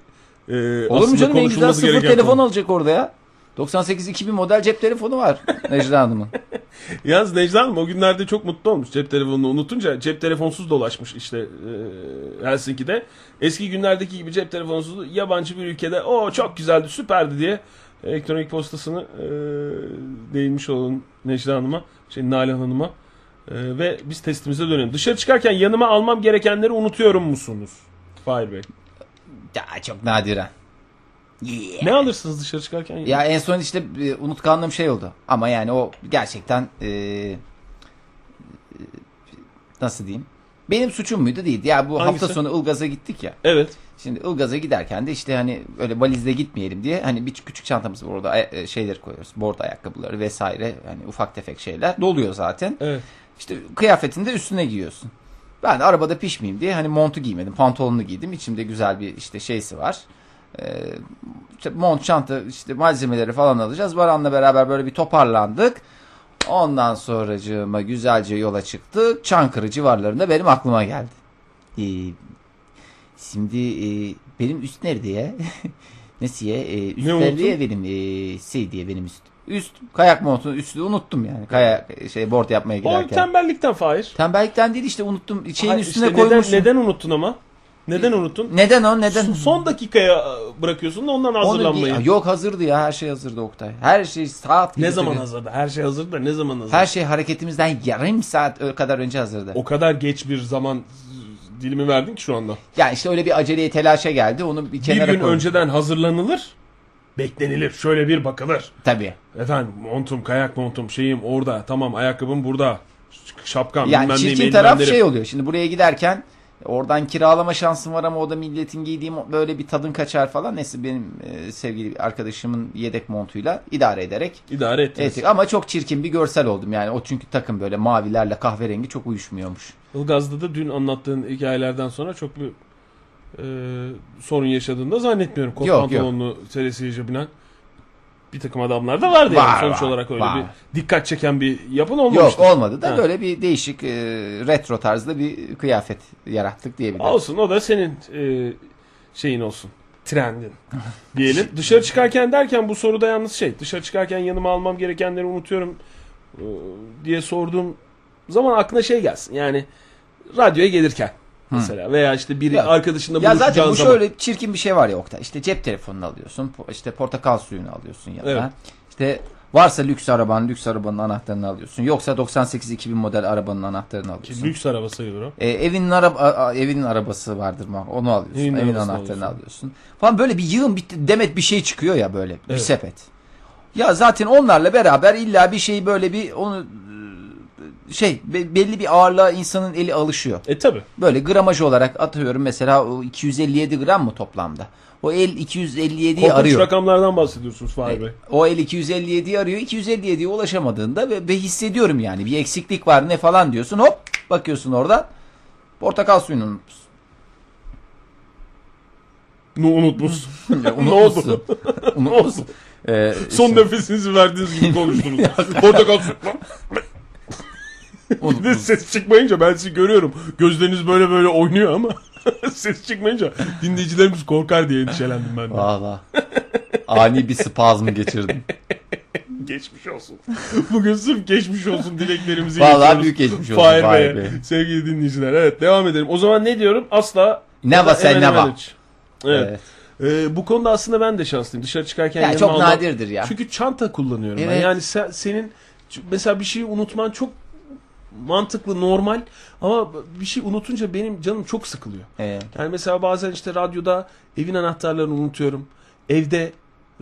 e, olur mu canım? En güzel sıfır telefon olacak orada ya. doksan sekiz iki bin model cep telefonu var Necla Hanım'ın. Yalnız Necla Hanım o günlerde çok mutlu olmuş cep telefonunu unutunca, cep telefonsuz dolaşmış işte e, Helsinki'de. Eski günlerdeki gibi cep telefonsuz yabancı bir ülkede o çok güzeldi, süperdi diye elektronik postasını e, değinmiş olan Necla Hanım'a, şey Nalan Hanım'a e, ve biz testimize dönelim. Dışarı çıkarken yanıma almam gerekenleri unutuyorum musunuz Fahir Bey? Ya çok nadiren. Yeah. Ne alırsınız dışarı çıkarken? Ya en son işte unutkanlığım şey oldu. Ama yani o gerçekten ee, nasıl diyeyim? Benim suçum muydu? Değildi. Ya bu hangisi? Hafta sonu Ilgaz'a gittik ya. Evet. Şimdi Ilgaz'a giderken de işte hani öyle valizle gitmeyelim diye hani bir küçük çantamız var orada, şeyler koyuyoruz. Bordo ayakkabıları vesaire. Hani ufak tefek şeyler. Doluyor zaten. Evet. İşte kıyafetini de üstüne giyiyorsun. Ben de arabada pişmeyeyim diye hani montu giymedim. Pantolonunu giydim. İçimde güzel bir işte şeysi var. Ee, mont, çanta, işte malzemeleri falan alacağız. Baran'la beraber böyle bir toparlandık. Ondan sonracığıma güzelce yola çıktık. Çankırı civarlarında benim aklıma geldi. Ee, şimdi e, benim üst nerede ya? Nasıl ya? E, üst nerede ya benim? E, şey diye benim üst. Üst kayak montunun üstünü unuttum yani. Kayak şey board yapmaya giderken. O tembellikten Fahir. Tembellikten değil işte, unuttum. Şeyin hayır, üstüne işte koymuşum. Neden, neden unuttun ama? Neden unuttun? Neden o? Neden? Son dakikaya bırakıyorsun da ondan hazırlanmayı. Onu, yok hazırdı ya, her şey hazırdı Oktay. Her şey saat. Ne zaman dedi. Hazırdı? Her şey hazırdı da ne zaman hazırdı? Her şey hareketimizden yarım saat kadar önce hazırdı. O kadar geç bir zaman dilimi verdin ki şu anda. Yani işte öyle bir aceleye, telaşa geldi. Onu bir kenara koydum. Bir gün önceden hazırlanılır. Beklenilir. Şöyle bir bakılır. Tabii. Efendim montum, kayak montum, şeyim orada. Tamam, ayakkabım burada. Şapkam. Yani çirkin taraf benderim. Şey oluyor. Şimdi buraya giderken oradan kiralama şansım var ama o da milletin giydiği böyle bir tadın kaçar falan. Neyse benim e, sevgili arkadaşımın yedek montuyla idare ederek. İdare ettik. Ama çok çirkin bir görsel oldum yani. O çünkü takım böyle mavilerle kahverengi çok uyuşmuyormuş. Ilgaz'da da dün anlattığın hikayelerden sonra çok bir e, sorun yaşadığını da zannetmiyorum. Kot pantolonlu seresiyle binen bir takım adamlar da vardı var, yani sonuç var, olarak öyle var. Bir dikkat çeken bir yapın olmamıştı. Yok olmadı da ha. Böyle bir değişik e, retro tarzda bir kıyafet yarattık diyebilirim. Olsun, o da senin e, şeyin olsun, trendin diyelim. Dışarı çıkarken derken bu soruda yalnız şey, dışarı çıkarken yanıma almam gerekenleri unutuyorum e, diye sorduğum zaman aklına şey gelsin yani radyoya gelirken. Mesela hmm. veya işte biri ya, arkadaşınla buluşacağın zaman. Ya zaten bu şöyle zaman. Çirkin bir şey var ya Oktay. İşte cep telefonunu alıyorsun. İşte portakal suyunu alıyorsun ya da. Evet. İşte varsa lüks arabanın, lüks arabanın anahtarını alıyorsun. Yoksa doksan sekiz iki bin model arabanın anahtarını alıyorsun. Ki lüks araba sayılır o. E, evinin, araba, evinin arabası vardır mı? Onu alıyorsun. Evin, evin anahtarını alıyorsun. alıyorsun. Falan böyle bir yığın bir demet bir şey çıkıyor ya böyle. Evet. Bir sepet. Ya zaten onlarla beraber illa bir şey böyle bir onu... Şey belli bir ağırlığa insanın eli alışıyor. E tabi. Böyle gramaj olarak atıyorum mesela iki yüz elli yedi gram mı toplamda? O el iki yüz elli yediyi arıyor. Korkunç rakamlardan bahsediyorsunuz Fahir Bey. E, o el iki yüz elli yediyi arıyor. iki yüz elli yediye ulaşamadığında ve, ve hissediyorum yani bir eksiklik var ne falan diyorsun. Hop bakıyorsun orada portakal suyunu unutmuşsun. Ne unutmuşsun? Unutmuşsun. Unutmuşsun. ee, Son şey... nefesinizi verdiğiniz gibi konuştunuz. Portakal suyu. Bir de ses çıkmayınca ben sizi görüyorum. Gözleriniz böyle böyle oynuyor ama ses çıkmayınca dinleyicilerimiz korkar diye endişelendim ben de. Valla. Ani bir spazmı geçirdim. Geçmiş olsun. Bugün sırf geçmiş olsun dileklerimizi iletiyoruz. Valla büyük geçmiş olsun. Fahir Bey. Bey. Sevgili dinleyiciler, evet devam edelim. O zaman ne diyorum? Asla. Neva sen neva. Evet. evet. Ee, bu konuda aslında ben de şanslıyım. Dışarı çıkarken yanıma almak. Çok nadirdir ya. Çünkü çanta kullanıyorum. Evet. Ben. Yani sen, senin mesela bir şeyi unutman çok mantıklı, normal ama bir şey unutunca benim canım çok sıkılıyor. Evet. Yani mesela bazen işte radyoda evin anahtarlarını unutuyorum. Evde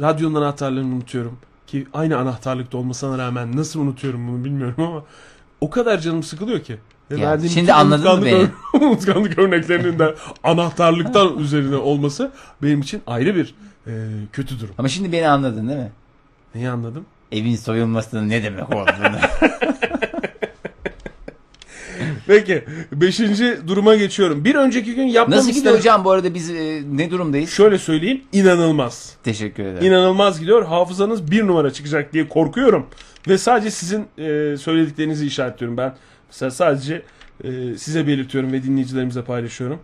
radyonun anahtarlarını unutuyorum. Ki aynı anahtarlıkta olmasına rağmen nasıl unutuyorum bunu bilmiyorum ama o kadar canım sıkılıyor ki. Yani şimdi anladın mı beni? Unutkanlık örneklerinin de anahtarlıktan üzerine olması benim için ayrı bir e, kötü durum. Ama şimdi beni anladın değil mi? Neyi anladım? Evin soyulmasının ne demek olduğunu. Peki. Beşinci duruma geçiyorum. Bir önceki gün yapmamız... Nasıl gidiyor hocam bu arada biz e, ne durumdayız? Şöyle söyleyeyim. İnanılmaz. Teşekkür ederim. İnanılmaz gidiyor. Hafızanız bir numara çıkacak diye korkuyorum. Ve sadece sizin e, söylediklerinizi işaretliyorum ben. Mesela sadece e, size belirtiyorum ve dinleyicilerimize paylaşıyorum.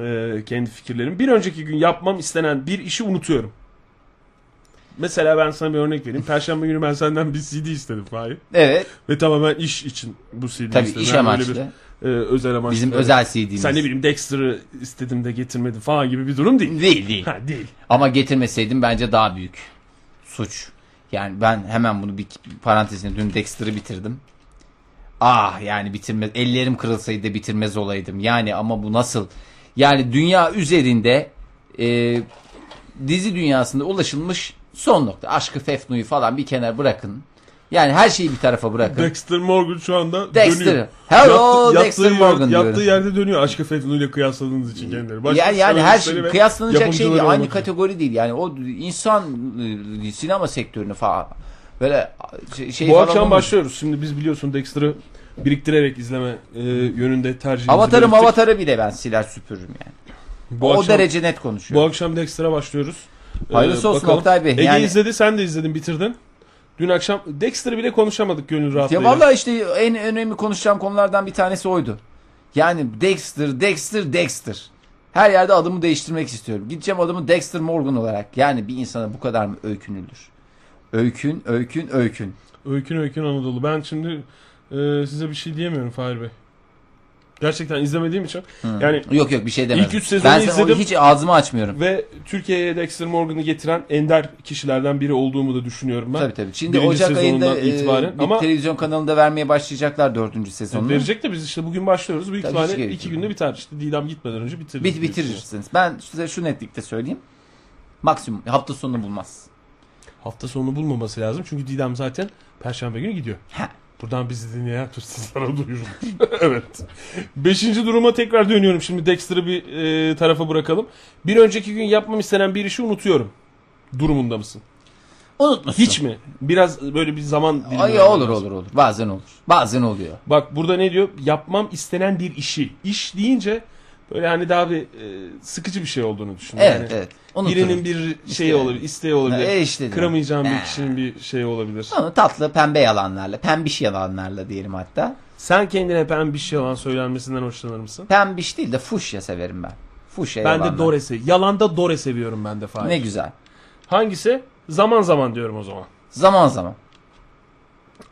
E, kendi fikirlerimi. Bir önceki gün yapmam istenen bir işi unutuyorum. Mesela ben sana bir örnek vereyim. Perşembe günü ben senden bir C D istedim Fahir. Evet. Ve tamamen iş için bu C D tabii istedim. Tabii iş yani amaçlı. Bir, e, özel amaçlı. Bizim özel C D'miz. Sen ne bileyim Dexter'ı istedim de getirmedi falan gibi bir durum değil. Değil değil. Ha, değil. Ama getirmeseydim bence daha büyük suç. Yani ben hemen bunu bir parantezine dün Dexter'ı bitirdim. Ah yani bitirmez. Ellerim kırılsaydı bitirmez olaydım. Yani ama bu nasıl? Yani dünya üzerinde e, dizi dünyasında ulaşılmış son nokta. Aşkı Fefnu'yu falan bir kenara bırakın. Yani her şeyi bir tarafa bırakın. Dexter Morgan şu anda Dexter. Dönüyor. Hello Yattı, Dexter Morgan diyorum. Yattığı yerde dönüyor Aşkı Fefnu'yla kıyasladığınız için kendileri. Başka yani yani her şey kıyaslanacak şey değil. Aynı kategori değil. Yani o insan sinema sektörünü falan böyle şey. Bu akşam başlıyoruz. Şimdi biz biliyorsun Dexter'ı biriktirerek izleme e, yönünde tercihimizi avatarım belirttik. Avatarı bile ben siler süpürürüm yani. Bu o akşam, derece net konuşuyor. Bu akşam Dexter'a başlıyoruz. Hayırlısı ee, olsun Oktay Bey. Ege yani... izledi, sen de izledin, bitirdin. Dün akşam Dexter'ı bile konuşamadık gönül rahatlığıyla. Ya vallahi işte en önemli konuşacağım konulardan bir tanesi oydu. Yani Dexter, Dexter, Dexter. Her yerde adımı değiştirmek istiyorum. Gideceğim adımı Dexter Morgan olarak. Yani bir insana bu kadar mı öykünülür? Öykün, öykün, öykün. Öykün, öykün Anadolu. Ben şimdi e, size bir şey diyemiyorum Fahir Bey. Gerçekten izlemediğim için. Hmm. Yani yok yok bir şey demedim. İlk üç sezonu ben izledim. Hiç ağzımı açmıyorum. Ve Türkiye'ye Dexter Morgan'ı getiren ender kişilerden biri olduğumu da düşünüyorum ben. Tabii tabii. Şimdi birinci Ocak ayında itibaren. E, Ama, televizyon kanalında vermeye başlayacaklar dördüncü sezonunu. Verecek de biz işte bugün başlıyoruz. Büyük ihtimalle iki günde biter. İşte Didem gitmeden önce bitiririz. Bit, bitirirsiniz. Ben size şu netlikte söyleyeyim. Maksimum hafta sonunu bulmaz. Hafta sonunu bulmaması lazım. Çünkü Didem zaten Perşembe günü gidiyor. Heh. Buradan bizi dinleyen tutsuzlara duyurun. Evet. Beşinci duruma tekrar dönüyorum. Şimdi Dexter'ı bir e, tarafa bırakalım. Bir önceki gün yapmam istenen bir işi unutuyorum. Durumunda mısın? Unutmuşsun. Hiç mi? Biraz böyle bir zaman dilimi. Ay, olur olur olur. Bazen olur. Bazen oluyor. Bak burada ne diyor? Yapmam istenen bir işi. İş deyince böyle hani daha bir e, sıkıcı bir şey olduğunu düşünüyorum. Evet yani evet. Unuturum. Birinin bir şeyi işte, olabilir, isteği olabilir. E işte kıramayacağım bir kişinin bir şeyi olabilir. Onu tatlı pembe yalanlarla, pembiş yalanlarla diyelim hatta. Sen kendine pembiş yalan söylenmesinden hoşlanır mısın? Pembiş değil de fuşya severim ben. Fuşya yalanlar. Ben de dore seviyorum. Yalanda dore seviyorum ben de Fahir. Ne güzel. Hangisi? Zaman zaman diyorum o zaman. Zaman zaman.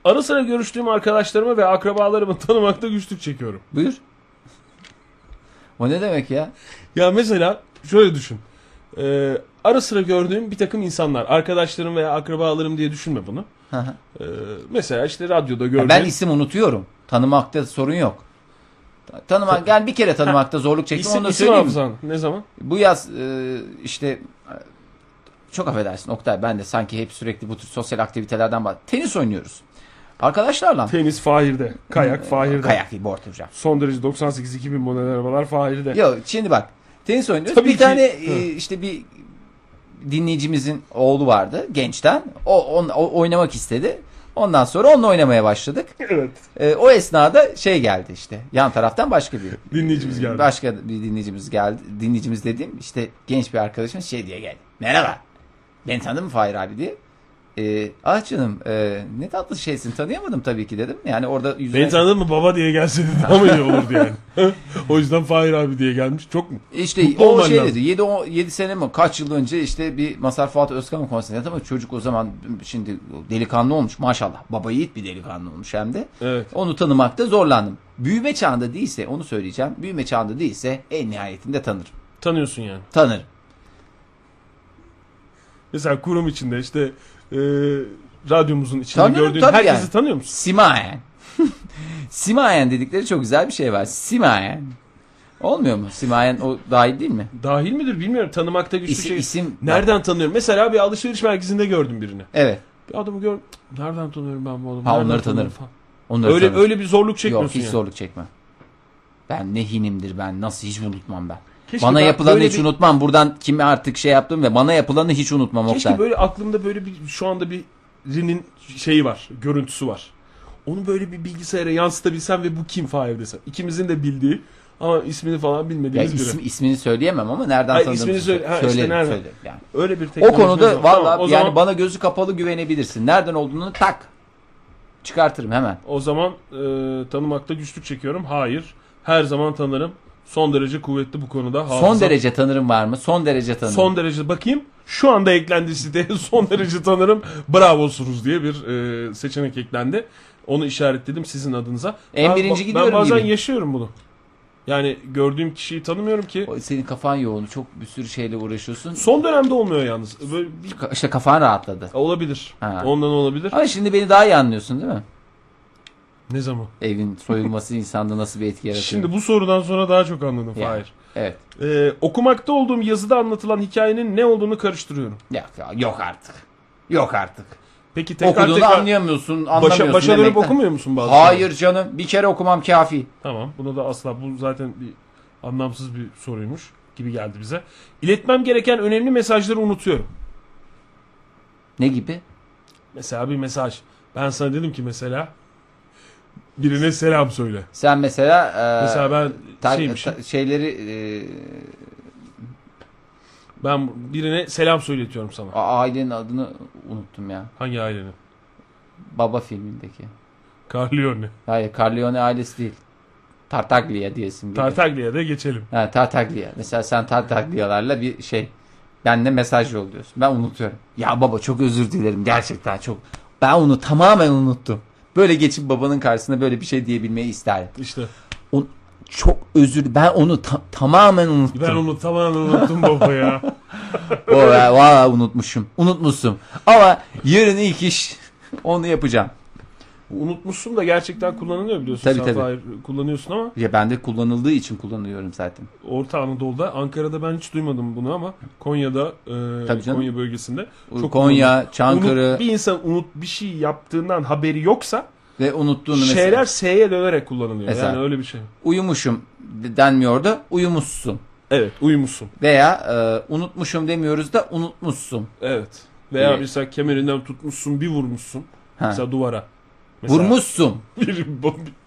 Ara sıra görüştüğüm arkadaşlarımı ve akrabalarımı tanımakta güçlük çekiyorum. Buyur. O ne demek ya? Ya mesela şöyle düşün. Ee, ara sıra gördüğüm bir takım insanlar, arkadaşlarım veya akrabalarım diye düşünme bunu. ee, mesela işte radyoda gördüğüm... Ben isim unutuyorum. Tanımakta sorun yok. Tanımak, yani bir kere tanımakta zorluk çektim. İsim, onu isim hafızan. Ne zaman? Bu yaz e, işte çok affedersin Oktay, ben de sanki hep sürekli bu tür sosyal aktivitelerden bahsediyorum. Tenis oynuyoruz. Arkadaşlarla. Tenis Fahir'de. Kayak Fahir'de. Kayak değil, board hocam. Son derece doksan sekiz iki bin model arabalar Fahir'de. Yok şimdi bak. Tenis oynuyoruz. Tabii bir ki. Tane e, işte bir dinleyicimizin oğlu vardı gençten. O, on, o oynamak istedi. Ondan sonra onunla oynamaya başladık. Evet. E, o esnada şey geldi işte. Yan taraftan başka bir dinleyicimiz geldi. Başka bir dinleyicimiz geldi. Dinleyicimiz dediğim işte genç bir arkadaşımız şey diye geldi. Merhaba. Beni tanıdın mı Fahir abi diye. E, ah canım e, ne tatlı şeysin, tanıyamadım tabii ki dedim. Yani orada yüzüne... Beni tanıdın mı baba diye gelseydi daha iyi olurdu yani. O yüzden Fahir abi diye gelmiş. Çok mu? İşte mutlu o şey dedi. yedi sene mi kaç yıl önce işte bir Mazhar Fuat Özkan konserinde, ama çocuk o zaman şimdi delikanlı olmuş maşallah. Baba yiğit bir delikanlı olmuş hem de. Evet. Onu tanımakta zorlandım. Büyüme çağında değilse onu söyleyeceğim. Büyüme çağında değilse en nihayetinde tanırım. Tanıyorsun yani. Tanırım. Mesela kurum içinde işte Ee, radyomuzun içinde tanıyorum, gördüğün herkesi yani. Tanıyor musun? Simayen. Simayen dedikleri çok güzel bir şey var. Simayen. Olmuyor mu? Simayen o dahil değil mi? Dahil midir bilmiyorum. Tanımakta güçlü isim, şey. İsim nereden var? Tanıyorum? Mesela bir alışveriş merkezinde gördüm birini. Evet. Bir adamı gör. Nereden tanıyorum ben bu adamı? Ha, onları tanırım. Falan. Onları öyle tanırım. Öyle bir zorluk çekmiyorsun. Yok hiç yani. Zorluk çekme. Ben ne hinimdir ben. Nasıl hiç unutmam ben. Keşke bana yapılanı hiç bir... unutmam. Buradan kimi artık şey yaptım ve bana yapılanı hiç unutmam. Keşke Oktay. Böyle aklımda böyle bir şu anda birinin şeyi var, görüntüsü var. Onu böyle bir bilgisayara yansıtabilsem ve bu kim Fahir desem. İkimizin de bildiği ama ismini falan bilmediğimiz biri. İsim, ismini söyleyemem ama nereden tanıdığımı söyle. Söyle, ha, işte nereden? Söylerim yani. Öyle bir o konuda valla tamam, yani zaman... bana gözü kapalı güvenebilirsin. Nereden olduğunu tak çıkartırım hemen. O zaman e, tanımakta güçlük çekiyorum. Hayır. Her zaman tanırım. Son derece kuvvetli bu konuda. Hafıza. Son derece tanırım var mı? Son derece tanırım. Son derece bakayım. Şu anda eklendi siteye son derece tanırım. Bravosunuz diye bir e, seçenek eklendi. Onu işaretledim sizin adınıza. En ben, birinci gidiyorum gibi. Ben bazen gibi. yaşıyorum bunu. Yani gördüğüm kişiyi tanımıyorum ki. Senin kafan yoğun. Çok bir sürü şeyle uğraşıyorsun. Son dönemde olmuyor yalnız. Böyle bir... İşte kafan rahatladı. Olabilir. Ha. Ondan olabilir. Ama şimdi beni daha iyi anlıyorsun değil mi? Ne zaman? Evin soyulması insanda nasıl bir etki yaratıyor? Şimdi bu sorudan sonra daha çok anladım yani, Fahir. Evet. Ee, okumakta olduğum yazıda anlatılan hikayenin ne olduğunu karıştırıyorum. Yok, yok artık. Yok artık. Peki tekrar okuduğunu tekrar... anlayamıyorsun, anlamıyorsun. Başa, başa dönüp okumuyor musun bazen? Hayır canım. Bir kere okumam kafi. Tamam. Buna da asla. Bu zaten bir anlamsız bir soruymuş gibi geldi bize. İletmem gereken önemli mesajları unutuyorum. Ne gibi? Mesela bir mesaj. Ben sana dedim ki mesela birine selam söyle. Sen mesela e, mesela ben ta, ta, şeyleri e, ben birine selam söyletiyorum sana. Ailenin adını unuttum ya. Hangi ailenin? Baba filmindeki. Corleone. Hayır, Corleone ailesi değil. Tartaglia diyesin. Tartaglia'da geçelim. Ha, Tartaglia. Mesela sen Tartaglia'larla bir şey, ben de mesaj yolluyorsun. Ben unutuyorum. Ya baba çok özür dilerim gerçekten çok. Ben onu tamamen unuttum. Böyle geçip babanın karşısında böyle bir şey diyebilmeyi isterdim. İşte. O, çok özür ben onu ta tamamen unuttum. Ben onu tamamen unuttum baba ya. Valla unutmuşum. Unutmuşum. Ama yarın ilk iş onu yapacağım. Unutmuşsun da gerçekten kullanılıyor biliyorsun. Tabii, sen tabii. Kullanıyorsun ama. Ya ben de kullanıldığı için kullanıyorum zaten. Orta Anadolu'da, Ankara'da ben hiç duymadım bunu ama Konya'da, e, Konya bölgesinde. Çok Konya, unut, Çankırı. Unut, bir insan unut bir şey yaptığından haberi yoksa ve unuttuğunu şeyler mesela, S'ye dönerek kullanılıyor. Mesela, yani öyle bir şey. Uyumuşum denmiyordu. Uyumuşsun. Evet, uyumuşsun. Veya e, unutmuşum demiyoruz da unutmuşsun. Evet. Veya evet. Mesela kemerinden tutmuşsun, bir vurmuşsun. Ha. Mesela duvara. Mesela, vurmuşsun. Bir,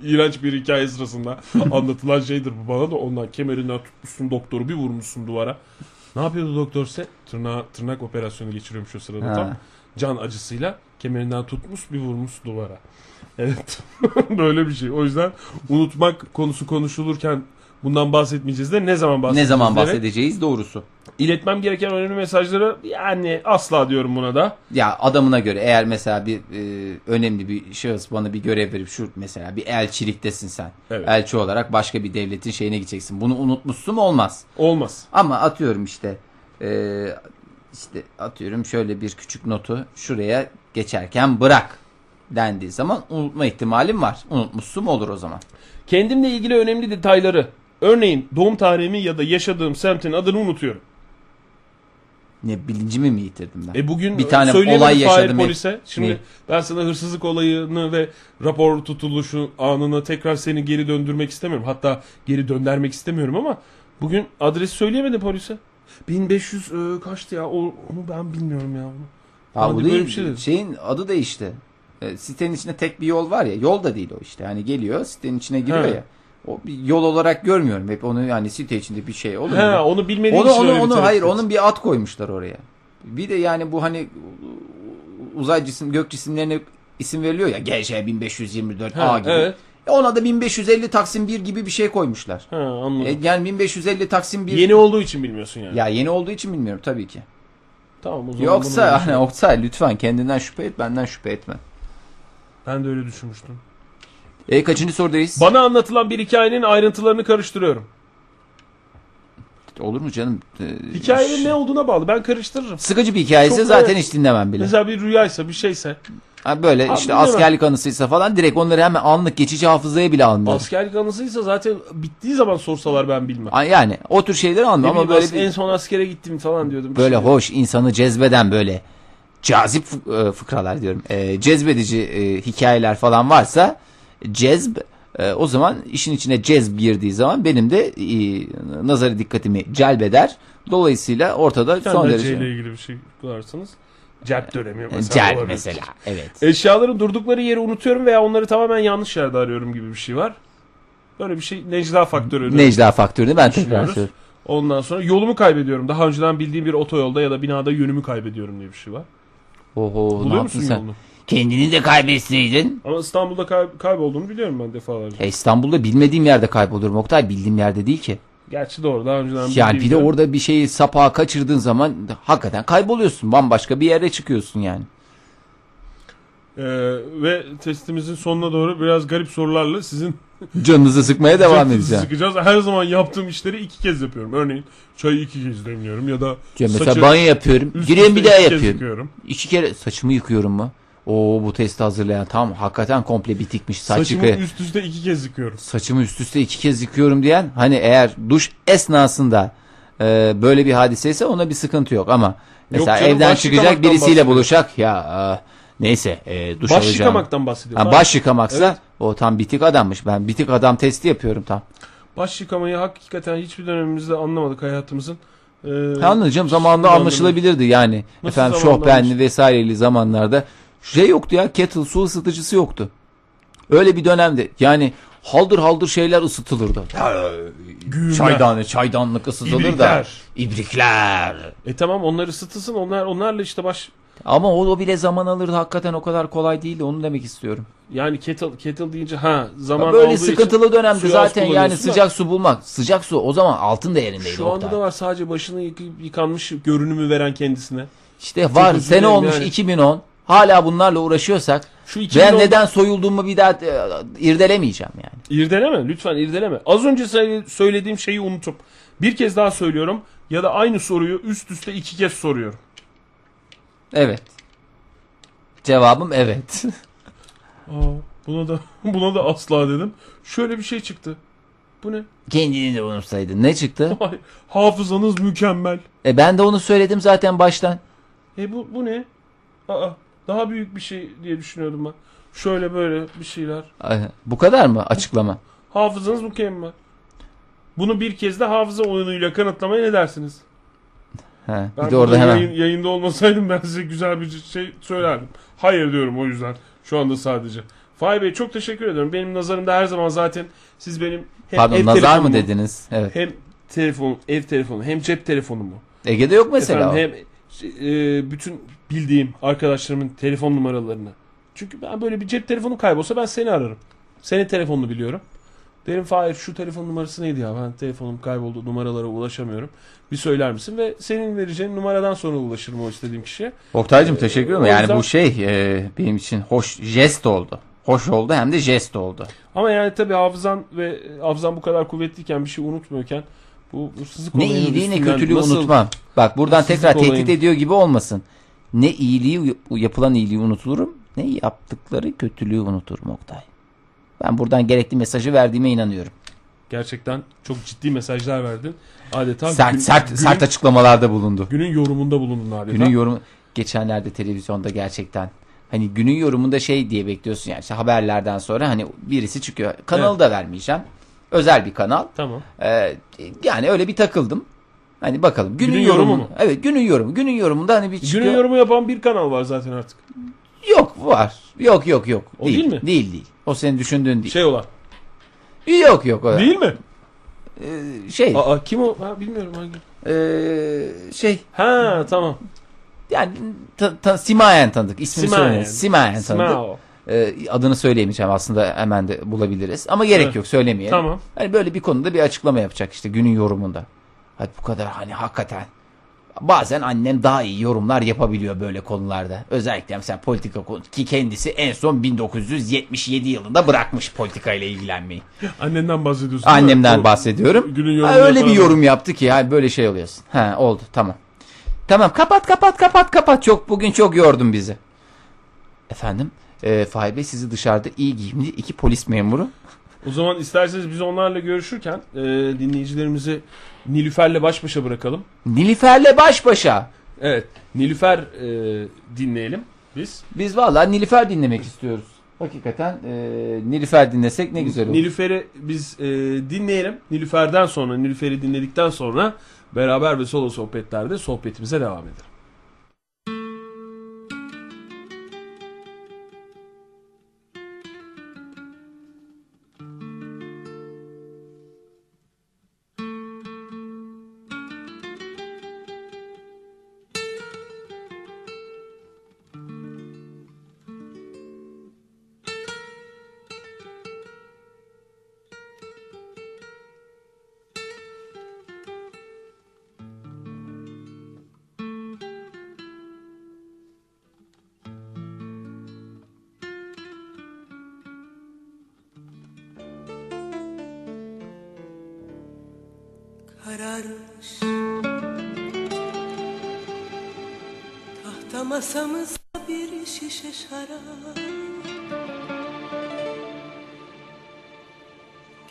iğrenç bir hikaye sırasında anlatılan şeydir bu bana da. Ondan kemerinden tutmuşsun doktoru, bir vurmuşsun duvara. Ne yapıyordu doktor ise? Tırnağı, tırnak operasyonu geçiriyormuş o sırada ha. Tam. Can acısıyla kemerinden tutmuş, bir vurmuş duvara. Evet. Böyle bir şey. O yüzden unutmak konusu konuşulurken bundan bahsetmeyeceğiz de ne zaman bahsedeceğiz? Ne zaman bahsedeceğiz doğrusu. İletmem gereken önemli mesajları yani asla diyorum buna da. Ya adamına göre eğer mesela bir e, önemli bir şahıs bana bir görev verip şu mesela bir elçiliktesin sen. Evet. Elçi olarak başka bir devletin şeyine gideceksin. Bunu unutmuşsun olmaz. Olmaz. Ama atıyorum işte e, işte atıyorum şöyle bir küçük notu şuraya geçerken bırak dendiği zaman unutma ihtimalim var. Unutmuşsun olur o zaman. Kendimle ilgili önemli detayları, örneğin doğum tarihimi ya da yaşadığım semtin adını unutuyorum. Ne bilincimi mi yitirdim ben? E bugün bir tane olay yaşadım polise. Şimdi ne? Ben sana hırsızlık olayını ve rapor tutuluşu anına tekrar seni geri döndürmek istemiyorum. Hatta geri döndürmek istemiyorum ama bugün adresi söyleyemedim polise. bin beş yüz e, kaçtı ya? O, onu ben bilmiyorum ya. Ha, bu değil, şey şeyin adı değişti. E, sitenin içinde tek bir yol var ya. Yol da değil o işte. Hani geliyor sitenin içine giriyor He. ya. O bir yol olarak görmüyorum hep onu yani site içinde bir şey olur. He, onu bilmediğim için. Onu onu hayır et. Onun bir ad koymuşlar oraya. Bir de yani bu hani uzay cisim gök cisimlerine isim veriliyor ya G J bin beş yüz yirmi dört A gibi. Evet. E ona da bin beş yüz elli taksim bir gibi bir şey koymuşlar. He, anladım. E yani bin beş yüz elli taksim bir yeni olduğu için bilmiyorsun yani. Ya yeni olduğu için bilmiyorum tabii ki. Tamam o zaman. Yoksa hani Oktay lütfen kendinden şüphe et, benden şüphe etme. Ben de öyle düşünmüştüm. E, kaçıncı sorudayız? Bana anlatılan bir hikayenin ayrıntılarını karıştırıyorum. Olur mu canım? Ee, Hikayenin şey... ne olduğuna bağlı. Ben karıştırırım. Sıkıcı bir hikayeyse çok zaten öyle. Hiç dinlemem bile. Mesela bir rüyaysa bir şeyse. Ha böyle abi, işte askerlik anısıysa falan direkt onları hemen anlık geçici hafızaya bile almıyorum. Askerlik anısıysa zaten bittiği zaman sorsalar ben bilmem. Yani o tür şeyleri anlamam ama böyle bir... En son askere gittim falan diyordum. Böyle şimdi. Hoş insanı cezbeden böyle cazip fıkralar diyorum. E, cezbedici e, hikayeler falan varsa... Cezb e, o zaman işin içine cezb girdiği zaman benim de e, nazarı dikkatimi celbeder. Dolayısıyla ortada bir son derece. Ile ilgili bir şey kullanırsanız. Cep dönemi mesela. Cep mesela evet. Eşyaların durdukları yeri unutuyorum veya onları tamamen yanlış yerde arıyorum gibi bir şey var. Böyle bir şey Necla faktörünü. Necla faktörünü ben tekrar söylüyorum. Ondan sonra yolumu kaybediyorum. Daha önceden bildiğim bir otoyolda ya da binada yönümü kaybediyorum diye bir şey var. Oho, buluyor musun sen? Yolunu? Kendini de kaybetseydin. Ama İstanbul'da kay kaybolduğunu biliyorum ben defalarca. E İstanbul'da bilmediğim yerde kaybolurum Oktay. Bildiğim yerde değil ki. Gerçi doğru, daha önceden. Yani bir de orada bir şeyi sapağa kaçırdığın zaman hakikaten kayboluyorsun. Bambaşka bir yere çıkıyorsun yani. Ee, ve testimizin sonuna doğru biraz garip sorularla sizin canınızı sıkmaya devam edeceğim. Sıkacağız. Her zaman yaptığım işleri iki kez yapıyorum. Örneğin çayı iki kez demliyorum ya da ya mesela saçı, banyo yapıyorum. Gireyim bir daha yapıyorum. İki kere saçımı yıkıyorum mu? Oo, bu testi hazırlayan tam hakikaten komple bitikmiş saç. Saçımı yıkaya... üst üste iki kez yıkıyorum. Saçımı üst üste iki kez yıkıyorum diyen, hani eğer duş esnasında e, böyle bir hadiseyse ona bir sıkıntı yok ama mesela yok canım, evden çıkacak birisiyle buluşacak ya e, neyse e, duş alacağım. Baş yıkamaktan bahsediyorum. Ha, baş yıkamaksa evet, o tam bitik adammış. Ben bitik adam testi yapıyorum tam. Baş yıkamayı hakikaten hiçbir dönemimizde anlamadık hayatımızın. Ee, Anlayacağım zamanında anlaşılabilirdi yani. Nasıl efendim şofbenli vesaireli zamanlarda şey yoktu ya, kettle su ısıtıcısı yoktu. Öyle bir dönemde yani haldır haldır şeyler ısıtılırdı. Güğümler. Çaydanı, çaydanlık ısıtılır İbrikler. Da. İbrikler. E tamam, onlar ısıtılsın, onlar onlarla işte baş. Ama o bile zaman alırdı hakikaten, o kadar kolay değildi, onu demek istiyorum. Yani kettle, kettle deyince ha zaman ya böyle olduğu sıkıntılı dönemde zaten yani sıcak da. Su bulmak, sıcak su o zaman altın değerindeydi. Şu anda da var, sadece başını yıkayıp yıkanmış görünümü veren kendisine. İşte var, sene olmuş yani. iki bin on Hala bunlarla uğraşıyorsak şu ben neden soyulduğumu bir daha irdelemeyeceğim yani. İrdeleme, lütfen irdeleme. Az önce söylediğim şeyi unutup bir kez daha söylüyorum ya da aynı soruyu üst üste iki kez soruyorum. Evet. Cevabım evet. Aa, buna da buna da asla dedim. Şöyle bir şey çıktı. Bu ne? Kendini de unutsaydın. Ne çıktı? Ay, hafızanız mükemmel. E ben de onu söyledim zaten baştan. E bu bu ne? Aa, daha büyük bir şey diye düşünüyordum ben. Şöyle böyle bir şeyler. Bu kadar mı açıklama? Hafızanız mükemmel. Bunu bir kez de hafıza oyunuyla kanıtlamaya ne dersiniz? He, ben bir de orada hemen... yayın, yayında olmasaydım ben size güzel bir şey söylerdim. Hayır diyorum o yüzden şu anda sadece. Fahir Bey çok teşekkür ediyorum. Benim nazarımda her zaman zaten siz benim hem pardon, ev nazar telefonumu, mı dediniz? Evet. Hem telefon, ev telefonu, hem cep telefonumu. Ege'de yok mesela. Efendim, hem e, bütün bildiğim arkadaşlarımın telefon numaralarını. Çünkü ben böyle bir cep telefonu kaybolsa ben seni ararım. Senin telefonunu biliyorum. Derim Fahir şu telefon numarası neydi ya, ben telefonum kayboldu, numaralara ulaşamıyorum, bir söyler misin? Ve senin vereceğin numaradan sonra ulaşırım o istediğim kişiye. Oktay'cığım ee, teşekkür ederim. Yani yüzden... bu şey e, benim için hoş jest oldu. Hoş oldu hem de jest oldu. Ama yani tabii hafızan ve hafızan bu kadar kuvvetliyken, bir şey unutmuyorken bu hırsızlık olayının üstünden... Ne iyiliği ne kötülüğü nasıl... unutmam. Bak buradan tekrar olayın... tehdit ediyor gibi olmasın. Ne iyiliği, yapılan iyiliği unutulurum, ne yaptıkları kötülüğü unuturum Oktay. Ben buradan gerekli mesajı verdiğime inanıyorum. Gerçekten çok ciddi mesajlar verdin. Adeta sert gün, sert günün, sert açıklamalarda bulundu. Günün yorumunda bulundun adeta. Günün yorumu geçenlerde televizyonda gerçekten hani günün yorumunda şey diye bekliyorsun yani işte haberlerden sonra hani birisi çıkıyor. Kanalı evet. da vermeyeceğim. Özel bir kanal. Tamam. Ee, yani öyle bir takıldım. Hani bakalım günün, günün yorumu. Mu? Evet, günün yorumu. Günün yorumunda hani bir çıkıyor. Günün yorumu yapan bir kanal var zaten artık. Yok var. Yok yok yok. O değil, değil mi? Değil değil. O senin düşündüğün değil. Şey olan. Yok yok. O değil mi? Ee, şey. Aa, kim o? Ha, bilmiyorum hangi. Ee, şey. Ha tamam. Yani ta, ta, Simayen tanıdık. İsmini söyleyelim. Simayen tanıdık. Ee, adını söyleyemeyeceğim aslında, hemen de bulabiliriz. Ama gerek evet. yok söylemeyelim. Tamam. Hani böyle bir konuda bir açıklama yapacak işte günün yorumunda. Hadi bu kadar hani hakikaten. Bazen annem daha iyi yorumlar yapabiliyor böyle konularda. Özellikle mesela politika konusu ki kendisi en son bin dokuz yüz yetmiş yedi yılında bırakmış politikayla ilgilenmeyi. Annenden bahsediyorsun. Annemden mi? Bahsediyorum. Ha, öyle bir yorum yaptı ki yani böyle şey oluyorsun. Ha oldu tamam. Tamam kapat kapat kapat kapat. Çok bugün çok yordun bizi. Efendim e, Fahir Bey sizi dışarıda iyi giyimli iki polis memuru. O zaman isterseniz biz onlarla görüşürken e, dinleyicilerimizi Nilüfer'le baş başa bırakalım. Nilüfer'le baş başa. Evet. Nilüfer e, dinleyelim biz. Biz vallahi Nilüfer dinlemek istiyoruz. Hakikaten e, Nilüfer dinlesek ne güzel olur. Nilüfer'i biz e, dinleyelim. Nilüfer'den sonra, Nilüfer'i dinledikten sonra beraber ve solo sohbetlerde sohbetimize devam edelim. kararmış. Tahta masamızda bir şişe şarap,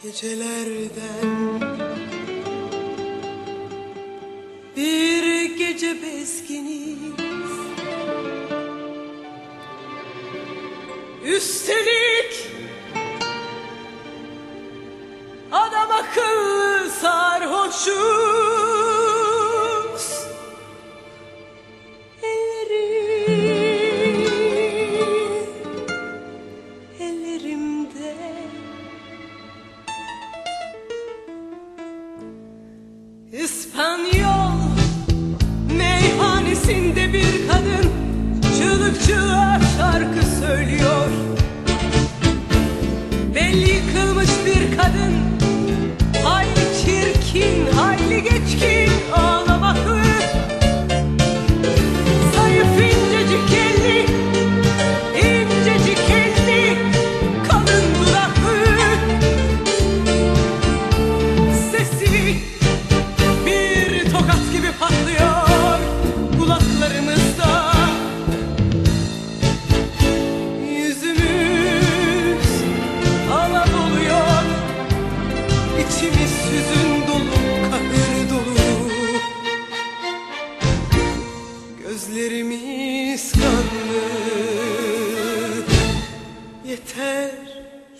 gecelerden bir gece bezginiz. Üstelik adam akıllı sarhoşuz. Ellerim, ellerimde İspanyol meyhanesinde bir kadın çığlıkçılar şarkı söylüyor. Belli yıkılmış bir kadın, hayli çirkin, hayli geçkin, ağlamaklı. Zayıf incecik elli, incecik elli, kalın dudaklı. Sesi bir tokat gibi patlıyor kulaklarımızda. Gözlerimiz kanlı. Yeter,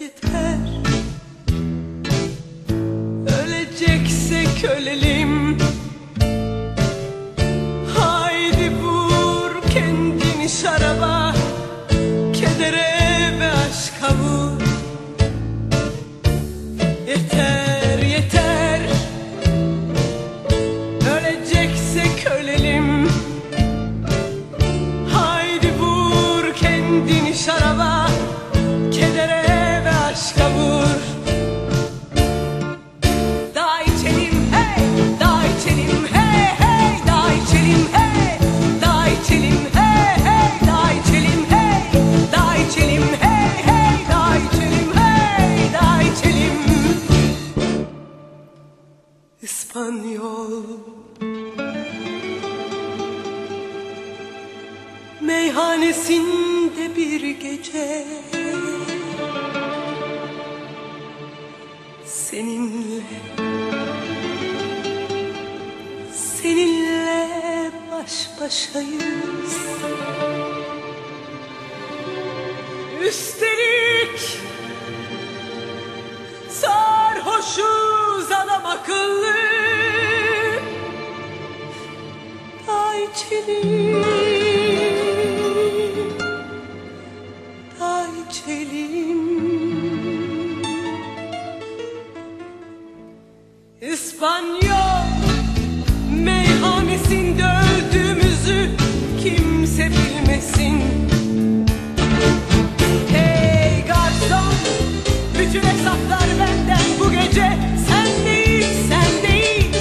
yeter. Öleceksek ölelim. Haydi vur kendini şaraba, kedere ve aşka vur. Yeter, yeter. Öleceksek ölelim. Şaraba, kedere ve aşka vur. Daha içelim hey, daha içelim hey hey, daha içelim hey, daha içelim hey hey, daha içelim hey, daha içelim hey hey, daha içelim hey, daha içelim. İspanyol meyhanesinde bir gece seninle, seninle baş başayız. Üstelik sarhoşuz adam akıllı. Daha içelim, içelim. İspanyol meyhanesinde öldüğümüzü kimse bilmesin. Hey garson, bütün hesaplar benden bu gece. Sen de iç, sen de iç.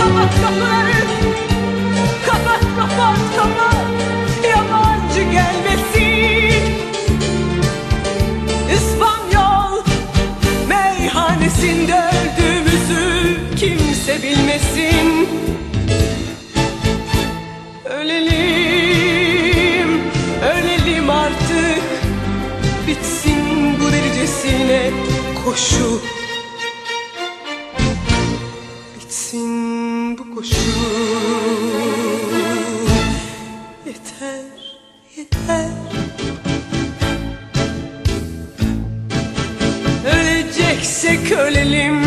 Kapat kapıları, kapat kapat kapat, yabancı gelmesin. İspanyol meyhanesinde öldüğümüzü kimse bilmesin. Ölelim, ölelim artık, bitsin bu delicesine koşu, bitsin bu koşu. Yeter, yeter. Öleceksek ölelim.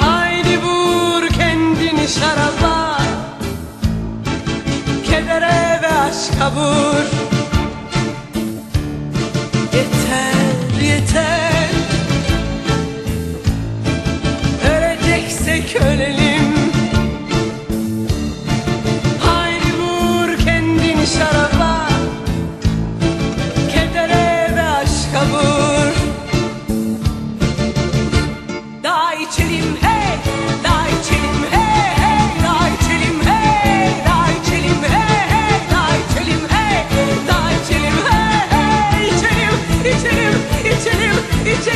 Haydi vur kendini şaraba, kedere ve aşka vur. Yeter, yeter. Öleceksek ölelim. Şaraba, kedere ve aşka vur. Daha içelim hey, daha içelim hey hey, daha içelim hey, daha içelim hey hey, daha içelim hey, daha içelim hey hey, içelim, içelim, içelim, içelim.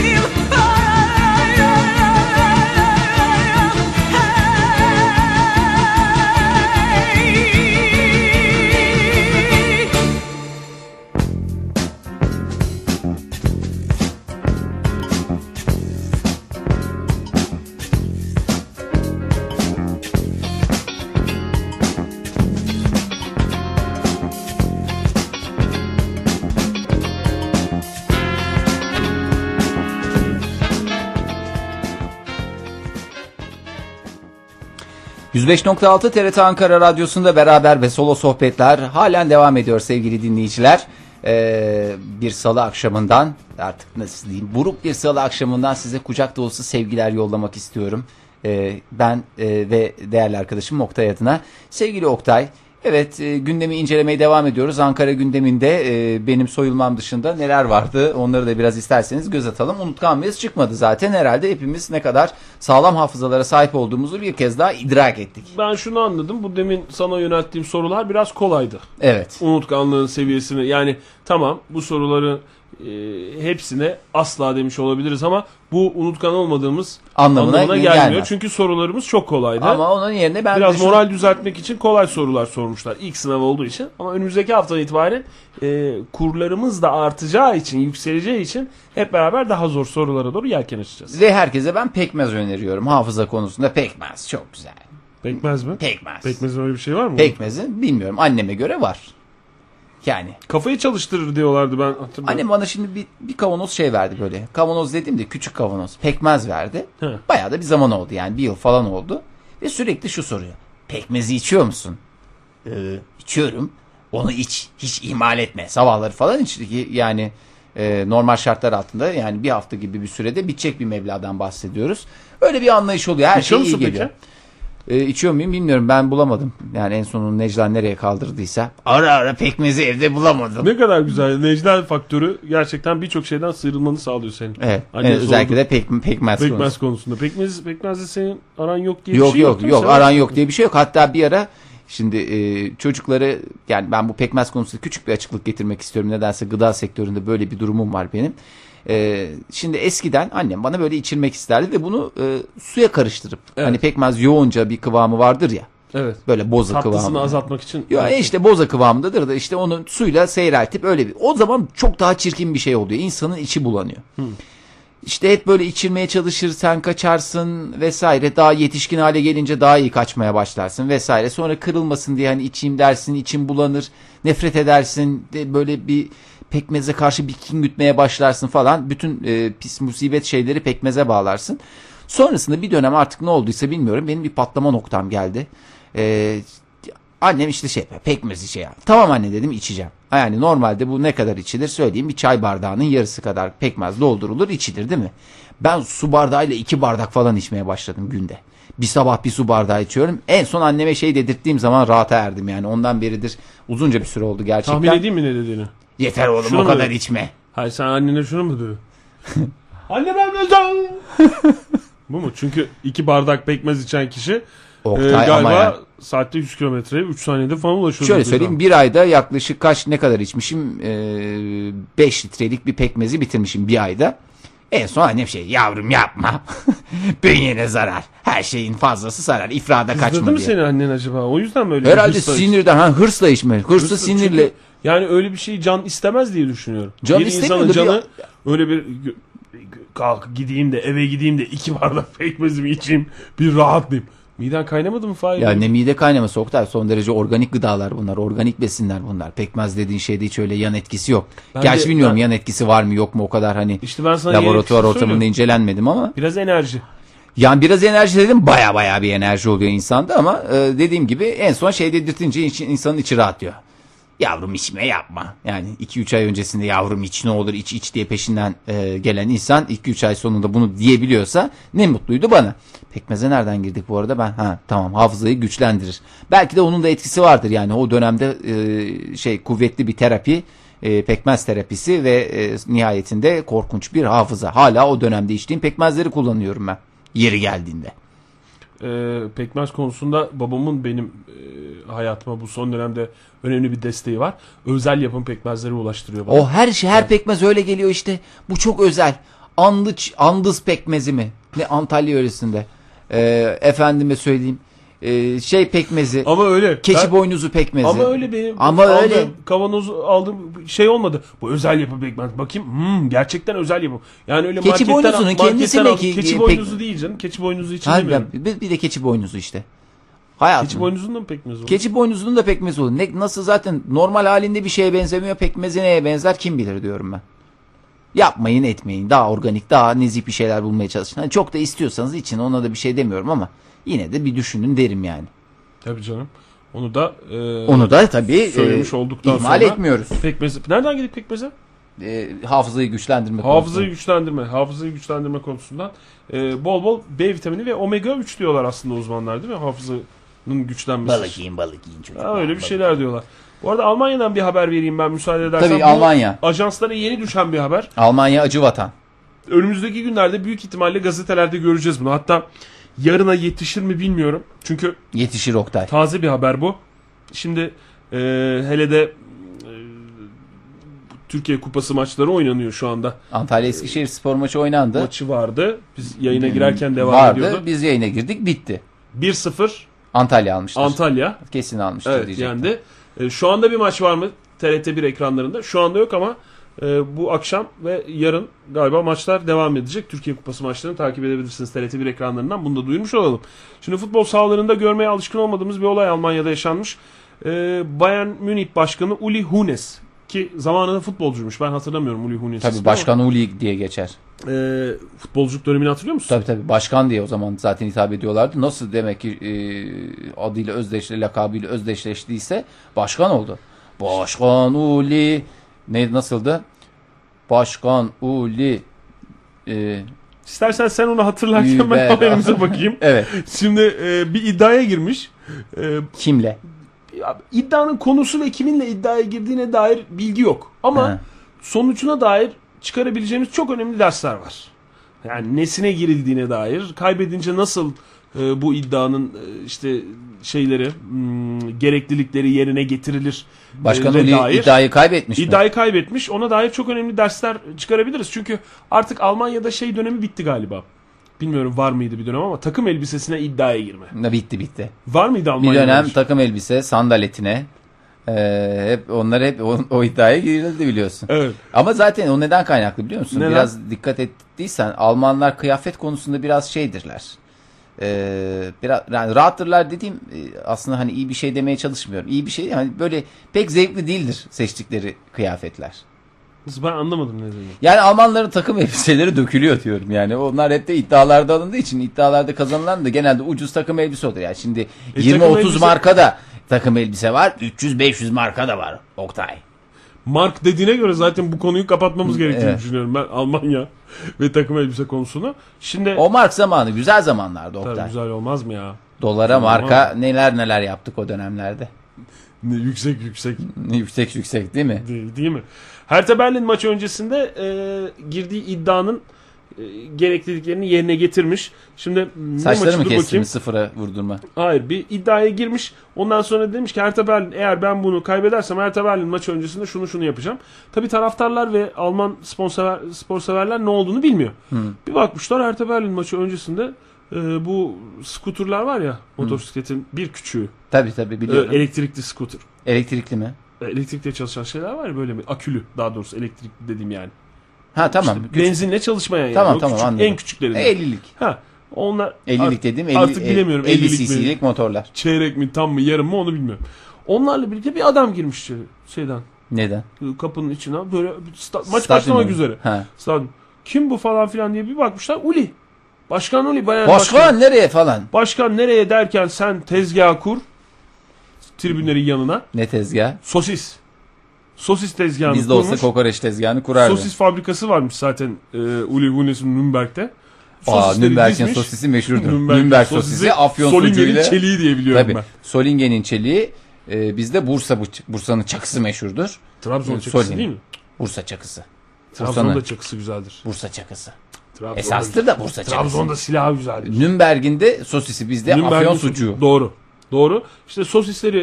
yüz beş nokta altı T R T Ankara Radyosu'nda Beraber ve Solo sohbetler halen devam ediyor sevgili dinleyiciler. Ee, bir salı akşamından, artık nasıl diyeyim, buruk bir salı akşamından size kucak dolusu sevgiler yollamak istiyorum. Ee, ben e, ve değerli arkadaşım Oktay adına. Sevgili Oktay, evet e, gündemi incelemeye devam ediyoruz. Ankara gündeminde e, benim soyulmam dışında neler vardı, onları da biraz isterseniz göz atalım. Unutkan mıyız? Çıkmadı zaten. Herhalde hepimiz ne kadar sağlam hafızalara sahip olduğumuzu bir kez daha idrak ettik. Ben şunu anladım, bu demin sana yönelttiğim sorular biraz kolaydı. Evet. Unutkanlığın seviyesini, yani tamam bu soruları e, hepsine asla demiş olabiliriz ama bu unutkan olmadığımız anlamına, anlamına gelmiyor. Gelmez. Çünkü sorularımız çok kolaydı. Ama onun yerine ben biraz düşün... moral düzeltmek için kolay sorular sormuşlar. İlk sınav olduğu için. Ama önümüzdeki haftadan itibaren e, kurlarımız da artacağı için, yükseleceği için hep beraber daha zor sorulara doğru yelken açacağız. Ve herkese ben pekmez öneriyorum. Hafıza konusunda pekmez. Çok güzel. Pekmez mi? Pekmez. Pekmezin öyle bir şey var mı? Pekmezin bilmiyorum. Anneme göre var. Yani. Kafayı çalıştırır diyorlardı, ben hatırlıyorum. Annem bana şimdi bir, bir kavanoz şey verdi böyle. Kavanoz dediğimde küçük kavanoz. Pekmez verdi. He. Bayağı da bir zaman oldu yani. Bir yıl falan oldu. Ve sürekli şu soruyor. Pekmezi içiyor musun? Ee, içiyorum. Onu iç. Hiç ihmal etme. Sabahları falan içtik. Yani e, normal şartlar altında yani bir hafta gibi bir sürede bitecek bir meblağdan bahsediyoruz. Öyle bir anlayış oluyor. Her şey iyi geliyor. Peki? Ee, içiyor muyum bilmiyorum, ben bulamadım. Yani en sonunda Necla nereye kaldırdıysa ara ara pekmezi evde bulamadım. Ne kadar güzel, Necla faktörü gerçekten birçok şeyden sıyrılmanı sağlıyor senin. Evet. Yani özellikle de pek, pekmez, pekmez konusu. konusunda. Pekmez, pekmezde senin aran yok diye yok, bir şey yok. Yok yok aran yok mi? diye bir şey yok. Hatta bir ara şimdi e, çocukları, yani ben bu pekmez konusunda küçük bir açıklık getirmek istiyorum. Nedense gıda sektöründe böyle bir durumum var benim. Ee, şimdi eskiden annem bana böyle içirmek isterdi ve bunu e, suya karıştırıp, evet, hani pekmez yoğunca bir kıvamı vardır ya, evet, böyle boza tatlısını kıvamı. Tatlısını azaltmak için. Ya yani işte boza kıvamındadır da işte onu suyla seyreltip öyle bir. O zaman çok daha çirkin bir şey oluyor. İnsanın içi bulanıyor. Hmm. İşte hep böyle içirmeye çalışırsan kaçarsın vesaire. Daha yetişkin hale gelince daha iyi kaçmaya başlarsın vesaire. Sonra kırılmasın diye hani içeyim dersin, içim bulanır, nefret edersin de böyle bir. Pekmeze karşı bir kin gütmeye başlarsın falan. Bütün e, pis musibet şeyleri pekmeze bağlarsın. Sonrasında bir dönem artık ne olduysa bilmiyorum. Benim bir patlama noktam geldi. E, annem işte şey yapıyor. Pekmezi şey yapıyor. Tamam anne dedim, içeceğim. Yani normalde bu ne kadar içilir söyleyeyim. Bir çay bardağının yarısı kadar pekmez doldurulur, içilir değil mi? Ben su bardağıyla iki bardak falan içmeye başladım günde. Bir sabah bir su bardağı içiyorum. En son anneme şey dedirttiğim zaman rahata erdim yani. Ondan beridir, uzunca bir süre oldu gerçekten. Tahmin edeyim mi ne dediğini? Yeter oğlum, şunu o kadar mi? içme. Hayır, sen annene şunu mu diyor? Anne ben özel. Bu mu? Çünkü iki bardak pekmez içen kişi Oktay, e, galiba yani, saatte yüz kilometreye üç saniyede falan ulaşıyor. Şöyle söyleyeyim zaman. Bir ayda yaklaşık kaç ne kadar içmişim? beş e, litrelik bir pekmezi bitirmişim bir ayda. En son annem şey, yavrum yapma. Bünyene zarar. Her şeyin fazlası zarar. İfrada kaçma diye. Kızladı mı seni annen acaba? O yüzden mi öyle? Herhalde sinirden. Ha, hırsla içme. Hırsla, hırsla sinirle. Çünkü... Yani öyle bir şeyi can istemez diye düşünüyorum. Can bir insanın canı bir... öyle bir kalk gideyim de eve gideyim de iki bardak pekmezimi içeyim bir rahatlayayım. Miden kaynamadı mı Fahir? Ya ne mide kaynaması Oktay, son derece organik gıdalar bunlar, organik besinler bunlar. Pekmez dediğin şeyde hiç öyle yan etkisi yok. Ben Gerçi de, bilmiyorum ben... yan etkisi var mı yok mu, o kadar hani işte ben sana laboratuvar ortamında incelenmedim ama. Biraz enerji. Yani biraz enerji dedim, baya baya bir enerji oluyor insanda ama dediğim gibi en son şey dedirtince insanın içi rahatlıyor. Yavrum içme yapma. Yani iki üç ay öncesinde yavrum iç ne olur iç iç diye peşinden e, gelen insan iki üç ay sonunda bunu diyebiliyorsa ne mutluydu bana. Pekmeze nereden girdik bu arada ben? Ha tamam, hafızayı güçlendirir. Belki de onun da etkisi vardır yani o dönemde e, şey kuvvetli bir terapi, e, pekmez terapisi ve e, nihayetinde korkunç bir hafıza. Hala o dönemde içtiğim pekmezleri kullanıyorum ben yeri geldiğinde. E, pekmez konusunda babamın benim e, hayatıma bu son dönemde önemli bir desteği var. Özel yapım pekmezleri ulaştırıyor bana. O her şey, her yani. Pekmez öyle geliyor işte. Bu çok özel. Andıç, andız pekmezi mi? Ne Antalya öresinde. E, efendime söyleyeyim. E, şey pekmezi. Ama öyle. Keçi ben, boynuzu pekmezi. Ama öyle benim. Ama aldım, öyle. Kavanoz aldım şey olmadı. Bu özel yapım pekmez. Bakayım. Hmm, gerçekten özel yapım. Yani öyle keçi boynuzunun kendisi ne ki? Keçi boynuzu pek... değil canım. Keçi boynuzu için demiyorum. Bir, bir de keçi boynuzu işte. Hayatım. Keçi boynuzunun da mı pekmez olur? Keçi boynuzunun da pekmez olur. Ne, nasıl zaten normal halinde bir şeye benzemiyor. Pekmezi neye benzer kim bilir diyorum ben. Yapmayın etmeyin. Daha organik, daha nezih bir şeyler bulmaya çalışın. Hani çok da istiyorsanız için ona da bir şey demiyorum ama yine de bir düşünün derim yani. Tabii canım. Onu da e, onu da tabii söylemiş olduktan e, ihmal sonra etmiyoruz. Pekmeze. Nereden gidip pekmeze? E, hafızayı güçlendirme hafızayı güçlendirme hafızayı güçlendirme konusundan e, bol bol B vitamini ve omega üç diyorlar aslında uzmanlar, değil mi? Hafızanın güçlenmesi. Balık yiyin, balık yiyin çocuklar. Ha, öyle bir balık şeyler balık diyorlar. Bu arada Almanya'dan bir haber vereyim ben, müsaade edersen. Tabii Almanya. Ajanslara yeni düşen bir haber. Almanya acı vatan. Önümüzdeki günlerde büyük ihtimalle gazetelerde göreceğiz bunu. Hatta yarına yetişir mi bilmiyorum. Çünkü yetişir Oktay. Taze bir haber bu. Şimdi e, hele de e, Türkiye Kupası maçları oynanıyor şu anda. Antalya Eskişehir spor maçı oynandı. Maçı vardı. Biz yayına girerken devam vardı, ediyordu. Vardı. Biz yayına girdik, bitti. bir sıfır Antalya almıştır. Antalya. Kesin almıştır, evet, diyecektim. Evet, yendi. E, şu anda bir maç var mı? T R T bir ekranlarında. Şu anda yok ama Ee, bu akşam ve yarın galiba maçlar devam edecek. Türkiye Kupası maçlarını takip edebilirsiniz T R T bir ekranlarından. Bunu da duyurmuş olalım. Şimdi futbol sahalarında görmeye alışkın olmadığımız bir olay Almanya'da yaşanmış. Ee, Bayern Münih Başkanı Uli Hoeneß, ki zamanında futbolcuymuş. Ben hatırlamıyorum Uli Hoeneß'i. Tabii Başkan ama Uli diye geçer. Ee, futbolculuk dönemini hatırlıyor musun? Tabii tabii. Başkan diye o zaman zaten hitap ediyorlardı. Nasıl demek ki e, adıyla özdeşle, lakabıyla özdeşleştiyse başkan oldu. Başkan Uli... Ne, nasıldı? Başkan Uli e, İstersen sen onu hatırlarken Ülber, ben haberimize bakayım. Evet. Şimdi e, bir iddiaya girmiş. E, Kimle? İddianın konusu ve kiminle iddiaya girdiğine dair bilgi yok. Ama he, sonucuna dair çıkarabileceğimiz çok önemli dersler var. Yani nesine girildiğine dair, kaybedince nasıl e, bu iddianın e, işte şeyleri, m, gereklilikleri yerine getirilir. Başkan Uli iddiayı kaybetmiş mi? İddiayı kaybetmiş. Ona dair çok önemli dersler çıkarabiliriz. Çünkü artık Almanya'da şey dönemi bitti galiba. Bilmiyorum var mıydı bir dönem ama takım elbisesine iddiaya girme. Bitti bitti. Var mıydı Almanya'da? Bir dönem takım elbise, sandaletine. Ee, hep onlar hep o, o iddiaya girildi biliyorsun. Evet. Ama zaten o neden kaynaklı biliyor musun? Neden? Biraz dikkat ettiysen Almanlar kıyafet konusunda biraz şeydirler. Ee, biraz yani rahattırlar dediğim aslında hani iyi bir şey demeye çalışmıyorum. İyi bir şey hani böyle pek zevkli değildir seçtikleri kıyafetler. Ben anlamadım ne dediğini. Yani Almanların takım elbiseleri dökülüyor diyorum yani. Onlar hep de iddialarda alındığı için iddialarda kazanılan da genelde ucuz takım elbise olur. Yani şimdi e, yirmi otuz elbise... marka da takım elbise var. üç yüz beş yüz marka da var Oktay. Mark dediğine göre zaten bu konuyu kapatmamız gerektiğini evet düşünüyorum ben, Almanya ve takım elbise konusunu. Şimdi o mark zamanı güzel zamanlardı Oktay. Tabii güzel olmaz mı ya? Dolara güzel marka olmaz. Neler neler yaptık o dönemlerde. Yüksek yüksek. Yüksek yüksek değil mi? Değil, değil mi? Hertha Berlin maçı öncesinde e, girdiği iddianın e, gerekliliklerini yerine getirmiş. Şimdi saçları mı kestirmiş, sıfıra vurdurma? Hayır, bir iddiaya girmiş. Ondan sonra demiş ki Hertha Berlin, eğer ben bunu kaybedersem Hertha Berlin maçı öncesinde şunu şunu yapacağım. Tabii taraftarlar ve Alman sponsor, spor severler ne olduğunu bilmiyor. Hmm. Bir bakmışlar Hertha Berlin maçı öncesinde e, bu skuterlar var ya, motosikletin hmm. bir küçüğü. Tabii tabii biliyorum. E, elektrikli skuter. Elektrikli mi? Elektrikle çalışan şeyler var ya, böyle mi? Akülü, daha doğrusu elektrikli dediğim yani. Ha tamam. İşte benzinle çalışmayan yani. Tamam o tamam küçük, anladım. En küçüklerinden. ellilik. Ha onlar. ellilik dediğim elli, artık bilemiyorum. elli cc'lik motorlar. Çeyrek mi tam mı yarım mı onu bilmiyorum. Onlarla birlikte bir adam girmiş şeyden. Neden? Kapının içine böyle sta, maç stadyum başlamak mi üzere. Ha. Stadyum. Kim bu falan filan diye bir bakmışlar. Uli. Başkan Uli. Bayan başkan, başkan nereye falan. Başkan nereye derken sen tezgah kur. Tribünlerin yanına. Ne tezgah? Sosis. Sosis tezgahını Biz de olsa kurmuş. Kokoreç tezgahını kurardı. Sosis fabrikası varmış zaten e, Uli Hoeneß'in Nürnberg'te. Aa, Nürnberg'in sosisi meşhurdur. Nürnberg, Nürnberg sosisi, sosisi Afyon sucuğuyla. Solingen'in çeliği diye biliyorum tabii ben. Solingen'in çeliği e, bizde Bursa Bursa'nın çakısı meşhurdur. Trabzon çakısı Solingen değil mi? Bursa çakısı. Trabzon'da çakısı güzeldir. Bursa çakısı. Trabzon'da esastır da Bursa çakısı. Trabzon'da silahı güzeldir. Nürnberg'in de sosisi bizde Nürnberg'in Afyon sucuğu. Doğru. Doğru. İşte sosisleri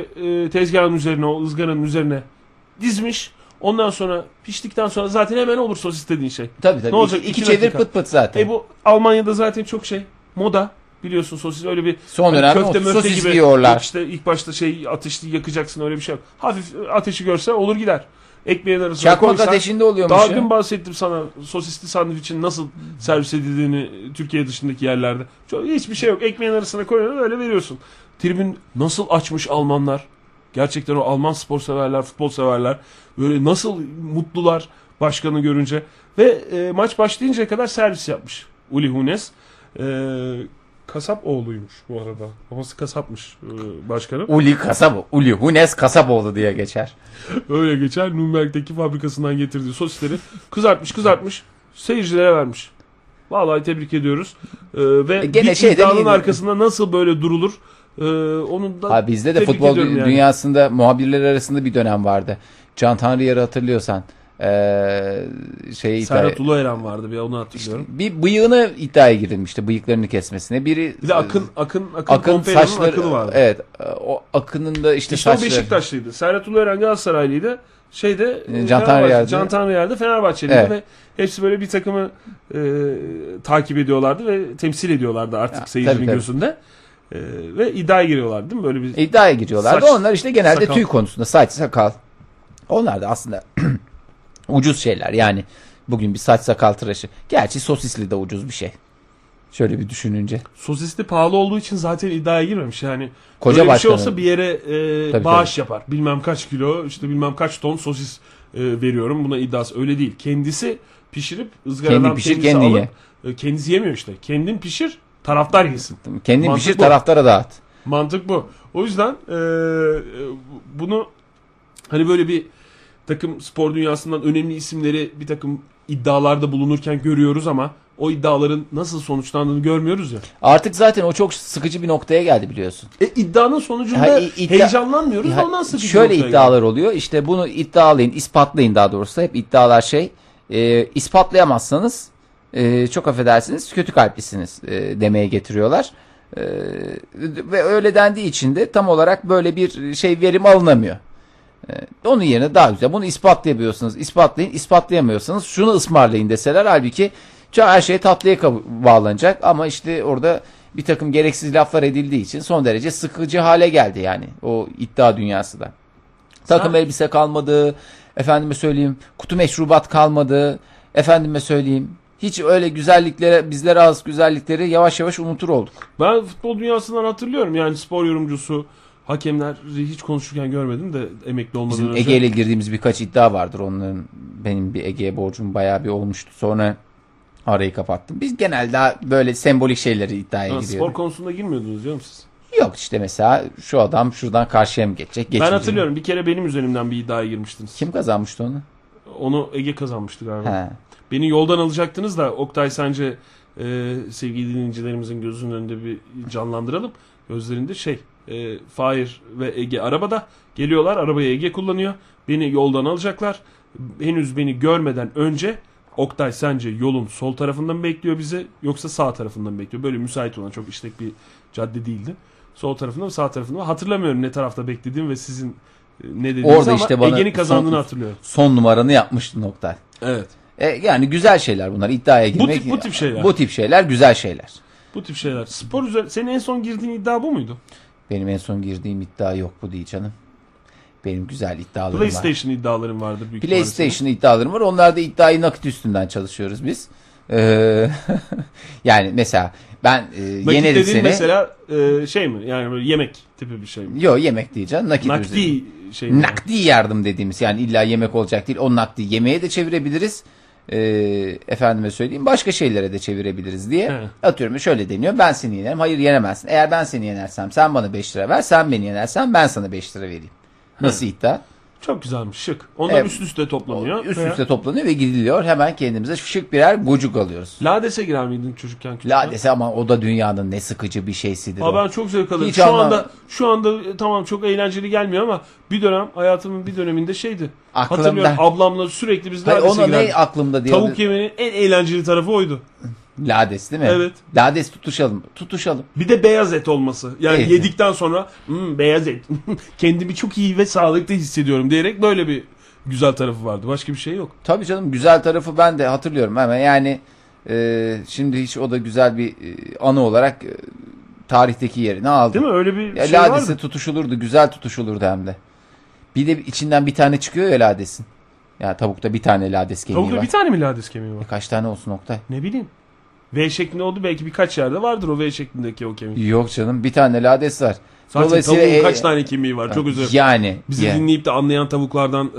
e, tezgahın üzerine, o ızgaranın üzerine dizmiş. Ondan sonra piştikten sonra zaten hemen olur sosis dediğin şey. Tabii tabii. Ne olacak? İki, iki çevir pıt pıt zaten. E bu Almanya'da zaten çok şey moda. Biliyorsun sosis öyle bir son hani köfte möfte sosis gibi diyorlar. İşte ilk başta şey ateşli yakacaksın öyle bir şey yok. Hafif ateşi görse olur gider. Ekmeğin arasına koysan. Çakmak ateşinde oluyormuş daha ya. Daha dün bahsettim sana sosisli sandviçin nasıl servis edildiğini Türkiye dışındaki yerlerde. Çok, hiçbir şey yok. Ekmeğin arasına koyuyorsun öyle veriyorsun. Tribün nasıl açmış Almanlar. Gerçekten o Alman spor severler, futbol severler. Böyle nasıl mutlular başkanı görünce. Ve e, maç başlayıncaya kadar servis yapmış Uli Hoeneß. E, kasap oğluymuş bu arada. Babası kasapmış e, başkanım. Uli kasap, Uli Hoeneß Kasapoğlu diye geçer. Öyle geçer. Nürnberg'deki fabrikasından getirdiği sosisleri kızartmış kızartmış seyircilere vermiş. Vallahi tebrik ediyoruz. E, ve gene bir iddianın arkasında nasıl böyle durulur? Ee, onun da ha, bizde de futbol yani. Dünyasında muhabirler arasında bir dönem vardı. Can Tanrıyar'ı hatırlıyorsan ee, şey Serhat iddia... Ulueren vardı bir onu hatırlıyorum. İşte bir bıyığını iddiaya girilmişti. Bıyıklarını kesmesine. Biri bir de Akın Akın Akın, Akın saçları Akın'ı vardı. Evet. O Akın'ın da işte, işte saçları. İşte o Beşiktaşlıydı. Serhat Ulueren Galatasaraylıydı. Şeyde Can Tanrıyar'da Can Tanrıyar'da Fenerbahçeliydi evet. Ve hepsi böyle bir takımı e, takip ediyorlardı ve temsil ediyorlardı artık seyircinin gözünde. Tabii. Ee, ve iddiaya giriyorlar değil mi? Böyle bir iddiaya giriyorlardı. Saç, onlar işte genelde sakal. Tüy konusunda saç, sakal. Onlar da aslında ucuz şeyler. Yani bugün bir saç sakal tıraşı. Gerçi sosisli de ucuz bir şey. Şöyle bir düşününce. Sosisli pahalı olduğu için zaten iddiaya girmemiş. Yani koca böyle bir şey olsa bir yere e, tabii, bağış tabii. yapar. Bilmem kaç kilo, işte bilmem kaç ton sosis e, veriyorum. Buna iddiası öyle değil. Kendisi pişirip ızgaradan kendi pişir, kendisi alıp. Ye. Kendisi yemiyor işte. Kendin pişir. Taraftar yesin. Kendin mantık pişir bu. Taraftara dağıt. Mantık bu. O yüzden e, bunu hani böyle bir takım spor dünyasından önemli isimleri bir takım iddialarda bulunurken görüyoruz ama o iddiaların nasıl sonuçlandığını görmüyoruz ya. Artık zaten o çok sıkıcı bir noktaya geldi biliyorsun. E, iddianın sonucunda ha, iddia, heyecanlanmıyoruz ha, ondan sıkıcı şöyle iddialar geldi. Oluyor. İşte bunu iddialayın, ispatlayın daha doğrusu. Hep iddialar şey e, ispatlayamazsanız Ee, çok affedersiniz kötü kalplisiniz e, demeye getiriyorlar ee, ve öyle dendiği için de tam olarak böyle bir şey verim alınamıyor ee, onun yerine daha güzel bunu ispatlayabiliyorsunuz ispatlayın ispatlayamıyorsanız şunu ısmarlayın deseler halbuki her şey tatlıya bağlanacak ama işte orada bir takım gereksiz laflar edildiği için son derece sıkıcı hale geldi yani o iddia dünyası da takım ha. elbise kalmadı efendime söyleyeyim kutu meşrubat kalmadı efendime söyleyeyim hiç öyle güzelliklere, bizlere az güzellikleri yavaş yavaş unutur olduk. Ben futbol dünyasından hatırlıyorum. Yani spor yorumcusu, hakemleri hiç konuşurken görmedim de emekli olmadan bizim önce. Bizim Ege ile girdiğimiz birkaç iddia vardır. Onların benim bir Ege'ye borcum bayağı bir olmuştu. Sonra arayı kapattım. Biz genelde böyle sembolik şeyleri iddiaya yani giriyoruz. Spor konusunda girmiyordunuz diyor musunuz? Yok işte mesela şu adam şuradan karşıya mı geçecek? Geçim ben hatırlıyorum. Mi? Bir kere benim üzerimden bir iddiaya girmiştiniz. Kim kazanmıştı onu? Onu Ege kazanmıştı galiba. He. Beni yoldan alacaktınız da Oktay sence e, sevgili dinleyicilerimizin gözünün önünde bir canlandıralım. Gözlerinde şey e, Fahir ve Ege arabada geliyorlar. Arabayı Ege kullanıyor. Beni yoldan alacaklar. Henüz beni görmeden önce Oktay sence yolun sol tarafından mı bekliyor bizi yoksa sağ tarafından mı bekliyor? Böyle müsait olan çok işlek bir cadde değildi. Sol tarafından mı sağ tarafından mı? Hatırlamıyorum ne tarafta beklediğim ve sizin ne dediğiniz orada ama işte bana Ege'nin kazandığını son, hatırlıyorum. Son numaranı yapmıştın Oktay. Evet. Yani güzel şeyler bunlar iddiaya girmek. Bu tip, bu tip şeyler. Bu tip şeyler güzel şeyler. Bu tip şeyler. Spor üzerine senin en son girdiğin iddia bu muydu? Benim en son girdiğim iddia yok bu değil canım. Benim güzel iddialarım PlayStation var. PlayStation iddialarım vardır büyük ihtimalle. PlayStation iddialarım var. Onlar da iddiayı nakit üstünden çalışıyoruz biz. Ee, yani mesela ben e, yenerim seni. Mesela e, şey mi? Yani böyle yemek tipi bir şey mi? Yok yemek değil canım. Nakit nakdi şey mi? Nakdi yardım dediğimiz yani illa yemek olacak değil. O nakdi yemeğe de çevirebiliriz. E, efendime söyleyeyim başka şeylere de çevirebiliriz diye he. Atıyorum şöyle deniyor ben seni yenerim hayır yenemezsin eğer ben seni yenersem sen bana beş lira ver sen beni yenersen ben sana beş lira vereyim nasıl he. iddia çok güzelmiş şık onlar e, üst üste toplanıyor üst üste he. toplanıyor ve gidiliyor hemen kendimize şık birer gocuk alıyoruz Lades'e girer miydin çocukken Lades'e ama o da dünyanın ne sıkıcı bir şeysidir ha, ben çok zevk alırım şu anlam- anda şu anda tamam çok eğlenceli gelmiyor ama bir dönem hayatımın bir döneminde şeydi aklımda. Hatırlıyorum ablamla sürekli biz Lades'e giderdik. Ona ne aklımda diye. Tavuk yemenin en eğlenceli tarafı oydu. Lades değil mi? Evet. Lades tutuşalım. Tutuşalım. Bir de beyaz et olması. Yani evet. Yedikten sonra beyaz et. Kendimi çok iyi ve sağlıklı hissediyorum diyerek böyle bir güzel tarafı vardı. Başka bir şey yok. Tabii canım güzel tarafı ben de hatırlıyorum hemen. Yani e, şimdi hiç o da güzel bir e, anı olarak e, tarihteki yerini aldı. Değil mi? Öyle bir ya, şey vardı. Lades'e tutuşulurdu. Güzel tutuşulurdu hem de. Bir de içinden bir tane çıkıyor ya Lades'in. Ya tavukta bir tane Lades kemiği tavukta var. Tavukta bir tane mi Lades kemiği var? E, kaç tane olsun Oktay? Ne bileyim. V şeklinde oldu belki birkaç yerde vardır o V şeklindeki o kemik. Yok canım bir tane Lades var. Zaten tavuğun e, kaç tane kemiği var çok üzüldüm. Yani. Bizi yani. Dinleyip de anlayan tavuklardan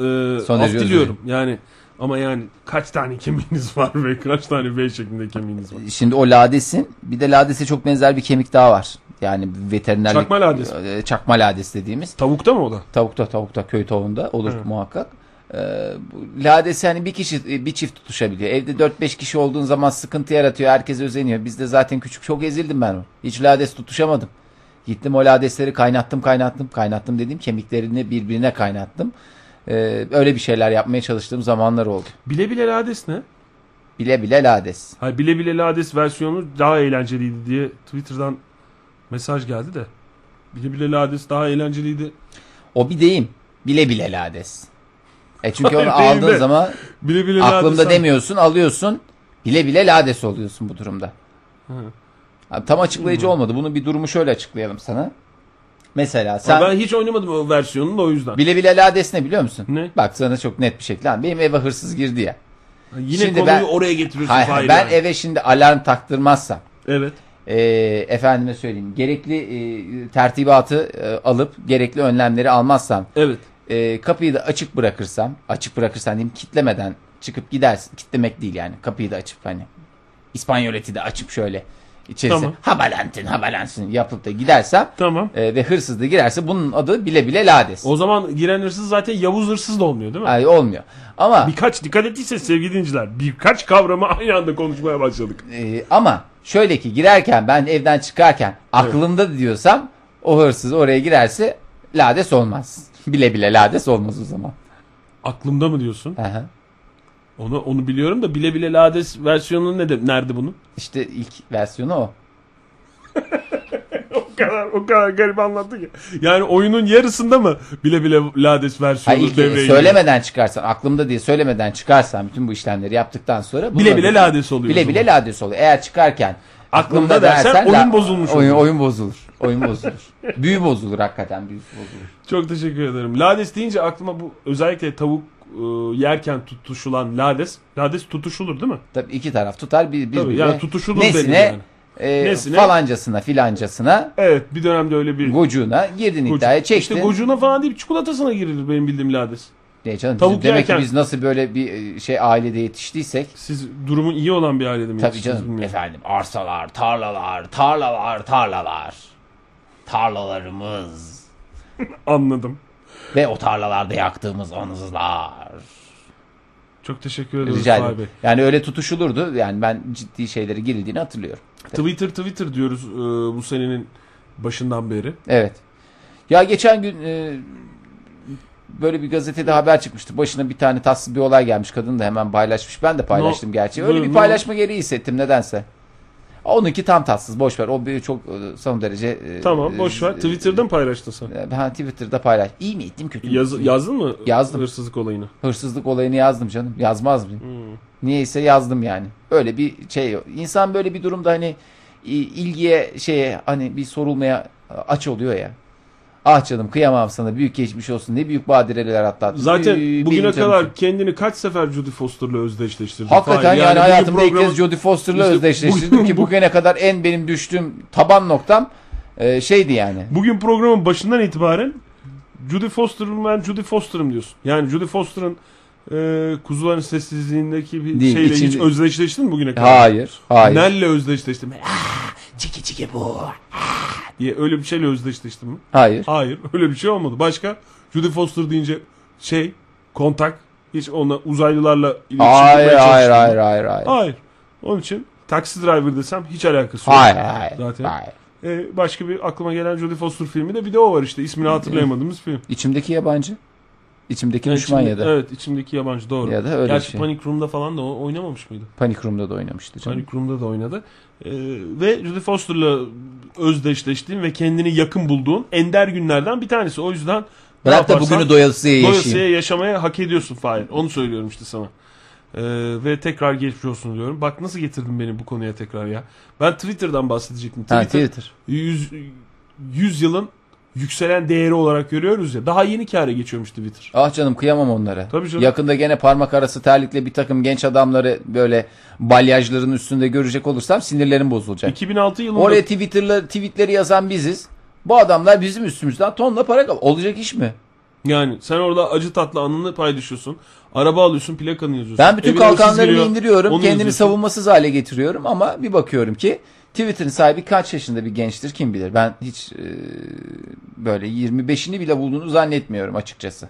e, af diliyorum. Yani Ama yani kaç tane kemiğiniz var ve kaç tane V şeklinde kemiğiniz var? Şimdi o ladesin, bir de ladese çok benzer bir kemik daha var. Yani veterinerlik... Çakma ladesi. Çakma ladesi dediğimiz. Tavukta mı o da? Tavukta, tavukta, köy tavuğunda olur evet, muhakkak. Ladesi hani bir kişi, bir çift tutuşabiliyor. Evde dört beş kişi olduğun zaman sıkıntı yaratıyor. Herkes özeniyor. Bizde zaten küçük çok ezildim ben. Hiç lades tutuşamadım. Gittim o ladesleri kaynattım, kaynattım, kaynattım dediğim kemiklerini birbirine kaynattım. Ee, öyle bir şeyler yapmaya çalıştığım zamanlar oldu. Bile bile lades ne? Bile bile lades. Hayır, bile bile lades versiyonu daha eğlenceliydi diye Twitter'dan mesaj geldi de. Bile bile lades daha eğlenceliydi. O bir deyim. Bile bile lades. E çünkü onu aldığın de zaman bile bile aklımda demiyorsun, alıyorsun. Bile bile lades oluyorsun bu durumda. Abi, tam açıklayıcı Hı. olmadı. Bunun bir durumu şöyle açıklayalım sana. Mesela sen... Ben hiç oynamadım o versiyonunu da o yüzden. Bile bile lades ne biliyor musun? Ne? Bak sana çok net bir şekilde. Benim eve hırsız girdi ya. Ha, yine şimdi konuyu ben, oraya getiriyorsun. Hayır, hayır, ben yani eve şimdi alarm taktırmazsam. Evet. E, efendime söyleyeyim. Gerekli e, tertibatı e, alıp gerekli önlemleri almazsam. Evet. E, kapıyı da açık bırakırsam. Açık bırakırsam diyeyim, kitlemeden çıkıp gidersin. Kitlemek değil yani. Kapıyı da açıp hani. İspanyoleti de açıp şöyle. İçerisi tamam. Habalantin habalantin yapıp da gidersem tamam. e, ve hırsız da girerse bunun adı bile bile lades. O zaman giren hırsız zaten Yavuz hırsız da olmuyor değil mi? Hayır, olmuyor. Ama birkaç, dikkat ettiyseniz sevgili dinciler, birkaç kavramı aynı anda konuşmaya başladık. E, ama şöyle ki girerken ben evden çıkarken aklımda evet diyorsam o hırsız oraya girerse lades olmaz. Bile bile lades olmaz o zaman. Aklımda mı diyorsun? Hı hı. Onu onu biliyorum da bile bile lades versiyonu ne de, nerede bunun? İşte ilk versiyonu o. o kadar o kadar garip anlattı ki. Yani oyunun yarısında mı bile bile lades versiyonu hayır, devreye söylemeden gibi çıkarsan, aklımda diye söylemeden çıkarsan bütün bu işlemleri yaptıktan sonra bile bile lades oluyor. Bile bile lades oluyor. Eğer çıkarken aklımda, aklımda dersen, dersen oyun bozulmuş olur. Oyun, oyun bozulur. Oyun bozulur. Büyü bozulur hakikaten, büyü bozulur. Çok teşekkür ederim. Lades deyince aklıma bu özellikle tavuk yerken tutuşulan lades, lades tutuşulur değil mi? Tabii iki taraf tutar bir bir yani tutuşulur nesine, yani. E, nesine falancasına filancasına. Evet, bir dönemde öyle bir gocuğuna girdin gocuğu iddiaya çektin. İşte gocuğuna falan değil çikolatasına girilir benim bildiğim lades. Ne canım, tavuk demek yerken, ki biz nasıl böyle bir şey ailede yetiştiysek. Siz durumun iyi olan bir ailede mi tabii yetiştiniz canım bilmiyorum efendim. Arsalar, tarlalar, tarlalar, tarlalar. Tarlalarımız. Anladım. Ve o tarlalarda yaktığımız anızlar. Çok teşekkür ederiz Fahir Bey. Yani öyle tutuşulurdu. Yani ben ciddi şeylere girildiğini hatırlıyorum. Twitter Twitter diyoruz e, bu senenin başından beri. Evet. Ya geçen gün e, böyle bir gazetede evet haber çıkmıştı. Başına bir tane tatsız bir olay gelmiş. Kadın da hemen paylaşmış. Ben de paylaştım no, gerçi. Öyle no, bir paylaşma no. gereği hissettim nedense. Onunki tam tatsız. Boş ver. O bir çok son derece... Tamam. E, boş ver. E, Twitter'da mı paylaştın sen? Ben Twitter'da paylaş. İyi mi ettim? Kötü mü? Yaz, yazdın mı? Yazdım. Hırsızlık olayını. Hırsızlık olayını yazdım canım. Yazmaz mıyım? Hmm. Niyeyse yazdım yani. Öyle bir şey. İnsan böyle bir durumda hani ilgiye şeye hani bir sorulmaya aç oluyor ya. Ah canım kıyamam sana. Büyük geçmiş olsun. Ne büyük badireler atlattın. Zaten Üy, bugüne kadar canım kendini kaç sefer Jodie Foster'la özdeşleştirdin? Hakikaten yani, yani hayatımda programı... ilk kez Jodie Foster'la işte özdeşleştirdim bugün... ki bugüne kadar en benim düştüğüm taban noktam e, şeydi yani. Bugün programın başından itibaren Jodie Foster'ım ben Jodie Foster'ım diyorsun. Yani Jodie Foster'ın e, Kuzuların Sessizliğindeki bir değil, şeyle içinde... hiç özdeşleştin mi bugüne kadar? Hayır. Hayır. Nel'le özdeşleştim? Ah, çiki çiki bu. Ah. Diye öyle bir şeyle özdeşleştim mi? Hayır. Hayır. Öyle bir şey olmadı. Başka? Jodie Foster deyince şey, kontak, hiç onunla uzaylılarla iletişim hayır, kurmaya hayır, hayır, hayır, hayır. Hayır. Onun için Taxi Driver desem hiç alakası yok. Hayır, hayır. Zaten. Hayır. Ee, başka bir aklıma gelen Jodie Foster filmi de bir de o var işte. İsmini hatırlayamadığımız film. İçimdeki yabancı. İçimdeki yani düşman içimde, ya da. Evet, içimdeki yabancı doğru. Ya da öyle gerçi şey. Panic Room'da falan da oynamamış mıydı? Panic Room'da da oynamıştı canım. Panic Room'da da oynadı. Ee, ve Jodie Foster'la özdeşleştiğin ve kendini yakın bulduğun ender günlerden bir tanesi. O yüzden bırak da bugünü doyasıya yaşayayım. Doyasıya yaşamaya hak ediyorsun Fahir. Onu söylüyorum işte sana. Ee, ve tekrar geçmiş olsun diyorum. Bak nasıl getirdin beni bu konuya tekrar ya. Ben Twitter'dan bahsedecektim. Twitter, ha, Twitter. yüz, yüz yılın yükselen değeri olarak görüyoruz ya. Daha yeni kâra geçiyormuş Twitter. Ah canım kıyamam onlara. Tabii canım. Yakında gene parmak arası terlikle bir takım genç adamları böyle balyajların üstünde görecek olursam sinirlerim bozulacak. iki bin altı yılında. Oraya Twitter'la tweetleri yazan biziz. Bu adamlar bizim üstümüzden tonla para kal. Olacak iş mi? Yani sen orada acı tatlı anını paylaşıyorsun. Araba alıyorsun, plakanı yazıyorsun. Ben bütün kalkanlarımı indiriyorum. Kendimi yazıyorsun. Savunmasız hale getiriyorum ama bir bakıyorum ki Twitter'ın sahibi kaç yaşında bir gençtir kim bilir. Ben hiç e, böyle yirmi beşini bile bulduğunu zannetmiyorum açıkçası.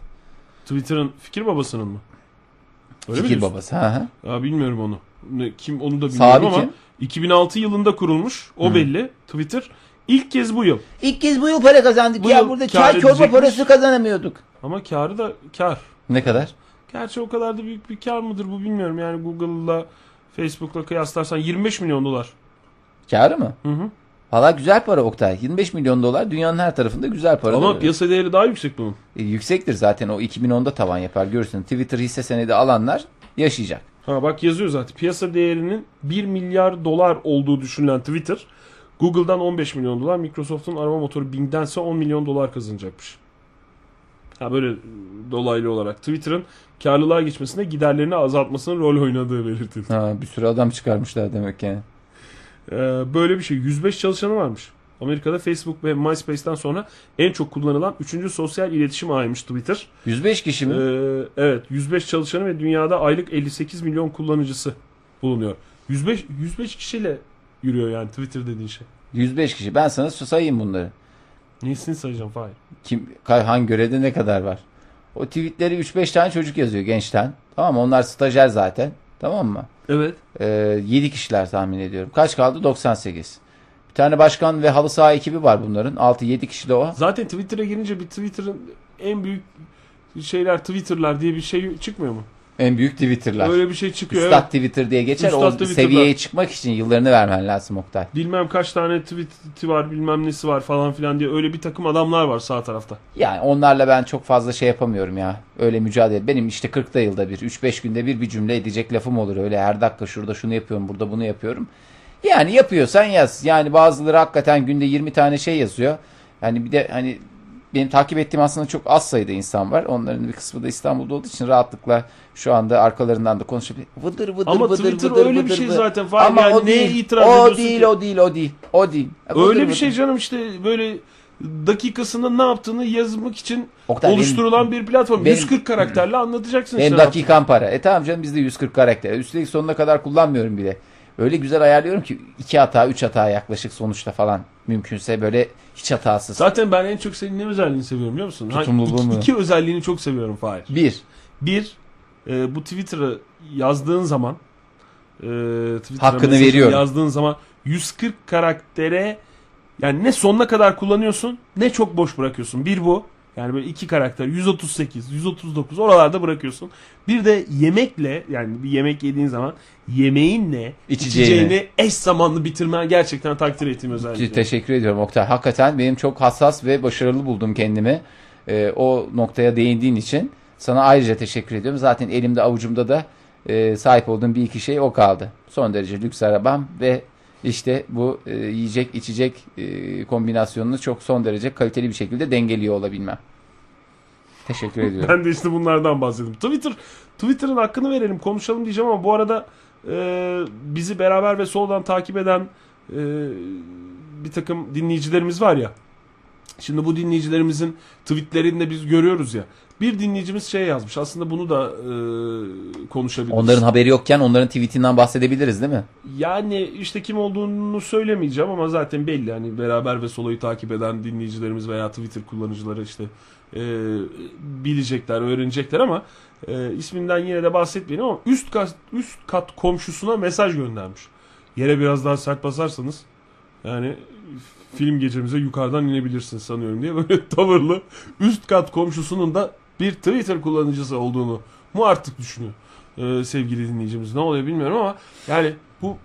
Twitter'ın fikir babasının mı? Öyle fikir mi babası. Ha. Ya bilmiyorum onu. Kim onu da bilmiyorum sahibi ama kim? iki bin altı yılında kurulmuş. O hmm. belli. Twitter İlk kez bu yıl. İlk kez bu yıl para kazandık. Bu ya burada çay çorba parası kazanamıyorduk. Ama karı da kar. Ne kadar? Gerçi o kadar da büyük bir kar mıdır bu bilmiyorum. Yani Google'la Facebook'la kıyaslarsan yirmi beş milyon dolar. Karı mı? Hı hı. Valla güzel para Oktay. yirmi beş milyon dolar dünyanın her tarafında güzel para. Ama piyasa değeri daha yüksek bunun. E, yüksektir zaten o iki bin onda tavan yapar görürsün. Twitter hisse senedi alanlar yaşayacak. Ha bak yazıyor zaten. Piyasa değerinin bir milyar dolar olduğu düşünülen Twitter... Google'dan on beş milyon dolar, Microsoft'un arama motoru Bing'dense on milyon dolar kazanacakmış. Ha böyle dolaylı olarak Twitter'ın karlılığa geçmesinde giderlerini azaltmasının rol oynadığı belirtildi. Ha bir sürü adam çıkarmışlar demek yani. Ee, böyle bir şey. yüz beş çalışanı varmış. Amerika'da Facebook ve MySpace'ten sonra en çok kullanılan üçüncü sosyal iletişim ağıymış Twitter. yüz beş kişi mi? Ee, evet, yüz beş çalışanı ve dünyada aylık elli sekiz milyon kullanıcısı bulunuyor. yüz beş yüz beş kişiyle yürüyor yani Twitter dediğin şey. yüz beş kişi. Ben sana sayayım bunları. Nesini sayacağım Fahir? Kim, hangi görevde ne kadar var? O tweetleri üç beş tane çocuk yazıyor gençten. Tamam mı? Onlar stajyer zaten. Tamam mı? Evet. Ee, yedi kişiler tahmin ediyorum. Kaç kaldı? doksan sekiz. Bir tane başkan ve halı saha ekibi var bunların. altı yedi kişi de o. Zaten Twitter'a girince bir Twitter'ın en büyük şeyler Twitter'lar diye bir şey çıkmıyor mu? En büyük Twitter'lar. Öyle bir şey çıkıyor. Üstad evet. Twitter diye geçer. Üstad o Twitter'lar. Seviyeye çıkmak için yıllarını vermen lazım Oktay. Bilmem kaç tane tweet'i var bilmem nesi var falan filan diye öyle bir takım adamlar var sağ tarafta. Yani onlarla ben çok fazla şey yapamıyorum ya. Öyle mücadele. Benim işte kırkta yılda bir üç beş günde bir bir cümle edecek lafım olur. Öyle her dakika şurada şunu yapıyorum burada bunu yapıyorum. Yani yapıyorsan yaz. Yani bazıları hakikaten günde yirmi tane şey yazıyor. Yani bir de hani benim takip ettiğim aslında çok az sayıda insan var. Onların bir kısmı da İstanbul'da olduğu için rahatlıkla şu anda arkalarından da konuşup vıdır vıdır ama vıdır Twitter vıdır öyle vıdır bir şey vıdır. Zaten falan. Ama yani o değil, o değil, ki? o değil, o değil, o değil. Vıdır öyle vıdır. Bir şey canım işte böyle dakikasında ne yaptığını yazmak için Oktay, oluşturulan benim, bir platform. Benim, yüz kırk karakterle anlatacaksın. Benim dakikam para. E tamam canım bizde yüz kırk karakter. Üstelik sonuna kadar kullanmıyorum bile. Öyle güzel ayarlıyorum ki iki hata, üç hata yaklaşık sonuçta falan mümkünse böyle hiç hatasız. Zaten ben en çok senin ne özelliğini seviyorum biliyor musun? Tutumluluğu mu? İki özelliğini çok seviyorum Fahir. Bir. Bir, e, bu Twitter'ı yazdığın zaman, e, Twitter'a hakkını veriyorum. Yazdığın zaman yüz kırk karaktere yani ne sonuna kadar kullanıyorsun ne çok boş bırakıyorsun. Bir bu. Yani böyle iki karakter yüz otuz sekiz, yüz otuz dokuz oralarda bırakıyorsun. Bir de yemekle yani bir yemek yediğin zaman yemeğinle içeceğini, içeceğini eş zamanlı bitirmen gerçekten takdir ettiğim özellikle. Teşekkür ediyorum Oktay. Hakikaten benim çok hassas ve başarılı buldum kendimi. Ee, o noktaya değindiğin için sana ayrıca teşekkür ediyorum. Zaten elimde avucumda da e, sahip olduğum bir iki şey o kaldı. Son derece lüks arabam ve İşte bu e, yiyecek içecek e, kombinasyonunu çok son derece kaliteli bir şekilde dengeliyor olabilmem. Teşekkür ediyorum. Ben de işte bunlardan bahsettim. Twitter, Twitter'ın hakkını verelim konuşalım diyeceğim ama bu arada e, bizi Beraber ve Solo'dan takip eden e, bir takım dinleyicilerimiz var ya. Şimdi bu dinleyicilerimizin tweetlerini de biz görüyoruz ya. Bir dinleyicimiz şey yazmış. Aslında bunu da e, konuşabiliriz. Onların haberi yokken onların tweetinden bahsedebiliriz değil mi? Yani işte kim olduğunu söylemeyeceğim ama zaten belli. Hani Beraber ve Solo'yu takip eden dinleyicilerimiz veya Twitter kullanıcıları işte e, bilecekler, öğrenecekler ama e, isminden yine de bahsetmeyelim ama üst kat, üst kat komşusuna mesaj göndermiş. Yere biraz daha sert basarsanız yani... film gecemize yukarıdan inebilirsin sanıyorum diye böyle tavırlı üst kat komşusunun da bir Twitter kullanıcısı olduğunu mu artık düşünüyor ee, sevgili dinleyicimiz. Ne oluyor bilmiyorum ama yani bu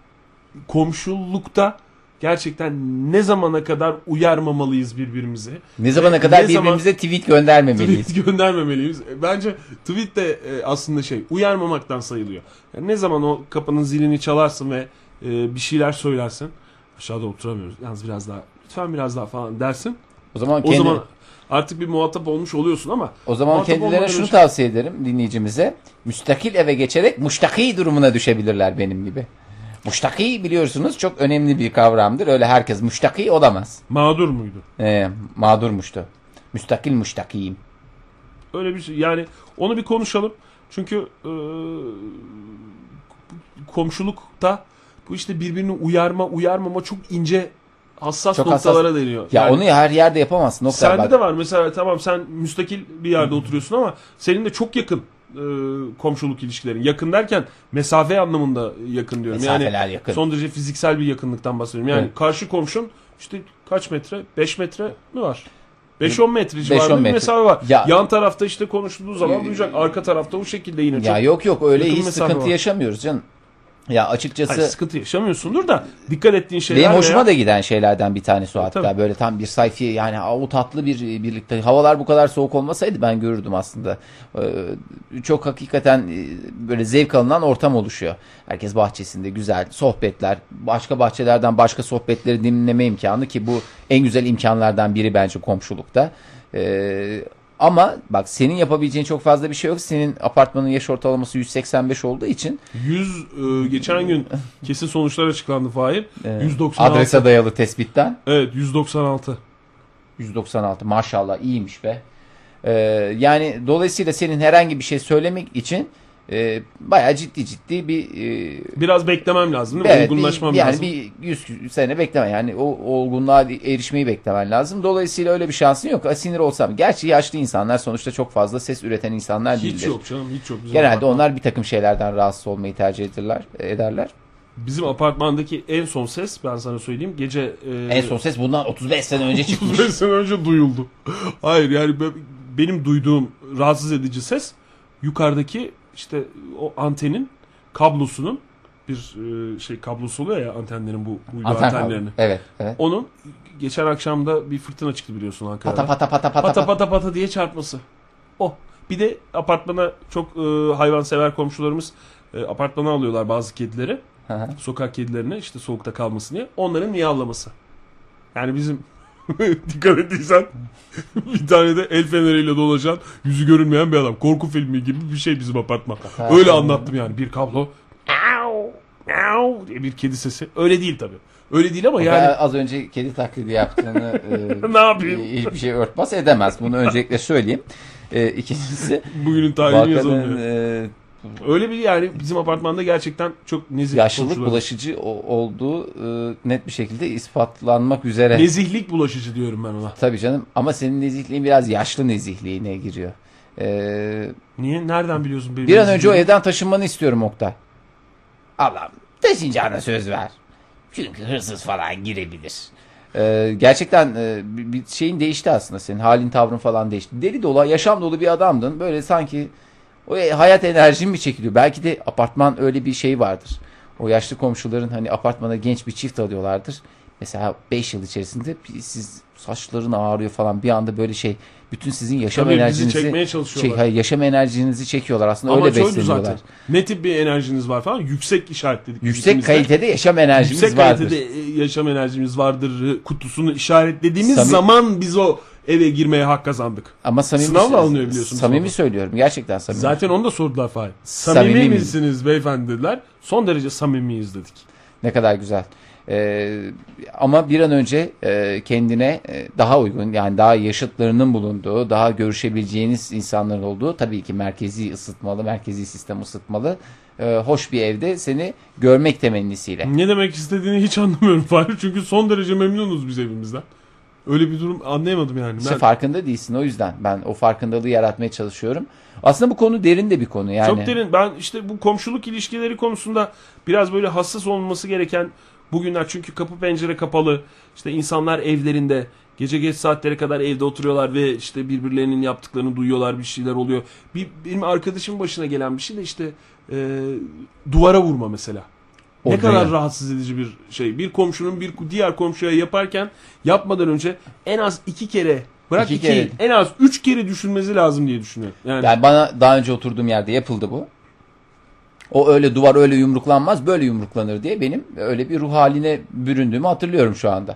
komşulukta gerçekten ne zamana kadar uyarmamalıyız birbirimizi? Ne zamana kadar ne birbirimize zaman tweet göndermemeliyiz? Tweet göndermemeliyiz. Bence tweet de aslında şey uyarmamaktan sayılıyor. Yani ne zaman o kapının zilini çalarsın ve bir şeyler söylersin. Aşağıda oturamıyoruz. Yalnız biraz daha lütfen biraz daha falan dersin. O zaman kendi... o zaman artık bir muhatap olmuş oluyorsun ama o zaman kendilerine şunu önce... tavsiye ederim dinleyicimize. Müstakil eve geçerek müştaki durumuna düşebilirler benim gibi. Müştaki biliyorsunuz çok önemli bir kavramdır. Öyle herkes müştaki olamaz. Mağdur muydu? Ee, mağdurmuştu. Müstakil müştakiyim. Öyle bir şey. Yani onu bir konuşalım. Çünkü e, komşulukta bu işte birbirini uyarma, uyarmama çok ince, hassas çok noktalara hassas deniyor. Ya yani, onu her yerde yapamazsın. Oktay, sende bak de var. Mesela tamam sen müstakil bir yerde oturuyorsun ama senin de çok yakın e, komşuluk ilişkilerin. Yakın derken mesafe anlamında yakın diyorum. Mesafeler yani yakın. Son derece fiziksel bir yakınlıktan bahsediyorum. Yani evet, karşı komşun işte kaç metre? beş metre mi var? beş on metre civarında bir mesafe var. Ya, yan tarafta işte konuşulduğu zaman duyacak. Arka tarafta o şekilde yine. Ya yok yok öyle hiç sıkıntı var, yaşamıyoruz canım. Ya açıkçası. Hayır, sıkıntı yaşamıyorsundur da dikkat ettiğin şeyler. Benim hoşuma veya... da giden şeylerden bir tanesi o hatta. Tabii. Böyle tam bir sayfiye yani o tatlı bir birlikte. Havalar bu kadar soğuk olmasaydı ben görürdüm aslında. Ee, çok hakikaten böyle zevk alınan ortam oluşuyor. Herkes bahçesinde güzel sohbetler. Başka bahçelerden başka sohbetleri dinleme imkanı ki bu en güzel imkanlardan biri bence komşulukta. Ee, Ama bak senin yapabileceğin çok fazla bir şey yok. Senin apartmanın yaş ortalaması yüz seksen beş olduğu için. yüz e, geçen gün kesin sonuçlar açıklandı Fahir. Evet. yüz doksan altı. Adrese dayalı tespitten. Evet yüz doksan altı. yüz doksan altı maşallah iyiymiş be. Ee, yani dolayısıyla senin herhangi bir şey söylemek için e, bayağı ciddi ciddi bir... E, Biraz beklemem lazım değil mi? Evet, olgunlaşmam bir, yani lazım. Yani bir yüz sene beklemen. Yani o olgunluğa erişmeyi beklemen lazım. Dolayısıyla öyle bir şansın yok. Sinir olsam. Gerçi yaşlı insanlar sonuçta çok fazla ses üreten insanlar değildir. Hiç yok canım. Hiç yok. Bizim genelde apartman, onlar bir takım şeylerden rahatsız olmayı tercih edirler, ederler. Bizim apartmandaki en son ses ben sana söyleyeyim. Gece... E, en son ses bundan otuz beş sene önce çıkmış. otuz beş sene önce duyuldu. Hayır yani benim duyduğum rahatsız edici ses yukarıdaki İşte o antenin kablosunun bir şey kablosu oluyor ya antenlerin bu uydu anten antenlerini. Evet, evet. Onun geçen akşamda bir fırtına çıktı biliyorsun Ankara'da. Pata pata pata pata pata pata pata diye çarpması. Oh. Bir de apartmana çok e, hayvansever komşularımız e, apartmana alıyorlar bazı kedileri. Hı hı. Sokak kedilerine işte soğukta kalmasın diye. Onların miyavlaması. Yani bizim dikkat ettiysen bir tane de el feneriyle dolaşan yüzü görünmeyen bir adam. Korku filmi gibi bir şey bizim apartman. Öyle anlattım yani bir kablo diye bir kedi sesi. Öyle değil tabii. Öyle değil ama o yani. Az önce kedi taklidi yaptığını e, ne yapayım? Hiçbir şey örtbas edemez. Bunu öncelikle söyleyeyim. E, ikincisi. Bugünün tarihini yazalım. E, Öyle bir yani bizim apartmanda gerçekten çok nezih. Yaşlılık bulaşıcı olduğu e, net bir şekilde ispatlanmak üzere. Nezihlik bulaşıcı diyorum ben ona. Tabii canım ama senin nezihliğin biraz yaşlı nezihliğine giriyor. Ee, Niye? Nereden biliyorsun? Benim bir nezihliğim? An önce o evden taşınmanı istiyorum Oktay. Allah'ım taşınacağına söz ver. Çünkü hırsız falan girebilir. Ee, gerçekten e, bir şeyin değişti aslında senin. Halin tavrın falan değişti. Deli dolu, yaşam dolu bir adamdın. Böyle sanki... O hayat enerjim mi çekiliyor? Belki de apartman öyle bir şey vardır. O yaşlı komşuların hani apartmana genç bir çift alıyorlardır. Mesela beş yıl içerisinde siz saçların ağrıyor falan bir anda böyle şey bütün sizin yaşam tabii enerjinizi şey hayır, yaşam enerjinizi çekiyorlar aslında ama öyle besleniyorlar. Zaten. Ne tip bir enerjiniz var falan yüksek işaretledik. Yüksek kalitede yaşam enerjimiz yüksek vardır. Yüksek kalitede yaşam enerjimiz vardır kutusunu işaretlediğimiz Samim... zaman biz o eve girmeye hak kazandık. Ama samimi sınavla alınıyor biliyorsunuz. Samimi sonra söylüyorum. Gerçekten samimi. Zaten onu da sordular Fahir. Samimi, samimi misiniz mi beyefendi dediler. Son derece samimiyiz dedik. Ne kadar güzel. Ee, ama bir an önce e, kendine e, daha uygun yani daha yaşıtlarının bulunduğu, daha görüşebileceğiniz insanların olduğu tabii ki merkezi ısıtmalı, merkezi sistem ısıtmalı. E, hoş bir evde seni görmek temennisiyle. Ne demek istediğini hiç anlamıyorum Fahir. Çünkü son derece memnunuz biz evimizden. Öyle bir durum anlayamadım yani. İşte ben... farkında değilsin o yüzden. Ben o farkındalığı yaratmaya çalışıyorum. Aslında bu konu derin de bir konu yani. Çok derin. Ben işte bu komşuluk ilişkileri konusunda biraz böyle hassas olması gereken bugünler. Çünkü kapı pencere kapalı. İşte insanlar evlerinde gece geç saatlere kadar evde oturuyorlar ve işte birbirlerinin yaptıklarını duyuyorlar bir şeyler oluyor. Bir, benim arkadaşımın başına gelen bir şey de işte e, duvara vurma mesela. Ne orada kadar ya rahatsız edici bir şey. Bir komşunun bir diğer komşuya yaparken yapmadan önce en az iki kere bırak iki iki, en az üç kere düşünmesi lazım diye düşünüyorum. Yani, yani bana daha önce oturduğum yerde yapıldı bu. O öyle duvar öyle yumruklanmaz böyle yumruklanır diye benim öyle bir ruh haline büründüğümü hatırlıyorum şu anda.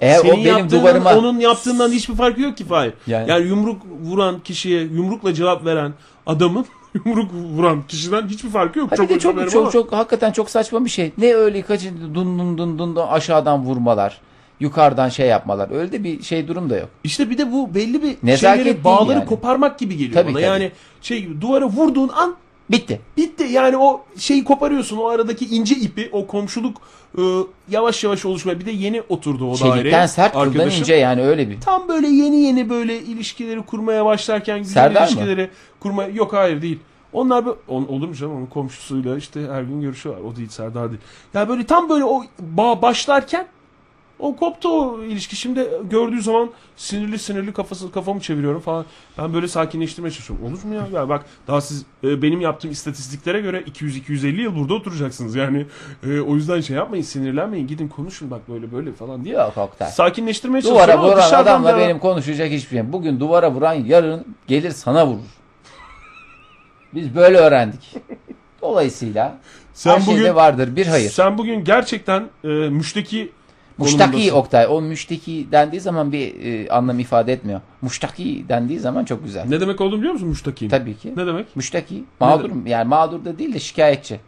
Eğer senin o benim duvarıma... onun yaptığından hiçbir farkı yok ki Fahir. Yani... yani yumruk vuran kişiye yumrukla cevap veren adamın yumruk vuran kişiden hiçbir farkı yok. Hadi çok de çok çok, çok çok hakikaten çok saçma bir şey. Ne öyle kaçın dun dun dun dun aşağıdan vurmalar. yukarıdan şey yapmalar. Öyle de bir şey durum da yok. İşte bir de bu belli bir nezaket şeyleri, bağları yani koparmak gibi geliyor tabii, bana. Tabii. Yani şey, duvara vurduğun an bitti. Bitti. Yani o şeyi koparıyorsun, o aradaki ince ipi, o komşuluk ıı, yavaş yavaş oluşmaya. Bir de yeni oturdu o Çelikten daire. Çelikten sert, kıldan ince yani, öyle bir. Tam böyle yeni yeni böyle ilişkileri kurmaya başlarken güzel Serdar ilişkileri mı? kurmaya... Yok hayır değil. Onlar böyle... On, olur mu canım, onun komşusuyla işte her gün görüşüyorlar. O değil, Serdar değil. Yani böyle tam böyle o bağ başlarken o koptu o ilişki. Şimdi gördüğü zaman sinirli sinirli kafası, kafamı çeviriyorum falan. Ben böyle sakinleştirmeye çalışıyorum. Olur mu ya? Ya bak, daha siz e, benim yaptığım istatistiklere göre iki yüz iki yüz elli yıl burada oturacaksınız. Yani e, o yüzden şey yapmayın, sinirlenmeyin. Gidin konuşun bak böyle böyle falan diye. Yok Oktay. Sakinleştirmeye çalışıyorum. Duvara vuran adamla da... benim konuşacak hiçbir şeyim. Bugün duvara vuran yarın gelir sana vurur. Biz böyle öğrendik. Dolayısıyla sen her bugün, şeyde vardır bir hayır. Sen bugün gerçekten e, müşteki Muştaki Oktay. O müşteki dendiği zaman bir e, anlam ifade etmiyor. Muştaki dendiği zaman çok güzel. Ne demek olduğunu biliyor musun muştaki? Tabii ki. Ne demek? Muştaki. Mağdur mu? Yani mağdur da değil de şikayetçi.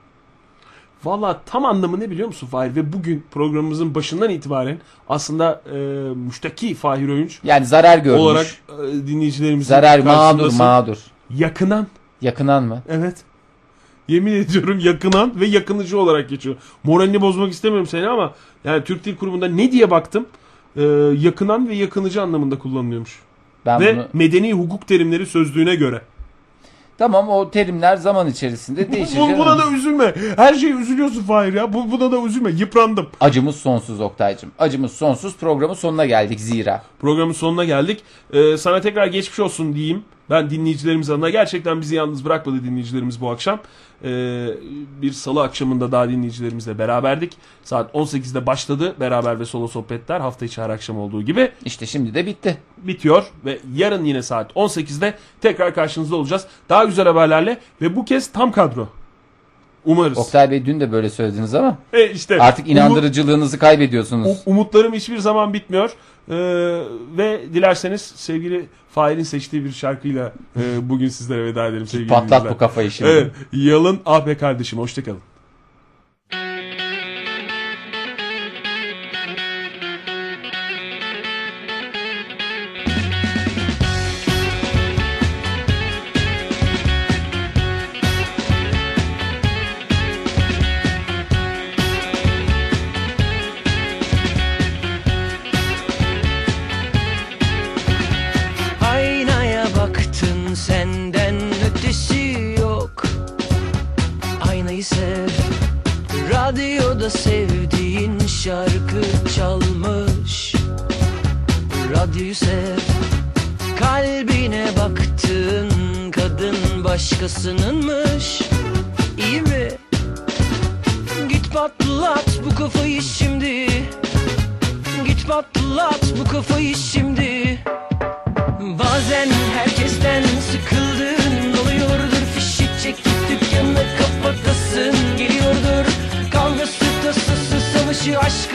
Valla tam anlamı ne biliyor musun Fahir? Ve bugün programımızın başından itibaren aslında e, müştaki Fahir Öğünç. Yani zarar görmüş. Olarak e, dinleyicilerimizin zarar, mağdur, mağdur. Yakınan. Yakınan mı? Evet. Yemin ediyorum yakınan ve yakınıcı olarak geçiyor. Moralini bozmak istemiyorum seni ama yani Türk Dil Kurumu'nda ne diye baktım? Ee, yakınan ve yakınıcı anlamında kullanılıyormuş. Ben ve bunu... medeni hukuk terimleri sözlüğüne göre. Tamam, o terimler zaman içerisinde değişecek. Buna da üzülme. Her şeye üzülüyorsun Fahir ya. Buna da üzülme. Yıprandım. Acımız sonsuz Oktay'cığım. Acımız sonsuz. Programın sonuna geldik zira. Programın sonuna geldik. Ee, sana tekrar geçmiş olsun diyeyim. Ben dinleyicilerimiz adına, gerçekten bizi yalnız bırakmadı dinleyicilerimiz bu akşam. Ee, bir salı akşamında daha dinleyicilerimizle beraberdik. Saat on sekizde başladı Beraber ve Solo sohbetler, hafta içi her akşam olduğu gibi. İşte şimdi de bitti. Bitiyor ve yarın yine saat on sekizde tekrar karşınızda olacağız. Daha güzel haberlerle ve bu kez tam kadro. Umarız. Oktay Bey dün de böyle söylediniz ama e işte, artık inandırıcılığınızı umut, kaybediyorsunuz. Umutlarım hiçbir zaman bitmiyor. Ee, ve dilerseniz sevgili Fahir'in seçtiği bir şarkıyla e, bugün sizlere veda edelim sevgili dinleyiciler. Patlat bu kafayı şimdi. Evet, yalın ah be kardeşim, hoşçakalın. Başkasınınmış, iyi mi? Git patlat bu kafayı şimdi. Git patlat bu kafayı şimdi. Bazen herkesten sıkıldın, doluyordur fişi çekip dükkanı kapatasın geliyordur. Kavgası tasası savaşı aşkı